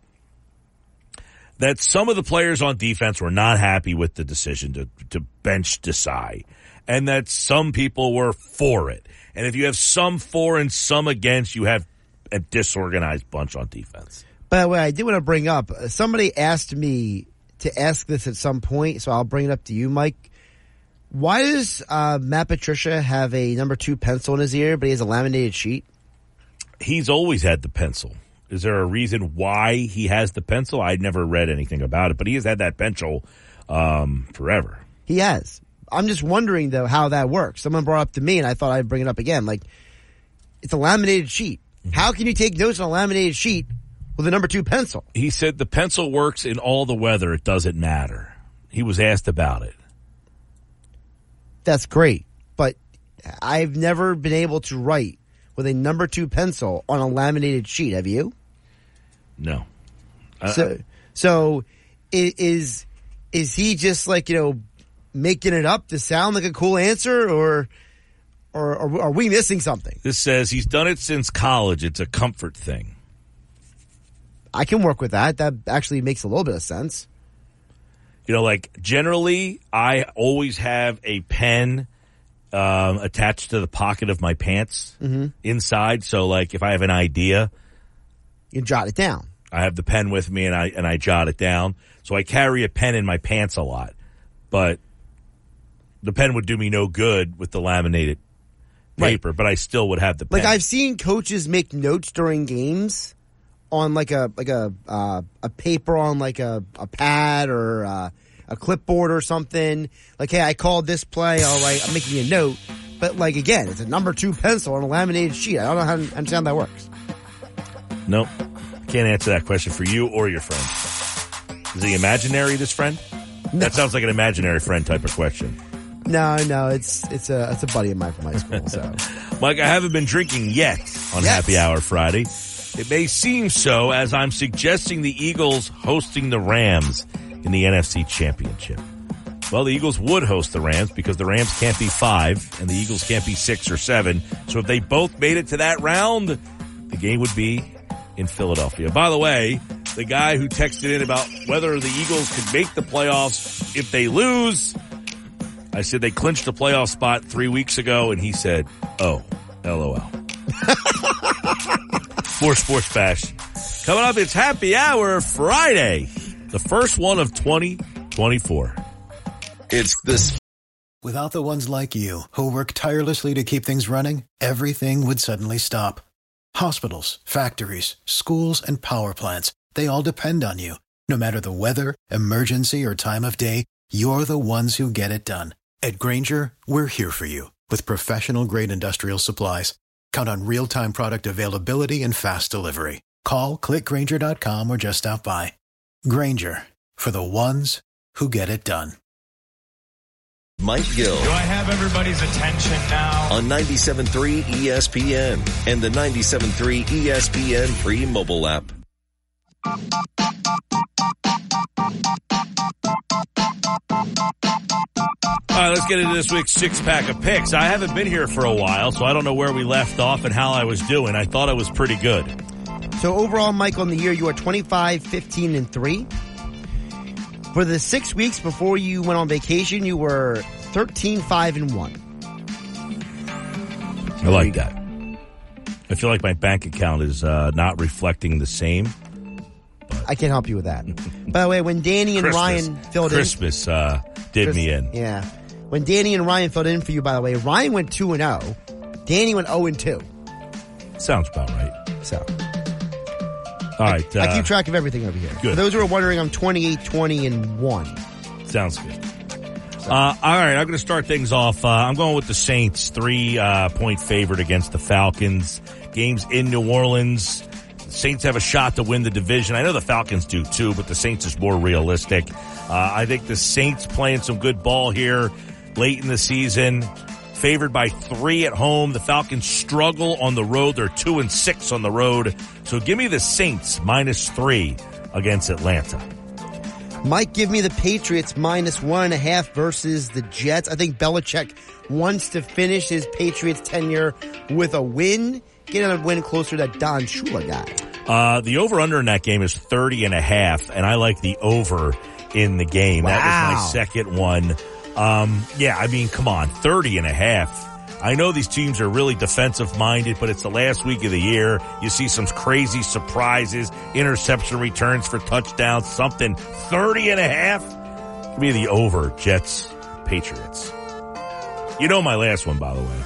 that some of the players on defense were not happy with the decision to bench Desai. And that some people were for it. And if you have some for and some against, you have a disorganized bunch on defense. By the way, I did want to bring up, somebody asked me to ask this at some point, so I'll bring it up to you, Mike. Why does Matt Patricia have a number 2 pencil in his ear, but he has a laminated sheet? He's always had the pencil. Is there a reason why he has the pencil? I never read anything about it, but he has had that pencil forever. He has. I'm just wondering, though, how that works. Someone brought it up to me, and I thought I'd bring it up again. Like, it's a laminated sheet. Mm-hmm. How can you take notes on a laminated sheet with a number 2 pencil? He said the pencil works in all the weather. It doesn't matter. He was asked about it. That's great. But I've never been able to write with a number 2 pencil on a laminated sheet. Have you? No. So is he just like, you know, making it up to sound like a cool answer, or are we missing something? This says he's done it since college. It's a comfort thing. I can work with that. That actually makes a little bit of sense. You know, like, generally, I always have a pen attached to the pocket of my pants inside. So, like, if I have an idea, you jot it down. I have the pen with me, and I jot it down. So I carry a pen in my pants a lot. But the pen would do me no good with the laminated paper, but I still would have the pen. Like, I've seen coaches make notes during games on like a paper on like a pad or a clipboard or something. Like, hey, I called this play. All right, I'm making a note. But like, again, it's a number 2 pencil on a laminated sheet. I don't know how to understand how that works. Nope, can't answer that question for you or your friend. Is he imaginary? This friend? No. That sounds like an imaginary friend type of question. No, it's a buddy of mine from high school. So, Mike, I haven't been drinking yet on Happy Hour Friday. It may seem so, as I'm suggesting the Eagles hosting the Rams in the NFC Championship. Well, the Eagles would host the Rams because the Rams can't be 5 and the Eagles can't be 6 or 7. So if they both made it to that round, the game would be in Philadelphia. By the way, the guy who texted in about whether the Eagles could make the playoffs if they lose, I said they clinched the playoff spot 3 weeks ago, and he said, oh, LOL. For Sports Bash. Coming up, it's Happy Hour Friday, the first one of 2024. It's this. Without the ones like you who work tirelessly to keep things running, everything would suddenly stop. Hospitals, factories, schools, and power plants, they all depend on you. No matter the weather, emergency, or time of day, you're the ones who get it done. At Grainger, we're here for you with professional-grade industrial supplies. Count on real-time product availability and fast delivery. Call, click Grainger.com, or just stop by. Grainger, for the ones who get it done. Mike Gill. Do I have everybody's attention now? On 97.3 ESPN and the 97.3 ESPN free mobile app. All right, let's get into this week's six-pack of picks. I haven't been here for a while, so I don't know where we left off and how I was doing. I thought I was pretty good. So overall, Michael, in the year, you are 25, 15, and 3. For the 6 weeks before you went on vacation, you were 13, 5, and 1. I like that. I feel like my bank account is not reflecting the same. I can't help you with that. By the way, when Danny and Ryan filled in... Christmas did me in. Yeah. When Danny and Ryan filled in for you, by the way, Ryan went 2-0. Danny went 0-2. Sounds about right. So... All right. I keep track of everything over here. Good. For those who are wondering, I'm 28, 20, and 1. Sounds good. So. All right. I'm going to start things off. I'm going with the Saints. 3-point favorite against the Falcons. Game's in New Orleans. The Saints have a shot to win the division. I know the Falcons do, too, but the Saints is more realistic. I think the Saints playing some good ball here late in the season. Favored by 3 at home. The Falcons struggle on the road. They're 2-6 on the road. So give me the Saints -3 against Atlanta. Mike, give me the Patriots -1.5 versus the Jets. I think Belichick wants to finish his Patriots tenure with a win. Get another win closer to that Don Shula guy. The over-under in that game is 30.5, and I like the over in the game. Wow. That was my second one. Yeah, I mean, come on, 30.5. I know these teams are really defensive-minded, but it's the last week of the year. You see some crazy surprises, interception returns for touchdowns, something. 30.5? Give me the over, Jets, Patriots. You know my last one, by the way.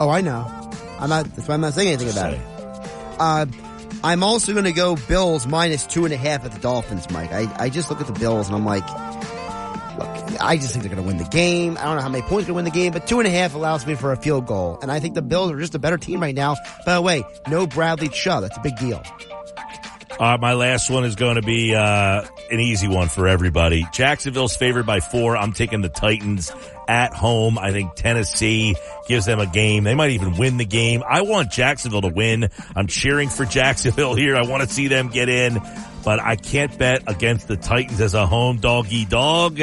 Oh, I know. That's why I'm not saying anything about it. I'm also going to go Bills -2.5 at the Dolphins, Mike. I just look at the Bills, and I'm like... Look, I just think they're going to win the game. I don't know how many points they're going to win the game, but 2.5 allows me for a field goal. And I think the Bills are just a better team right now. By the way, no Bradley Chubb. That's a big deal. My last one is going to be an easy one for everybody. Jacksonville's favored by 4. I'm taking the Titans at home. I think Tennessee gives them a game. They might even win the game. I want Jacksonville to win. I'm cheering for Jacksonville here. I want to see them get in. But I can't bet against the Titans as a home doggy dog.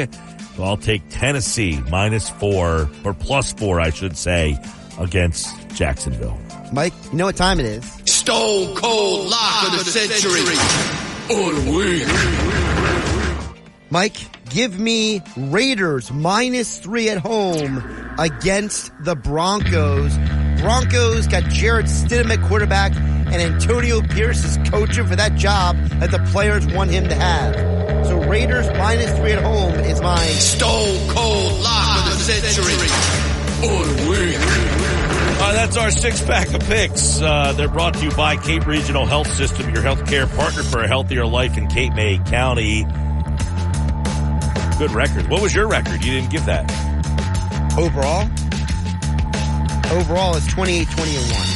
So I'll take Tennessee -4, or +4, I should say, against Jacksonville. Mike, you know what time it is. Stone Cold Lock of the Century. All the way. Mike, give me Raiders -3 at home against the Broncos. Broncos got Jarrett Stidham at quarterback, and Antonio Pierce is coaching for that job that the players want him to have. So Raiders -3 at home is my Stone Cold Lock of the Century. All the way. That's our six-pack of picks. They're brought to you by Cape Regional Health System, your healthcare partner for a healthier life in Cape May County. Good record. What was your record? You didn't give that. Overall, it's 28, 20, and 1.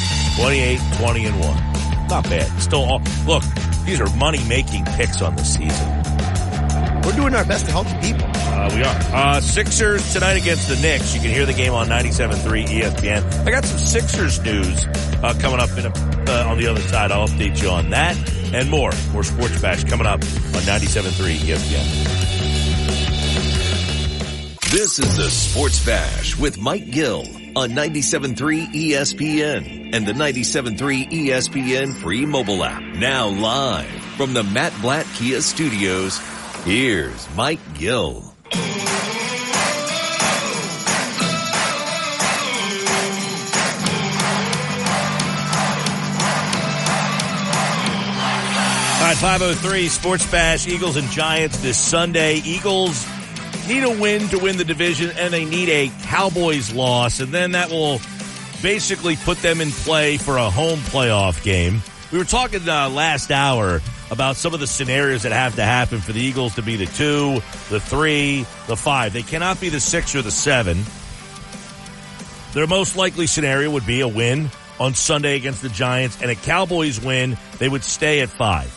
28, 20, and 1. Not bad. Still all. Look, these are money-making picks on the season. We're doing our best to help the people. We are. Sixers tonight against the Knicks. You can hear the game on 97.3 ESPN. I got some Sixers news coming up on the other side. I'll update you on that and more. More Sports Bash coming up on 97.3 ESPN. This is the Sports Bash with Mike Gill on 97.3 ESPN and the 97.3 ESPN free mobile app. Now live from the Matt Blatt Kia Studios, here's Mike Gill. All right, 503 Sports Bash, Eagles and Giants this Sunday. Eagles need a win to win the division, and they need a Cowboys loss, and then that will basically put them in play for a home playoff game. We were talking last hour about some of the scenarios that have to happen for the Eagles to be the 2, the 3, the 5. They cannot be the 6 or the 7. Their most likely scenario would be a win on Sunday against the Giants, and a Cowboys win, they would stay at 5.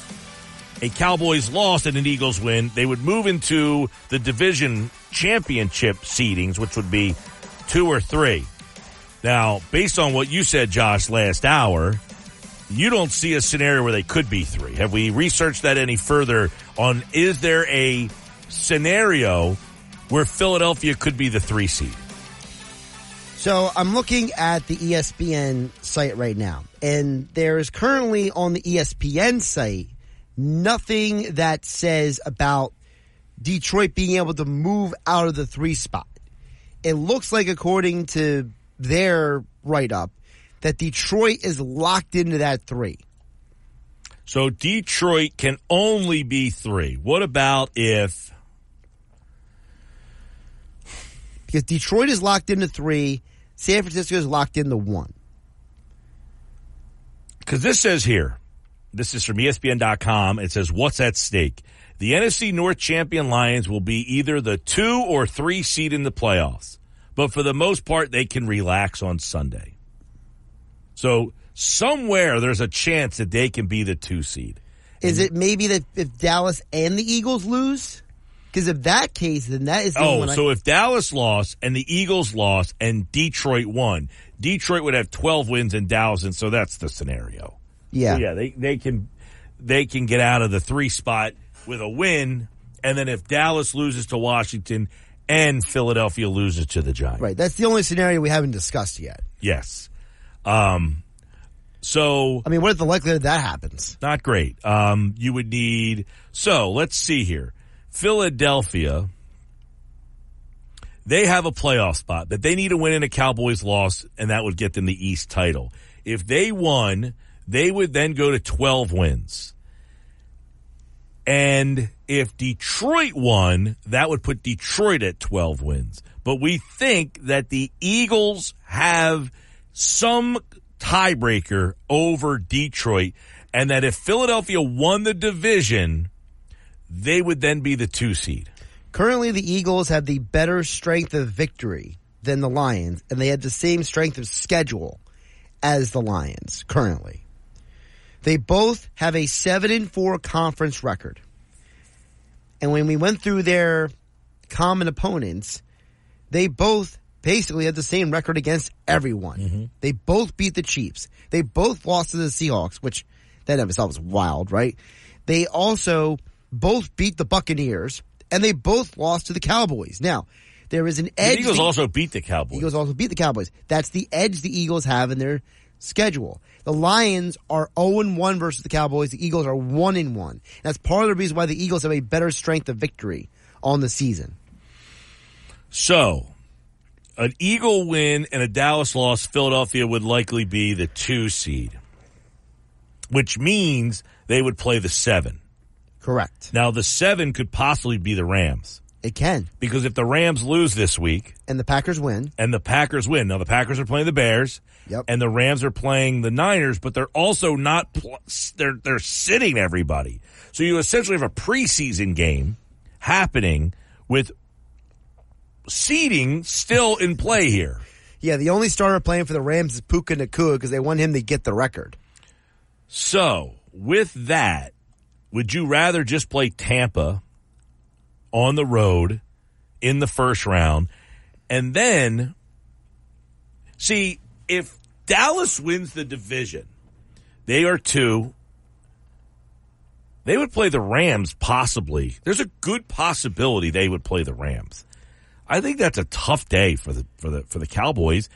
A Cowboys loss and an Eagles win, they would move into the division championship seedings, which would be 2 or 3. Now, based on what you said, Josh, last hour, you don't see a scenario where they could be 3. Have we researched that any further on, is there a scenario where Philadelphia could be the 3 seed. So I'm looking at the ESPN site right now, and there is currently on the ESPN site nothing that says about Detroit being able to move out of the 3 spot. It looks like, according to their write-up, that Detroit is locked into that 3. So Detroit can only be 3. What about if... Because Detroit is locked into 3, San Francisco is locked into 1. Because this says here, this is from ESPN.com, it says, what's at stake? The NFC North champion Lions will be either the 2 or 3 seed in the playoffs. But for the most part, they can relax on Sunday. So somewhere there's a chance that they can be the 2 seed. Is it maybe that if Dallas and the Eagles lose? Because if that case, then that is the one. Oh, so if Dallas lost and the Eagles lost and Detroit won, Detroit would have 12 wins in Dallas, and so that's the scenario. Yeah. So yeah, they can get out of the 3 spot with a win, and then if Dallas loses to Washington and Philadelphia loses to the Giants. Right, that's the only scenario we haven't discussed yet. Yes. So... I mean, what is the likelihood that happens? Not great. You would need... So, let's see here. Philadelphia, they have a playoff spot that they need to win in a Cowboys loss, and that would get them the East title. If they won, they would then go to 12 wins. And if Detroit won, that would put Detroit at 12 wins. But we think that the Eagles have some tiebreaker over Detroit, and that if Philadelphia won the division, they would then be the 2 seed. Currently, the Eagles have the better strength of victory than the Lions, and they have the same strength of schedule as the Lions currently. They both have a 7-4 conference record. And when we went through their common opponents, they both basically had the same record against everyone. Mm-hmm. They both beat the Chiefs. They both lost to the Seahawks, which that of itself was wild, right? They also... both beat the Buccaneers, and they both lost to the Cowboys. Now, there is an edge. The Eagles also beat the Cowboys. That's the edge the Eagles have in their schedule. The Lions are 0-1 versus the Cowboys. The Eagles are 1-1. That's part of the reason why the Eagles have a better strength of victory on the season. So, an Eagle win and a Dallas loss, Philadelphia would likely be the 2 seed, which means they would play the 7. Correct. Now, the 7 could possibly be the Rams. It can. Because if the Rams lose this week... and the Packers win. Now, the Packers are playing the Bears. Yep. And the Rams are playing the Niners, but they're also not... They're sitting everybody. So you essentially have a preseason game happening with seeding still in play here. Yeah, the only starter playing for the Rams is Puka Nacua because they want him to get the record. So, with that... would you rather just play Tampa on the road in the first round? And then, see, if Dallas wins the division, they are 2. They would play the Rams possibly. There's a good possibility they would play the Rams. I think that's a tough day for the Cowboys.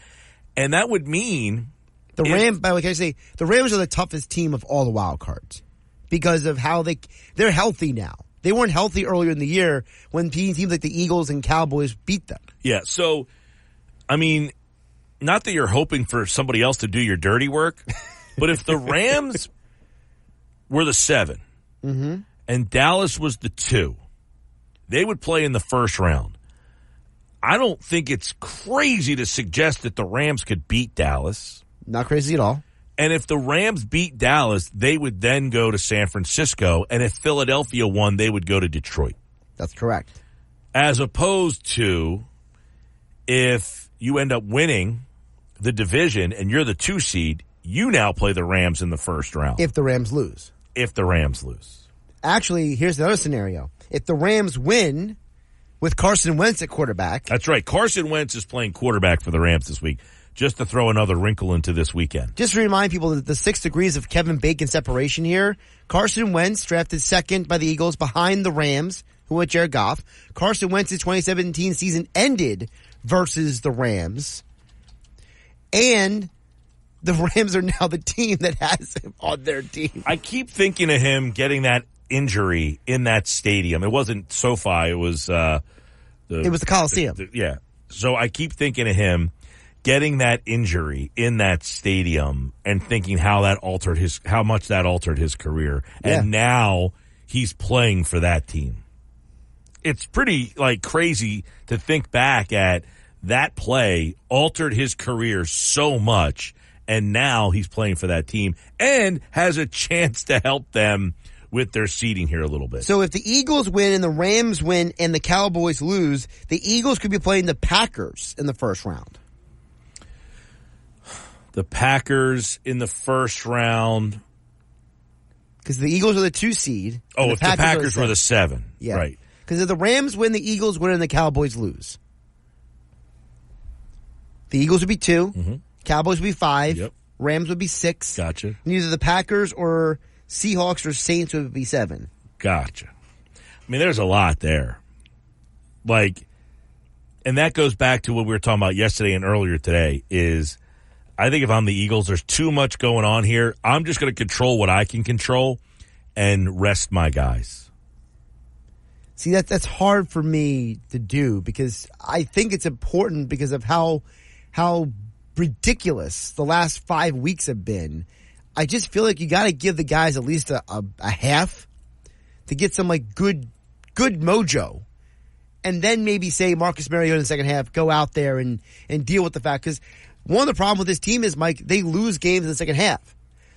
And that would mean the Rams, by the way, can I say the Rams are the toughest team of all the wild cards. Because of how they're healthy now. They weren't healthy earlier in the year when teams like the Eagles and Cowboys beat them. Yeah, so, I mean, not that you're hoping for somebody else to do your dirty work, but if the Rams were the 7 mm-hmm. and Dallas was the 2, they would play in the first round. I don't think it's crazy to suggest that the Rams could beat Dallas. Not crazy at all. And if the Rams beat Dallas, they would then go to San Francisco. And if Philadelphia won, they would go to Detroit. That's correct. As opposed to if you end up winning the division and you're the 2 seed, you now play the Rams in the first round. If the Rams lose. Actually, here's the other scenario. If the Rams win with Carson Wentz at quarterback. That's right. Carson Wentz is playing quarterback for the Rams this week. Just to throw another wrinkle into this weekend. Just to remind people that the 6 degrees of Kevin Bacon separation here. Carson Wentz drafted 2nd by the Eagles behind the Rams, who who went Jared Goff. Carson Wentz's 2017 season ended versus the Rams. And the Rams are now the team that has him on their team. I keep thinking of him getting that injury in that stadium. It wasn't SoFi. It was the Coliseum. Yeah. So I keep thinking of him getting that injury in that stadium and thinking how much that altered his career. Yeah. And now he's playing for that team. It's pretty crazy to think back at that play altered his career so much, and now he's playing for that team and has a chance to help them with their seeding here a little bit. So if the Eagles win and the Rams win and the Cowboys lose, the Eagles could be playing the Packers in the first round. The Packers in the first round. Because the Eagles are the 2 seed. Oh, if the Packers were the 7. Yeah. Right. Because if the Rams win, the Eagles win, and the Cowboys lose. The Eagles would be 2. Mm-hmm. Cowboys would be 5. Yep. Rams would be 6. Gotcha. Neither the Packers or Seahawks or Saints would be 7. Gotcha. I mean, there's a lot there. And that goes back to what we were talking about yesterday and earlier today is I think if I'm the Eagles, there's too much going on here. I'm just going to control what I can control and rest my guys. See, that's hard for me to do because I think it's important because of how ridiculous the last 5 weeks have been. I just feel like you got to give the guys at least a half to get some good mojo, and then maybe say Marcus Mariota in the second half, go out there and deal with the fact. Because one of the problems with this team is, Mike, they lose games in the second half.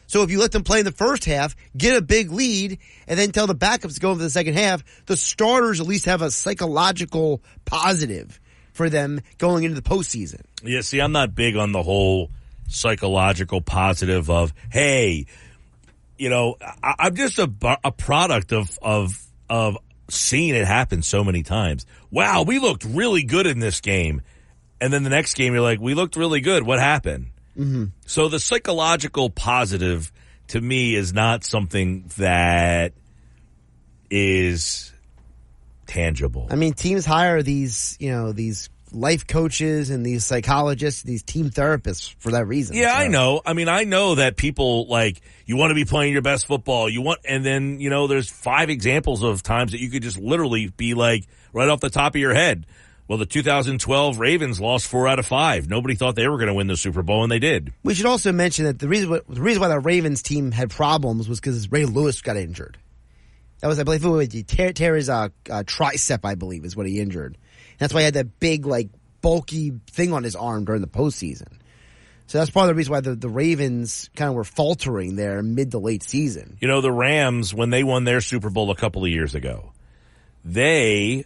So if you let them play in the first half, get a big lead, and then tell the backups to go into the second half, the starters at least have a psychological positive for them going into the postseason. Yeah, see, I'm not big on the whole psychological positive of, hey, I'm just a product of seeing it happen so many times. Wow, we looked really good in this game. And then the next game, you're like, we looked really good. What happened? Mm-hmm. So the psychological positive to me is not something that is tangible. I mean, teams hire these life coaches and these psychologists, these team therapists for that reason. Yeah, so. I know. I mean, I know that people you want to be playing your best football. And then, there's 5 examples of times that you could just literally be right off the top of your head. Well, the 2012 Ravens lost 4 out of 5. Nobody thought they were going to win the Super Bowl, and they did. We should also mention that the reason why the Ravens team had problems was because Ray Lewis got injured. That was, I believe, he tear his tricep, I believe, is what he injured. And that's why he had that big, bulky thing on his arm during the postseason. So that's part of the reason why the Ravens kind of were faltering there mid to late season. The Rams, when they won their Super Bowl a couple of years ago, they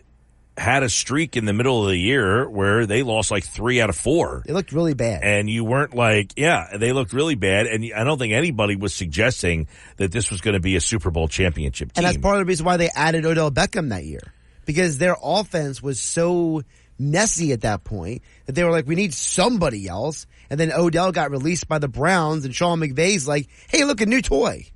had a streak in the middle of the year where they lost 3 out of 4. It looked really bad. And you weren't they looked really bad. And I don't think anybody was suggesting that this was going to be a Super Bowl championship team. And that's part of the reason why they added Odell Beckham that year. Because their offense was so messy at that point that they were we need somebody else. And then Odell got released by the Browns and Sean McVay's hey, look, a new toy.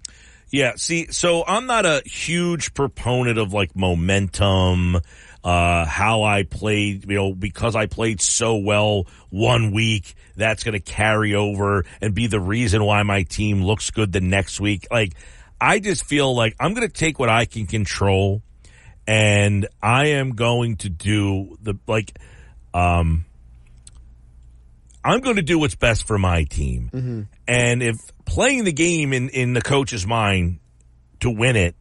Yeah, see, so I'm not a huge proponent of momentum, how I played, because I played so well one week, that's going to carry over and be the reason why my team looks good the next week. I just feel I'm going to take what I can control and I am going to do I'm going to do what's best for my team. Mm-hmm. And if playing the game in the coach's mind to win it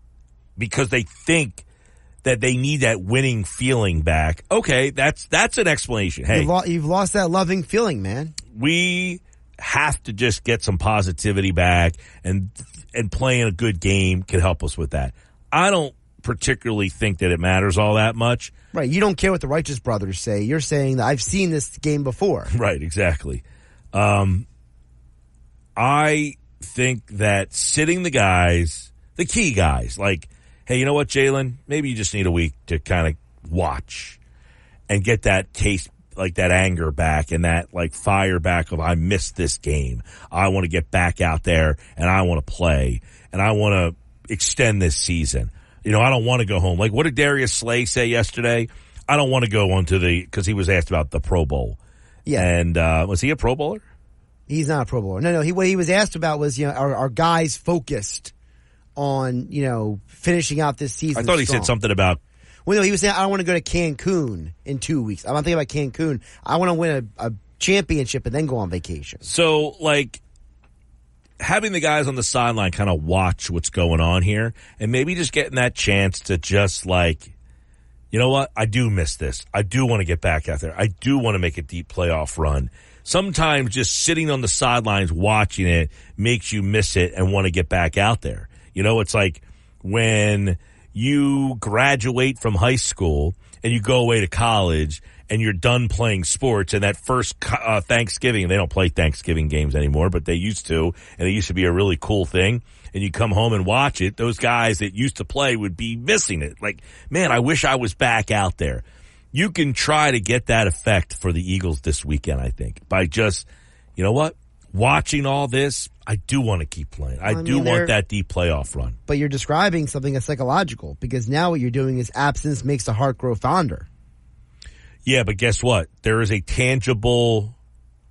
because they think that they need that winning feeling back, okay, that's an explanation. Hey, you've lost that loving feeling, man. We have to just get some positivity back, and playing a good game can help us with that. I don't particularly think that it matters all that much. Right, you don't care what the Righteous Brothers say. You're saying that I've seen this game before. Right, exactly. I think that sitting the key guys, hey, you know what, Jalen? Maybe you just need a week to kind of watch and get that taste, that anger back and that, fire back of I missed this game. I want to get back out there and I want to play and I want to extend this season. You know, I don't want to go home. Like, what did Darius Slay say yesterday? I don't want to go on to the – because he was asked about the Pro Bowl. Yeah. And was he a Pro Bowler? He's not a Pro Bowler. No. What he was asked about was, you know, are guys focused on, you know, finishing out this season? I thought he said something about – well, no, he was saying, I don't want to go to Cancun in 2 weeks. I'm not thinking about Cancun. I want to win a championship and then go on vacation. So, like, having the guys on the sideline kind of watch what's going on here and maybe just getting that chance to just, like, you know what? I do miss this. I do want to get back out there. I do want to make a deep playoff run. Sometimes just sitting on the sidelines watching it makes you miss it and want to get back out there. You know, it's like when you graduate from high school and you go away to college and you're done playing sports, and that first Thanksgiving, and they don't play Thanksgiving games anymore, but they used to, and it used to be a really cool thing, and you come home and watch it, those guys that used to play would be missing it. Like, man, I wish I was back out there. You can try to get that effect for the Eagles this weekend, I think, by just, you know what, watching all this. I do want to keep playing. I mean, want that deep playoff run. But you're describing something that's psychological, because now what you're doing is absence makes the heart grow fonder. Yeah, but guess what? There is a tangible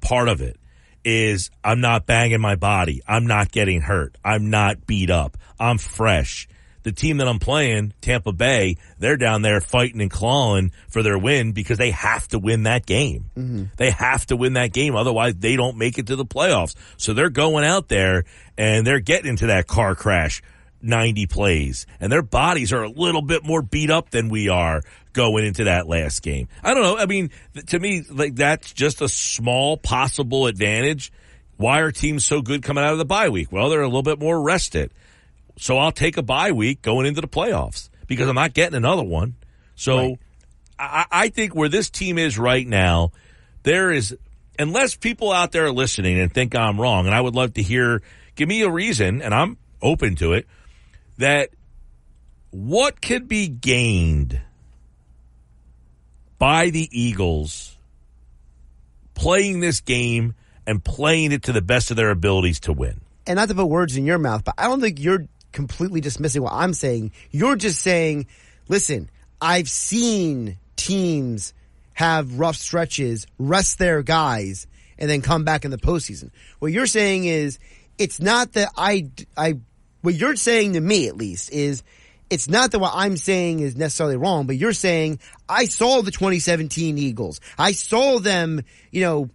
part of it is I'm not banging my body. I'm not getting hurt. I'm not beat up. I'm fresh. The team that I'm playing, Tampa Bay, they're down there fighting and clawing for their win because they have to win that game. Mm-hmm. They have to win that game. Otherwise, they don't make it to the playoffs. So they're going out there, and they're getting into that car crash 90 plays. And their bodies are a little bit more beat up than we are going into that last game. I don't know. I mean, to me, like, that's just a small possible advantage. Why are teams so good coming out of the bye week? Well, they're a little bit more rested. So I'll take a bye week going into the playoffs because I'm not getting another one. So right. I think where this team is right now, there is, unless people out there are listening and think I'm wrong, and I would love to hear, give me a reason, and I'm open to it, that what could be gained by the Eagles playing this game and playing it to the best of their abilities to win. And not to put words in your mouth, but I don't think you're completely dismissing what I'm saying. You're just saying, listen, I've seen teams have rough stretches, rest their guys, and then come back in the postseason. What you're saying is, it's not that what you're saying to me at least is, it's not that what I'm saying is necessarily wrong, but you're saying, I saw the 2017 Eagles. I saw them, you know,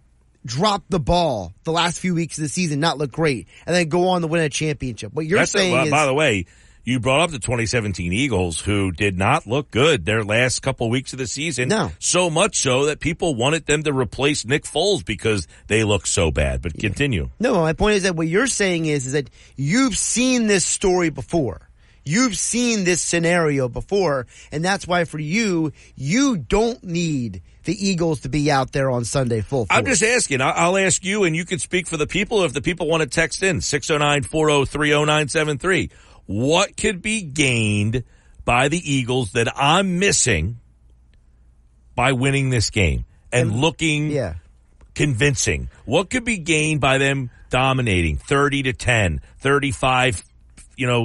drop the ball the last few weeks of the season, not look great, and then go on to win a championship. What you're saying is, by the way, you brought up the 2017 Eagles, who did not look good their last couple weeks of the season. No. So much so that people wanted them to replace Nick Foles because they look so bad. But continue. No, my point is that what you're saying is that you've seen this story before. You've seen this scenario before, and that's why for you, you don't need the Eagles to be out there on Sunday full force. I'm just asking. I'll ask you, and you can speak for the people. If the people want to text in, 609-403-0973. What could be gained by the Eagles that I'm missing by winning this game and looking convincing? What could be gained by them dominating 30-10, 35,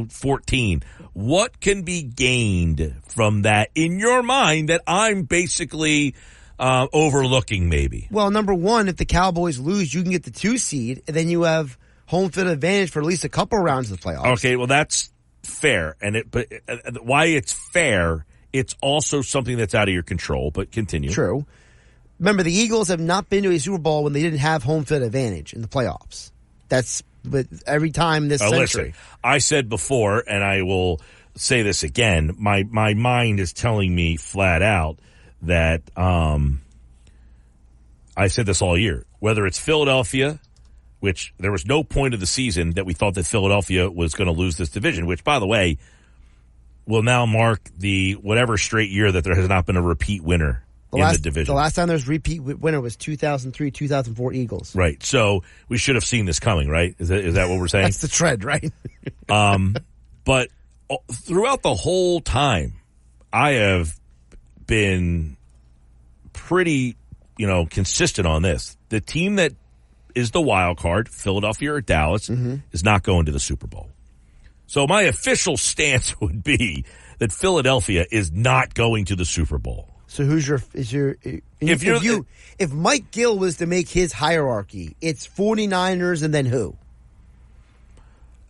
14? What can be gained from that in your mind that I'm basically overlooking maybe? Well, number one, if the Cowboys lose, you can get the 2 seed, and then you have home field advantage for at least a couple rounds of the playoffs. Okay, well, that's fair. But why it's fair, it's also something that's out of your control, but continue. True. Remember, the Eagles have not been to a Super Bowl when they didn't have home field advantage in the playoffs. That's every time this century. Listen, I said before, and I will say this again, my mind is telling me flat out that I said this all year, whether it's Philadelphia, which there was no point of the season that we thought that Philadelphia was going to lose this division, which, by the way, will now mark the whatever straight year that there has not been a repeat winner in the division. The last time there was repeat winner was 2003-2004 Eagles. Right. So we should have seen this coming, right? Is that what we're saying? That's the trend, right? But throughout the whole time, I have been pretty, consistent on this. The team that is the wild card, Philadelphia or Dallas, is not going to the Super Bowl. So my official stance would be that Philadelphia is not going to the Super Bowl. So who's your – if Mike Gill was to make his hierarchy, it's 49ers and then who?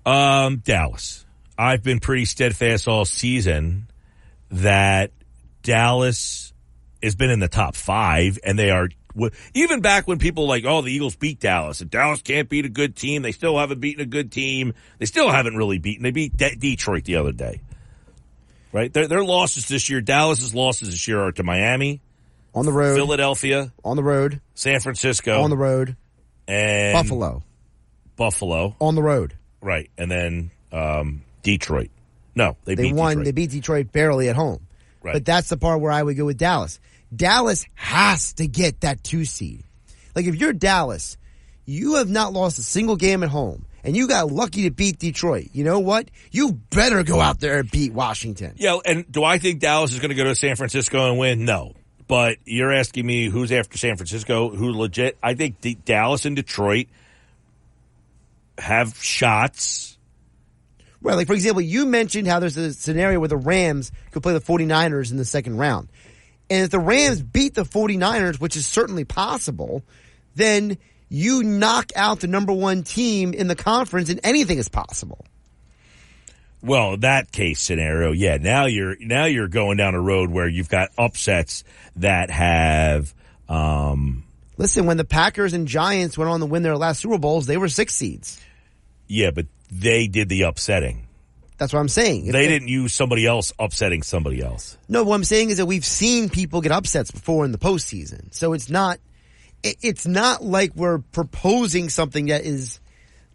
Dallas. I've been pretty steadfast all season that Dallas has been in the top five, and they are – even back when people like, oh, the Eagles beat Dallas, and Dallas can't beat a good team. They still haven't beaten a good team. They still haven't really beaten – they beat Detroit the other day. Right, their losses this year, Dallas's losses this year are to Miami, on the road, Philadelphia, on the road, San Francisco, on the road, and Buffalo, on the road, right, and then Detroit. No, they beat Detroit barely at home. Right, but that's the part where I would go with Dallas. Dallas has to get that 2 seed. Like if you're Dallas, you have not lost a single game at home. And you got lucky to beat Detroit. You know what? You better go out there and beat Washington. Yeah, and do I think Dallas is going to go to San Francisco and win? No. But you're asking me who's after San Francisco, who legit. I think Dallas and Detroit have shots. Well, like, for example, you mentioned how there's a scenario where the Rams could play the 49ers in the second round. And if the Rams beat the 49ers, which is certainly possible, then you knock out the number one team in the conference, and anything is possible. Well, that case scenario, yeah. Now you're going down a road where you've got upsets that have. Listen, when the Packers and Giants went on to win their last Super Bowls, they were 6 seeds. Yeah, but they did the upsetting. That's what I'm saying. They didn't use somebody else upsetting somebody else. No, what I'm saying is that we've seen people get upsets before in the postseason, so it's not. It's not like we're proposing something that is,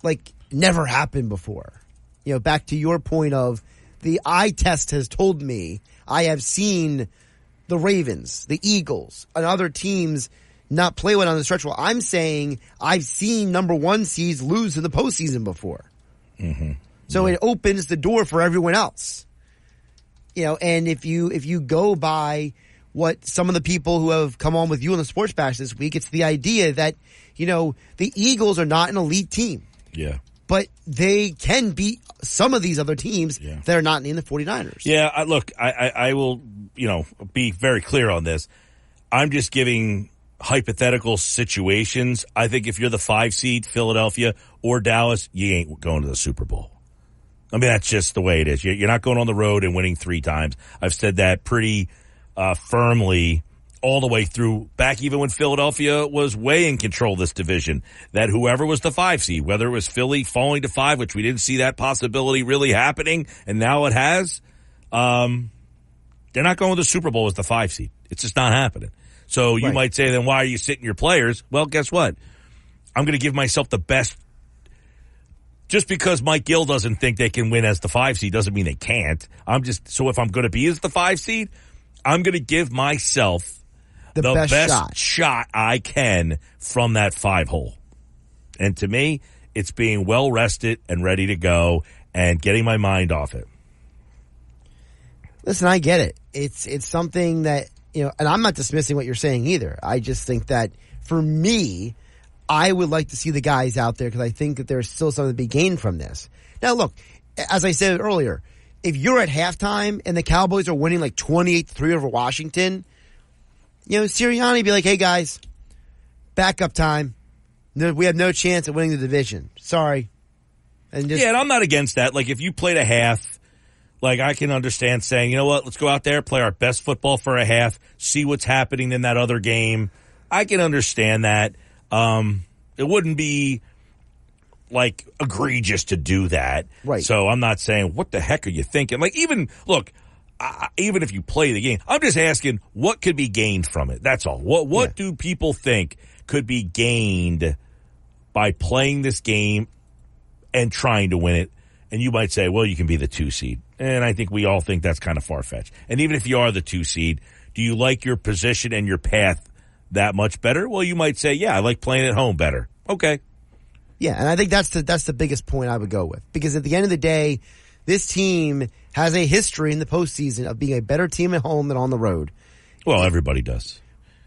like, never happened before. You know, back to your point of the eye test has told me I have seen the Ravens, the Eagles, and other teams not play well on the stretch. Well, I'm saying I've seen number one seeds lose in the postseason before. Mm-hmm. So It opens the door for everyone else. You know, and if you go by what some of the people who have come on with you on the Sports Bash this week, it's the idea that, you know, the Eagles are not an elite team. Yeah. But they can beat some of these other teams that are not in the 49ers. Yeah, I will, you know, be very clear on this. I'm just giving hypothetical situations. I think if you're the 5 seed, Philadelphia or Dallas, you ain't going to the Super Bowl. I mean, that's just the way it is. You're not going on the road and winning 3 times. I've said that pretty firmly all the way through, back even when Philadelphia was way in control of this division, that whoever was the 5 seed, whether it was Philly falling to 5, which we didn't see that possibility really happening, and now it has, they're not going to the Super Bowl as the 5 seed. It's just not happening. So you might say, then why are you sitting your players? Well, guess what? I'm going to give myself the best. Just because Mike Gill doesn't think they can win as the 5 seed doesn't mean they can't. So if I'm going to be as the 5 seed, I'm going to give myself the best shot I can from that 5 hole. And to me, it's being well rested and ready to go and getting my mind off it. Listen, I get it. It's something that, you know, and I'm not dismissing what you're saying either. I just think that for me, I would like to see the guys out there because I think that there's still something to be gained from this. Now, look, as I said earlier, if you're at halftime and the Cowboys are winning like 28-3 over Washington, you know, Sirianni would be like, hey, guys, backup time. No, we have no chance at winning the division. Sorry. And I'm not against that. Like, if you played a half, like, I can understand saying, you know what, let's go out there, play our best football for a half, see what's happening in that other game. I can understand that. It wouldn't be like egregious to do that, right? So I'm not saying what the heck are you thinking. Like even if you play the game, I'm just asking what could be gained from it. That's all. What do people think could be gained by playing this game and trying to win it? And you might say, well, you can be the 2 seed, and I think we all think that's kind of far fetched. And even if you are the 2 seed, do you like your position and your path that much better? Well, you might say, yeah, I like playing at home better. Okay. Yeah, and I think that's the biggest point I would go with, because at the end of the day, this team has a history in the postseason of being a better team at home than on the road. Well, everybody does.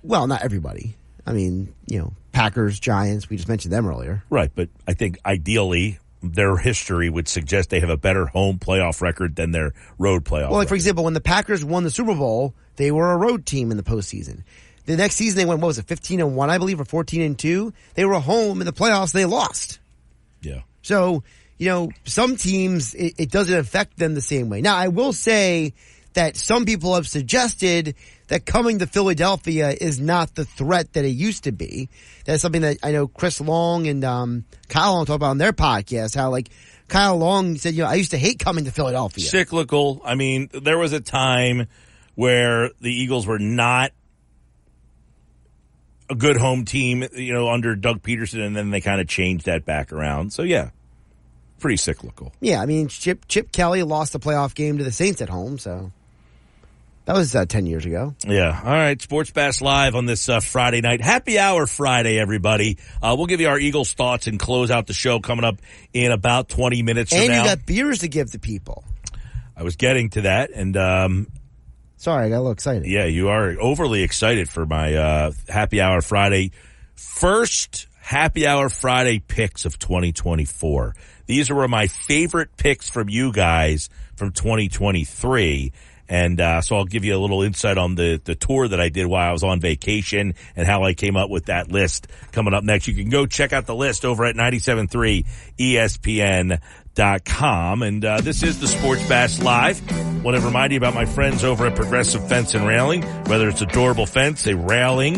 Well, not everybody. I mean, you know, Packers, Giants, we just mentioned them earlier. Right, but I think ideally their history would suggest they have a better home playoff record than their road playoff record. Well, like, for example, when the Packers won the Super Bowl, they were a road team in the postseason. The next season they went, what was it, 15-1, I believe, or 14-2. They were home in the playoffs. They lost. Yeah. So, you know, some teams, it doesn't affect them the same way. Now, I will say that some people have suggested that coming to Philadelphia is not the threat that it used to be. That's something that I know Chris Long and Kyle Long talk about on their podcast, how, like, Kyle Long said, you know, I used to hate coming to Philadelphia. Cyclical. I mean, there was a time where the Eagles were not a good home team, you know, under Doug Peterson, and then they kind of changed that back around. So, yeah, pretty cyclical. Yeah, I mean, Chip Kelly lost the playoff game to the Saints at home, so that was 10 years ago. Yeah. All right, Sports Bass Live on this Friday night. Happy Hour Friday, everybody. We'll give you our Eagles thoughts and close out the show coming up in about 20 minutes from now. And you got beers to give the people. I was getting to that, and sorry, I got a little excited. Yeah, you are overly excited for my Happy Hour Friday. First Happy Hour Friday picks of 2024. These were my favorite picks from you guys from 2023. And so I'll give you a little insight on the tour that I did while I was on vacation and how I came up with that list coming up next. You can go check out the list over at 97.3 ESPN.com. And this is the Sports Bash Live. I want to remind you about my friends over at Progressive Fence and Railing. Whether it's a durable fence, a railing,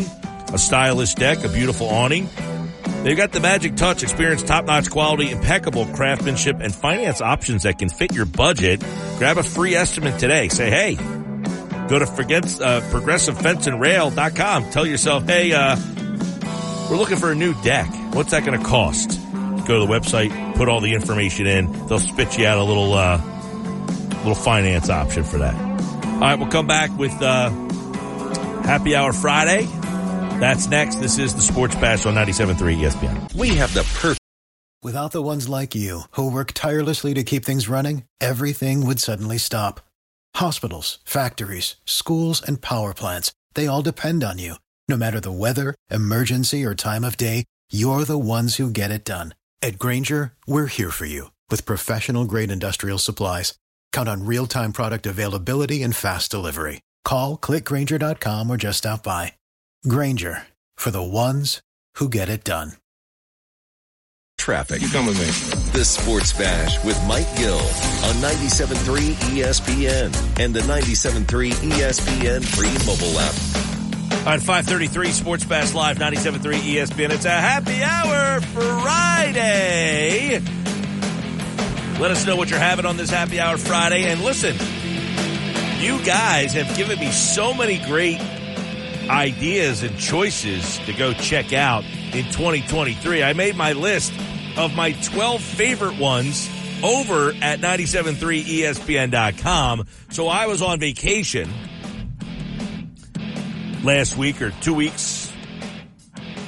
a stylish deck, a beautiful awning, they've got the magic touch, experience, top-notch quality, impeccable craftsmanship, and finance options that can fit your budget. Grab a free estimate today. Say, hey, go to ProgressiveFenceAndRail.com. Tell yourself, hey, we're looking for a new deck. What's that going to cost? Go to the website, put all the information in. They'll spit you out a little finance option for that. All right, we'll come back with Happy Hour Friday. That's next. This is the Sports Bash on 97.3 ESPN. We have the perfect. Without the ones like you, who work tirelessly to keep things running, everything would suddenly stop. Hospitals, factories, schools, and power plants, they all depend on you. No matter the weather, emergency, or time of day, you're the ones who get it done. At Grainger, we're here for you with professional-grade industrial supplies. Count on real-time product availability and fast delivery. Call, clickgrainger.com, or just stop by. Grainger, for the ones who get it done. Traffic. You come with me. The Sports Bash with Mike Gill on 97.3 ESPN and the 97.3 ESPN free mobile app. All right, 5:33 Sports Bash Live, 97.3 ESPN. It's a Happy Hour Friday. Let us know what you're having on this Happy Hour Friday. And listen, you guys have given me so many great ideas and choices to go check out in 2023. I made my list of my 12 favorite ones over at 97.3ESPN.com. So I was on vacation last week or 2 weeks,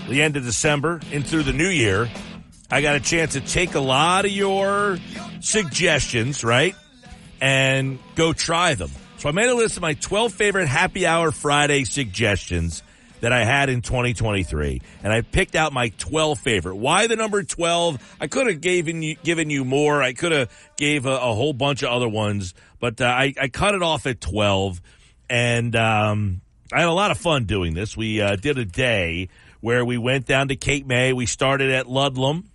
the end of December and through the new year. I got a chance to take a lot of your suggestions, right, and go try them. So I made a list of my 12 favorite Happy Hour Friday suggestions that I had in 2023, and I picked out my 12 favorite. Why the number 12? I could have given you more. I could have gave a whole bunch of other ones, but I cut it off at 12, and I had a lot of fun doing this. We did a day where we went down to Cape May. We started at Ludlam.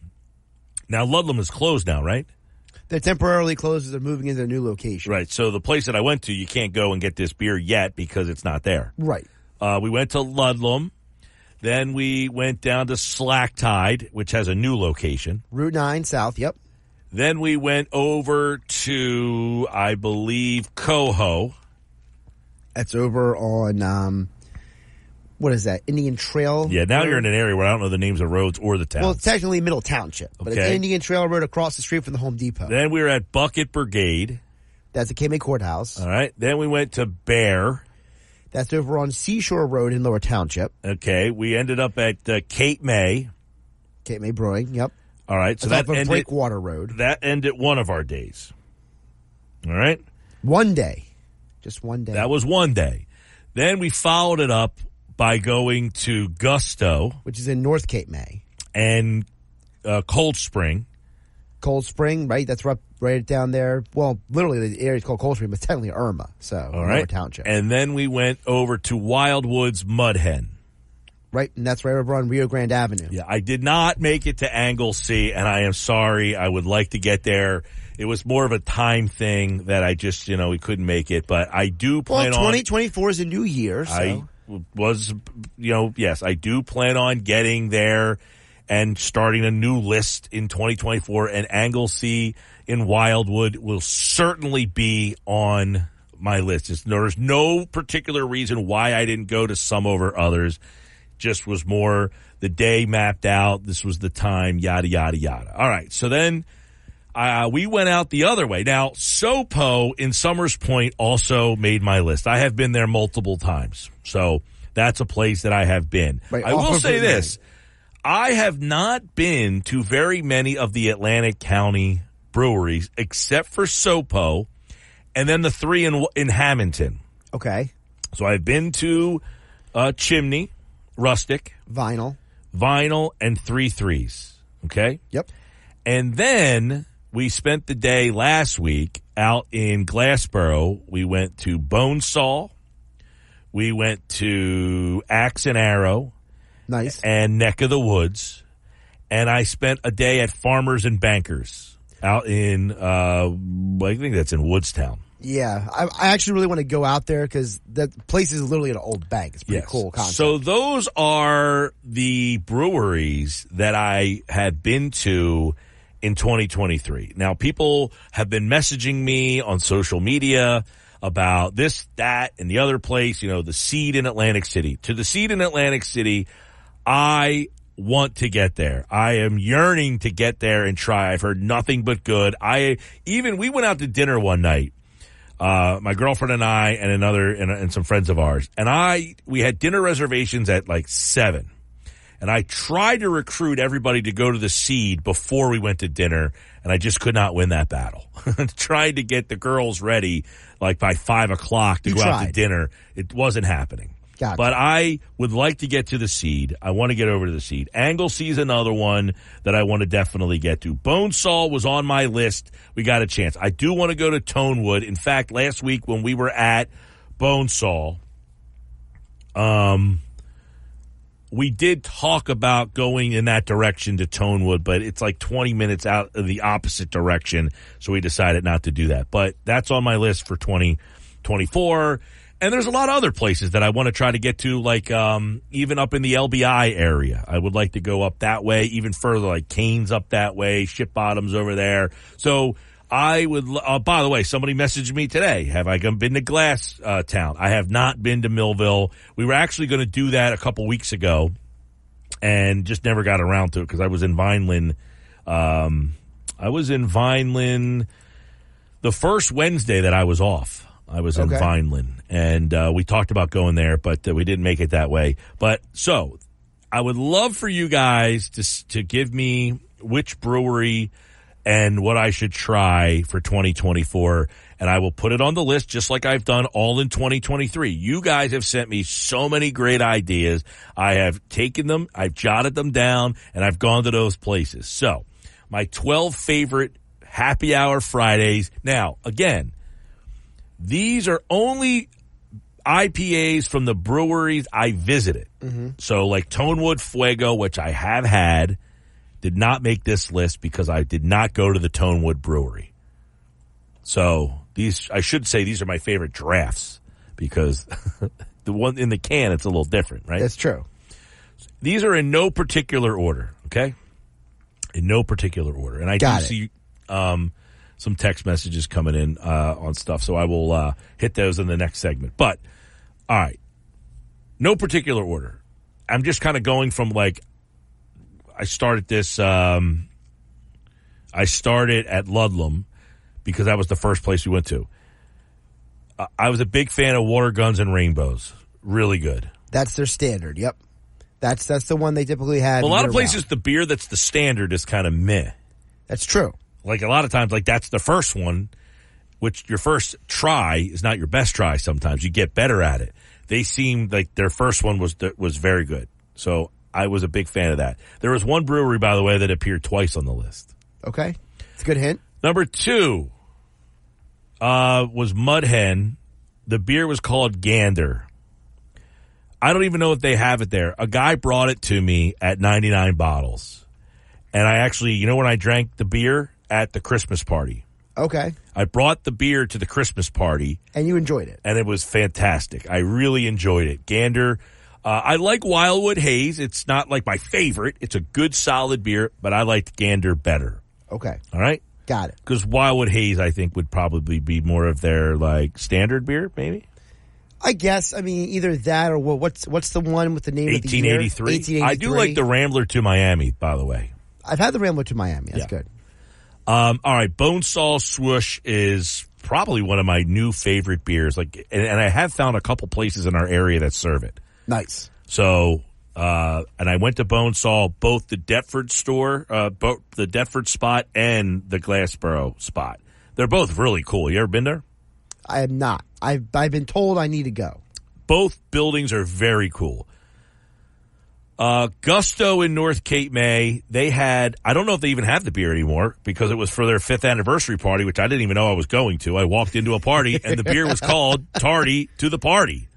Now, Ludlam is closed now, right? They're temporarily closed as they're moving into a new location. Right. So the place that I went to, you can't go and get this beer yet because it's not there. Right. We went to Ludlam. Then we went down to Slacktide, which has a new location. Route 9 South, yep. Then we went over to, I believe, Coho. That's over on, what is that, Indian Trail? Yeah, now you're in an area where I don't know the names of roads or the towns. Well, it's technically Middle Township, but okay. It's Indian Trail Road across the street from the Home Depot. Then we were at Bucket Brigade. That's the KMA Courthouse. All right. Then we went to Bear. That's over on Seashore Road in Lower Township. Okay. We ended up at Cape May. Cape May Brewing, yep. All right. So that's that ended, Breakwater Road. That ended one of our days. All right. One day. Just one day. That was one day. Then we followed it up by going to Gusto, which is in North Cape May, and Cold Spring, Cold Spring, right? That's right down there. Well, literally the area's called Cold Spring, but it's technically Irma, so all right. Township. And then we went over to Wildwoods Mud Hen. Right, and that's right over on Rio Grande Avenue. Yeah, I did not make it to Angle C, and I am sorry. I would like to get there. It was more of a time thing that I just, we couldn't make it. But I do plan on... Well, 2024 is a new year, so... I was, yes, I do plan on getting there and starting a new list in 2024. And Angle C in Wildwood will certainly be on my list. There's no particular reason why I didn't go to some over others. Just was more the day mapped out. This was the time, yada, yada, yada. All right. So then we went out the other way. Now, SoPo in Summers Point also made my list. I have been there multiple times. So that's a place that I have been. Right, I will say this. I have not been to very many of the Atlantic County breweries except for SoPo and then the three in Hamilton. Okay. So I've been to Chimney. Rustic. Vinyl, and 3 3s. Okay? Yep. And then we spent the day last week out in Glassboro. We went to Bonesaw. We went to Axe and Arrow. Nice. And Neck of the Woods. And I spent a day at Farmers and Bankers out in, I think that's in Woodstown. Yeah, I actually really want to go out there because that place is literally an old bank. It's pretty cool concept. So those are the breweries that I have been to in 2023. Now, people have been messaging me on social media about this, that, and the other place, the Seed in Atlantic City. To the Seed in Atlantic City, I want to get there. I am yearning to get there and try. I've heard nothing but good. We went out to dinner one night. My girlfriend and I and another and some friends of ours. And we had dinner reservations at like 7. And I tried to recruit everybody to go to the Seed before we went to dinner. And I just could not win that battle. Tried to get the girls ready like by 5 o'clock to out to dinner. It wasn't happening. Gotcha. But I would like to get to the Seed. I want to get over to the Seed. Anglesey is another one that I want to definitely get to. Bonesaw was on my list. We got a chance. I do want to go to Tonewood. In fact, last week when we were at Bonesaw, we did talk about going in that direction to Tonewood, but it's like 20 minutes out of the opposite direction, so we decided not to do that. But that's on my list for 2024. And there's a lot of other places that I want to try to get to, like even up in the LBI area. I would like to go up that way, even further, like Canes up that way, Ship Bottoms over there. So I would by the way, somebody messaged me today. Have I been to Glass Town? I have not been to Millville. We were actually going to do that a couple weeks ago and just never got around to it because I was in Vineland. I was in Vineland the first Wednesday that I was off. I was in Vineland, and we talked about going there, but we didn't make it that way. But so I would love for you guys to give me which brewery and what I should try for 2024, and I will put it on the list just like I've done all in 2023. You guys have sent me so many great ideas. I have taken them, I've jotted them down, and I've gone to those places. So my 12 favorite happy hour Fridays. Now, again, these are only IPAs from the breweries I visited. Mm-hmm. So like Tonewood Fuego, which I have had, did not make this list because I did not go to the Tonewood Brewery. So these are my favorite drafts because the one in the can, it's a little different, right? That's true. These are in no particular order, okay? In no particular order. And I see some text messages coming in on stuff, so I will hit those in the next segment. But, all right, no particular order. I'm just kind of going from, like, I started at Ludlam because that was the first place we went to. I was a big fan of Water Guns and Rainbows. Really good. That's their standard, yep. That's the one they typically had. Well, a lot of places, the beer that's the standard is kind of meh. That's true. Like, a lot of times, like, that's the first one, which your first try is not your best try sometimes. You get better at it. They seemed like their first one was very good. So I was a big fan of that. There was one brewery, by the way, that appeared twice on the list. Okay. It's a good hint. Number two was Mud Hen. The beer was called Gander. I don't even know if they have it there. A guy brought it to me at 99 bottles. And I actually, you know when I drank the beer? At the Christmas party. Okay. I brought the beer to the Christmas party. And you enjoyed it. And it was fantastic. I really enjoyed it. Gander. I like Wildwood Haze. It's not like my favorite. It's a good, solid beer, but I liked Gander better. Okay. All right? Got it. Because Wildwood Haze, I think, would probably be more of their, like, standard beer, maybe? I guess. I mean, either that or what's the one with the name of the year? 1883. I do like the Rambler to Miami, by the way. I've had the Rambler to Miami. That's good. All right, Bonesaw Swoosh is probably one of my new favorite beers. Like, and I have found a couple places in our area that serve it. Nice. So, and I went to Bonesaw, both the Deptford store, both the Deptford spot and the Glassboro spot. They're both really cool. You ever been there? I have not. I've been told I need to go. Both buildings are very cool. Gusto in North Cape May, they had, I don't know if they even have the beer anymore because it was for their 5th anniversary party, which I didn't even know I was going to. I walked into a party and the beer was called Tardy to the Party.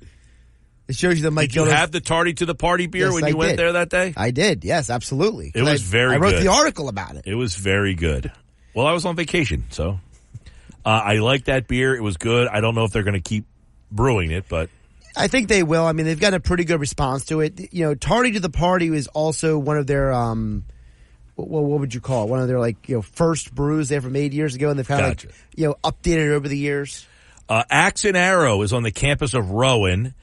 It shows you that Mike Gill. Did you have the Tardy to the Party beer when you went there that day? I did, yes, absolutely. It was very good. I wrote the article about it. It was very good. Well, I was on vacation, so. I liked that beer. It was good. I don't know if they're going to keep brewing it, but. I think they will. I mean, they've got a pretty good response to it. You know, Tardy to the Party is also one of their, what would you call it? One of their, like, you know, first brews they ever made years ago, and they've kind of, like, you know, updated it over the years. Axe and Arrow is on the campus of Rowan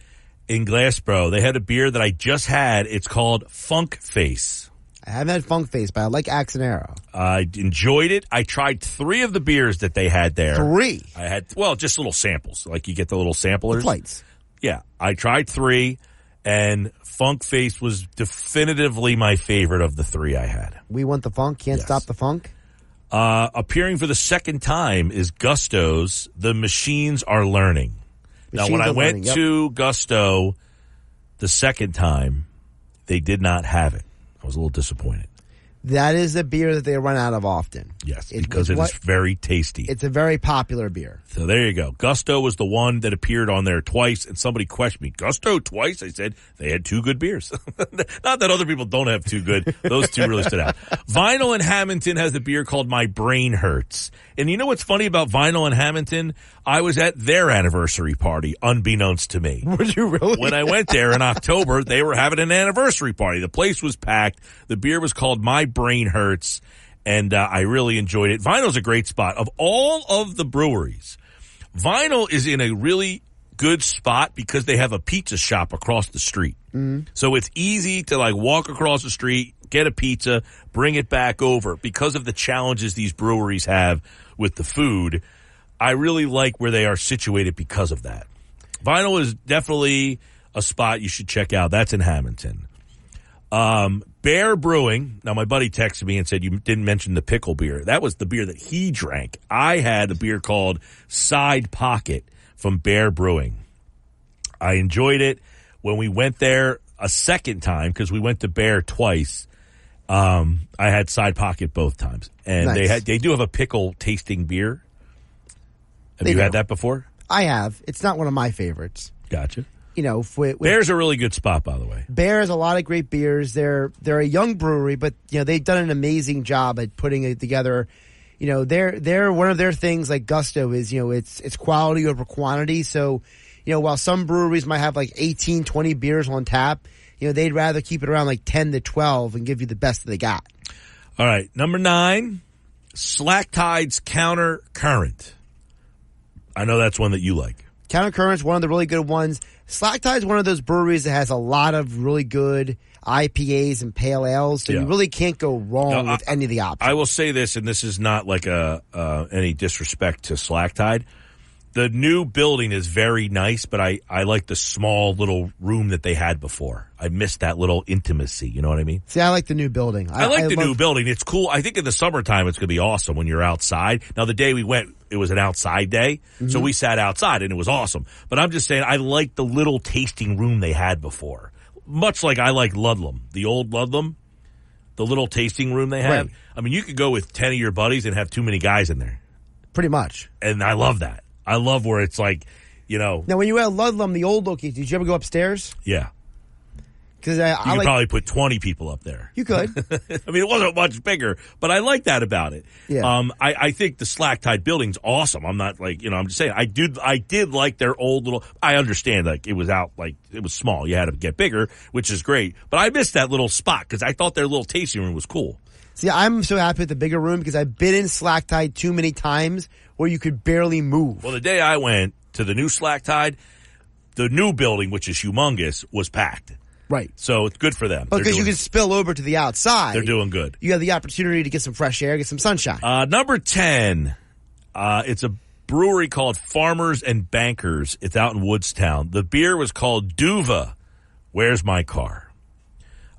in Glassboro. They had a beer that I just had. It's called Funk Face. I haven't had Funk Face, but I like Axe and Arrow. I enjoyed it. I tried 3 of the beers that they had there. 3? I had, well, just little samples. Like, you get the little samplers. The plates. Yeah, I tried 3, and Funk Face was definitively my favorite of the 3 I had. We want the funk, can't stop the funk. Appearing for the second time is Gusto's The Machines Are Learning. Now, when I went to Gusto the second time, they did not have it. I was a little disappointed. That is a beer that they run out of often. Yes, because it is very tasty. It's a very popular beer. So there you go. Gusto was the one that appeared on there twice, and somebody questioned me. Gusto twice? I said, they had 2 good beers. Not that other people don't have 2 good. Those 2 really stood out. Vinyl and Hamilton has a beer called My Brain Hurts. And you know what's funny about Vinyl and Hamilton? I was at their anniversary party, unbeknownst to me. Were you really? When I went there in October, they were having an anniversary party. The place was packed. The beer was called My Brain Hurts, and I really enjoyed it. Vinyl's a great spot. Of all of the breweries, Vinyl is in a really good spot because they have a pizza shop across the street. Mm. So it's easy to, like, walk across the street, get a pizza, bring it back over. Because of the challenges these breweries have with the food, I really like where they are situated because of that. Vinyl is definitely a spot you should check out. That's in Hamilton. Bear Brewing. Now, my buddy texted me and said, you didn't mention the pickle beer. That was the beer that he drank. I had a beer called Side Pocket from Bear Brewing. I enjoyed it when we went there a second time because we went to Bear twice. I had Side Pocket both times. And nice. They do have a pickle tasting beer. Have you had that before? I have. It's not one of my favorites. Gotcha. You know, Bear's a really good spot, by the way. Bear has a lot of great beers. They're a young brewery, but you know they've done an amazing job at putting it together. You know, they're one of their things. Like Gusto is, you know, it's quality over quantity. So, you know, while some breweries might have like 18, 20 beers on tap, you know, they'd rather keep it around like 10 to 12 and give you the best they got. All right, number 9, Slack Tide's Counter Current. I know that's one that you like. Counter Current's one of the really good ones. Slack Tide's one of those breweries that has a lot of really good IPAs and pale ales, so you really can't go wrong with any of the options. I will say this, and this is not like any disrespect to Slack Tide. The new building is very nice, but I like the small little room that they had before. I missed that little intimacy, you know what I mean? See, I like the new building. I love new building. It's cool. I think in the summertime it's going to be awesome when you're outside. Now, the day we went, it was an outside day, so we sat outside, and it was awesome. But I'm just saying I like the little tasting room they had before, much like I like Ludlam, the old Ludlam. the little tasting room they have. Right. I mean, you could go with 10 of your buddies and have too many guys in there. Pretty much. And I love that. I love where it's like, you know. Now, when you had Ludlam, the old Okies, did you ever go upstairs? Yeah. Because I could probably put 20 people up there. You could. I mean, it wasn't much bigger, but I like that about it. Yeah. I think the slack tide building's awesome. I'm not like, you know, I'm just saying I did like their old little. I understand like it was out, like it was small. You had to get bigger, which is great. But I missed that little spot because I thought their little tasting room was cool. See, I'm so happy with the bigger room because I've been in slack tide too many times where you could barely move. Well, the day I went to the new slack tide, the new building, which is humongous, was packed. Right. So it's good for them. Because you can spill over to the outside. They're doing good. You have the opportunity to get some fresh air, get some sunshine. Number 10, it's a brewery called Farmers and Bankers. It's out in Woodstown. The beer was called Duva. Where's my car?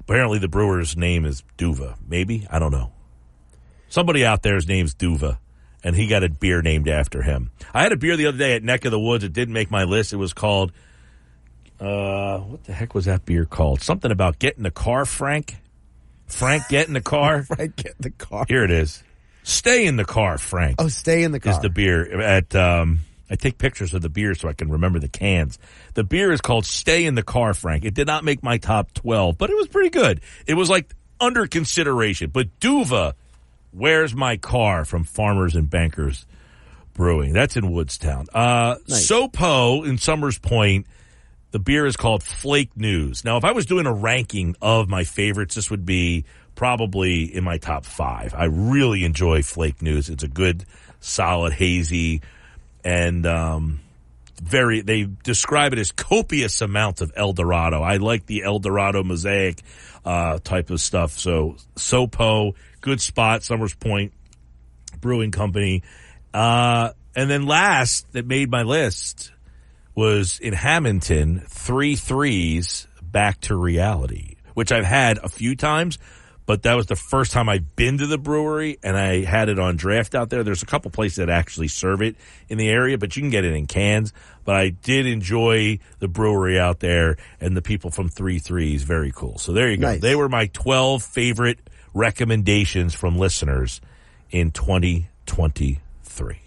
Apparently the brewer's name is Duva. Maybe? I don't know. Somebody out there's name's Duva, and he got a beer named after him. I had a beer the other day at Neck of the Woods. It didn't make my list. It was called... what the heck was that beer called? Something about get in the car, Frank. Frank, get in the car. Frank, get in the car. Here it is. Stay in the car, Frank. Oh, stay in the car. Is the beer. I take pictures of the beer so I can remember the cans. The beer is called Stay in the Car, Frank. It did not make my top 12, but it was pretty good. It was like under consideration. But Duva, Where's My Car from Farmers and Bankers Brewing. That's in Woodstown. Nice. Sopo in Summers Point. The beer is called Flake News. Now, if I was doing a ranking of my favorites, this would be probably in my top 5. I really enjoy Flake News. It's a good, solid, hazy, and very. They describe it as copious amounts of El Dorado. I like the El Dorado mosaic type of stuff. So, Sopo, good spot, Summers Point Brewing Company. And then last that made my list was in Hamilton, 3 3s Back to Reality, which I've had a few times, but that was the first time I've been to the brewery, and I had it on draft out there. There's a couple places that actually serve it in the area, but you can get it in cans. But I did enjoy the brewery out there, and the people from 3 3s, very cool. So there you go. Nice. They were my 12 favorite recommendations from listeners in 2023.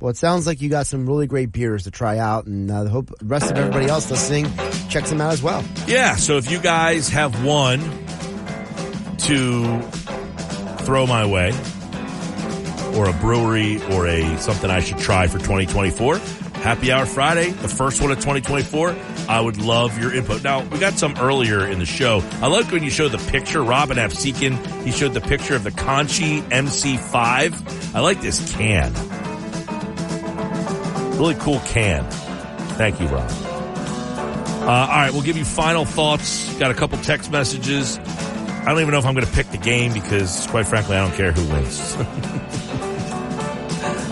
Well, it sounds like you got some really great beers to try out, and I hope the rest of everybody else listening checks them out as well. Yeah, so if you guys have one to throw my way, or a brewery, or a something I should try for 2024, Happy Hour Friday, the first one of 2024, I would love your input. Now, we got some earlier in the show. I like when you show the picture. Robin Apsekin, he showed the picture of the Conchi MC5. I like this can. Really cool can. Thank you, Rob. All right, we'll give you final thoughts. Got a couple text messages. I don't even know if I'm going to pick the game because, quite frankly, I don't care who wins.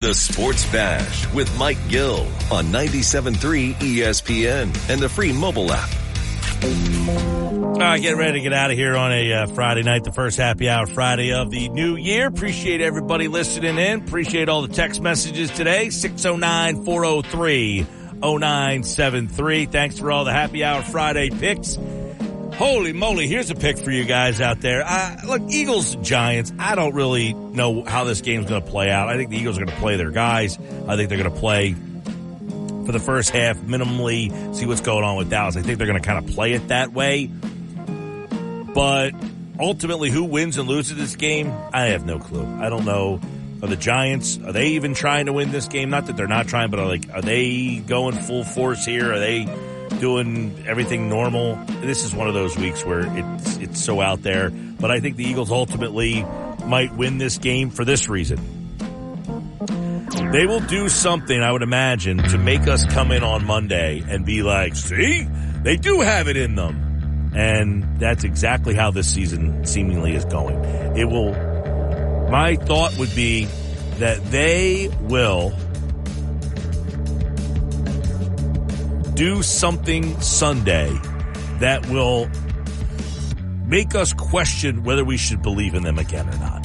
The Sports Bash with Mike Gill on 97.3 ESPN and the free mobile app. All right, getting ready to get out of here on a Friday night, the first Happy Hour Friday of the new year. Appreciate everybody listening in. Appreciate all the text messages today, 609-403-0973. Thanks for all the Happy Hour Friday picks. Holy moly, here's a pick for you guys out there. Look, Eagles, Giants, I don't really know how this game's going to play out. I think the Eagles are going to play their guys. I think they're going to play for the first half, minimally, see what's going on with Dallas. I think they're going to kind of play it that way. But ultimately, who wins and loses this game, I have no clue. I don't know. Are the Giants, are they even trying to win this game? Not that they're not trying, but are they going full force here? Are they doing everything normal? This is one of those weeks where it's so out there. But I think the Eagles ultimately might win this game for this reason. They will do something, I would imagine, to make us come in on Monday and be like, see, they do have it in them. And that's exactly how this season seemingly is going. It will, my thought would be that they will do something Sunday that will make us question whether we should believe in them again or not.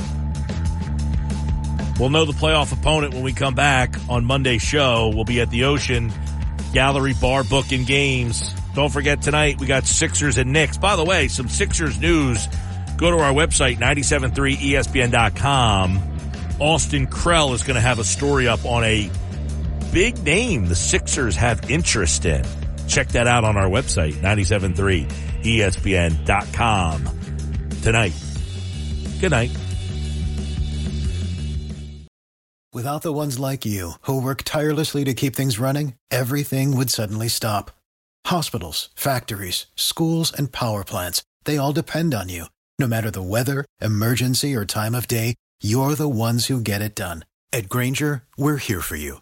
We'll know the playoff opponent when we come back on Monday's show. We'll be at the Ocean Gallery Bar booking games. Don't forget tonight, we got Sixers and Knicks. By the way, some Sixers news. Go to our website, 97.3 ESPN.com. Austin Krell is going to have a story up on a big name the Sixers have interest in. Check that out on our website, 97.3 ESPN.com tonight. Good night. Without the ones like you, who work tirelessly to keep things running, everything would suddenly stop. Hospitals, factories, schools, and power plants, they all depend on you. No matter the weather, emergency, or time of day, you're the ones who get it done. At Grainger, we're here for you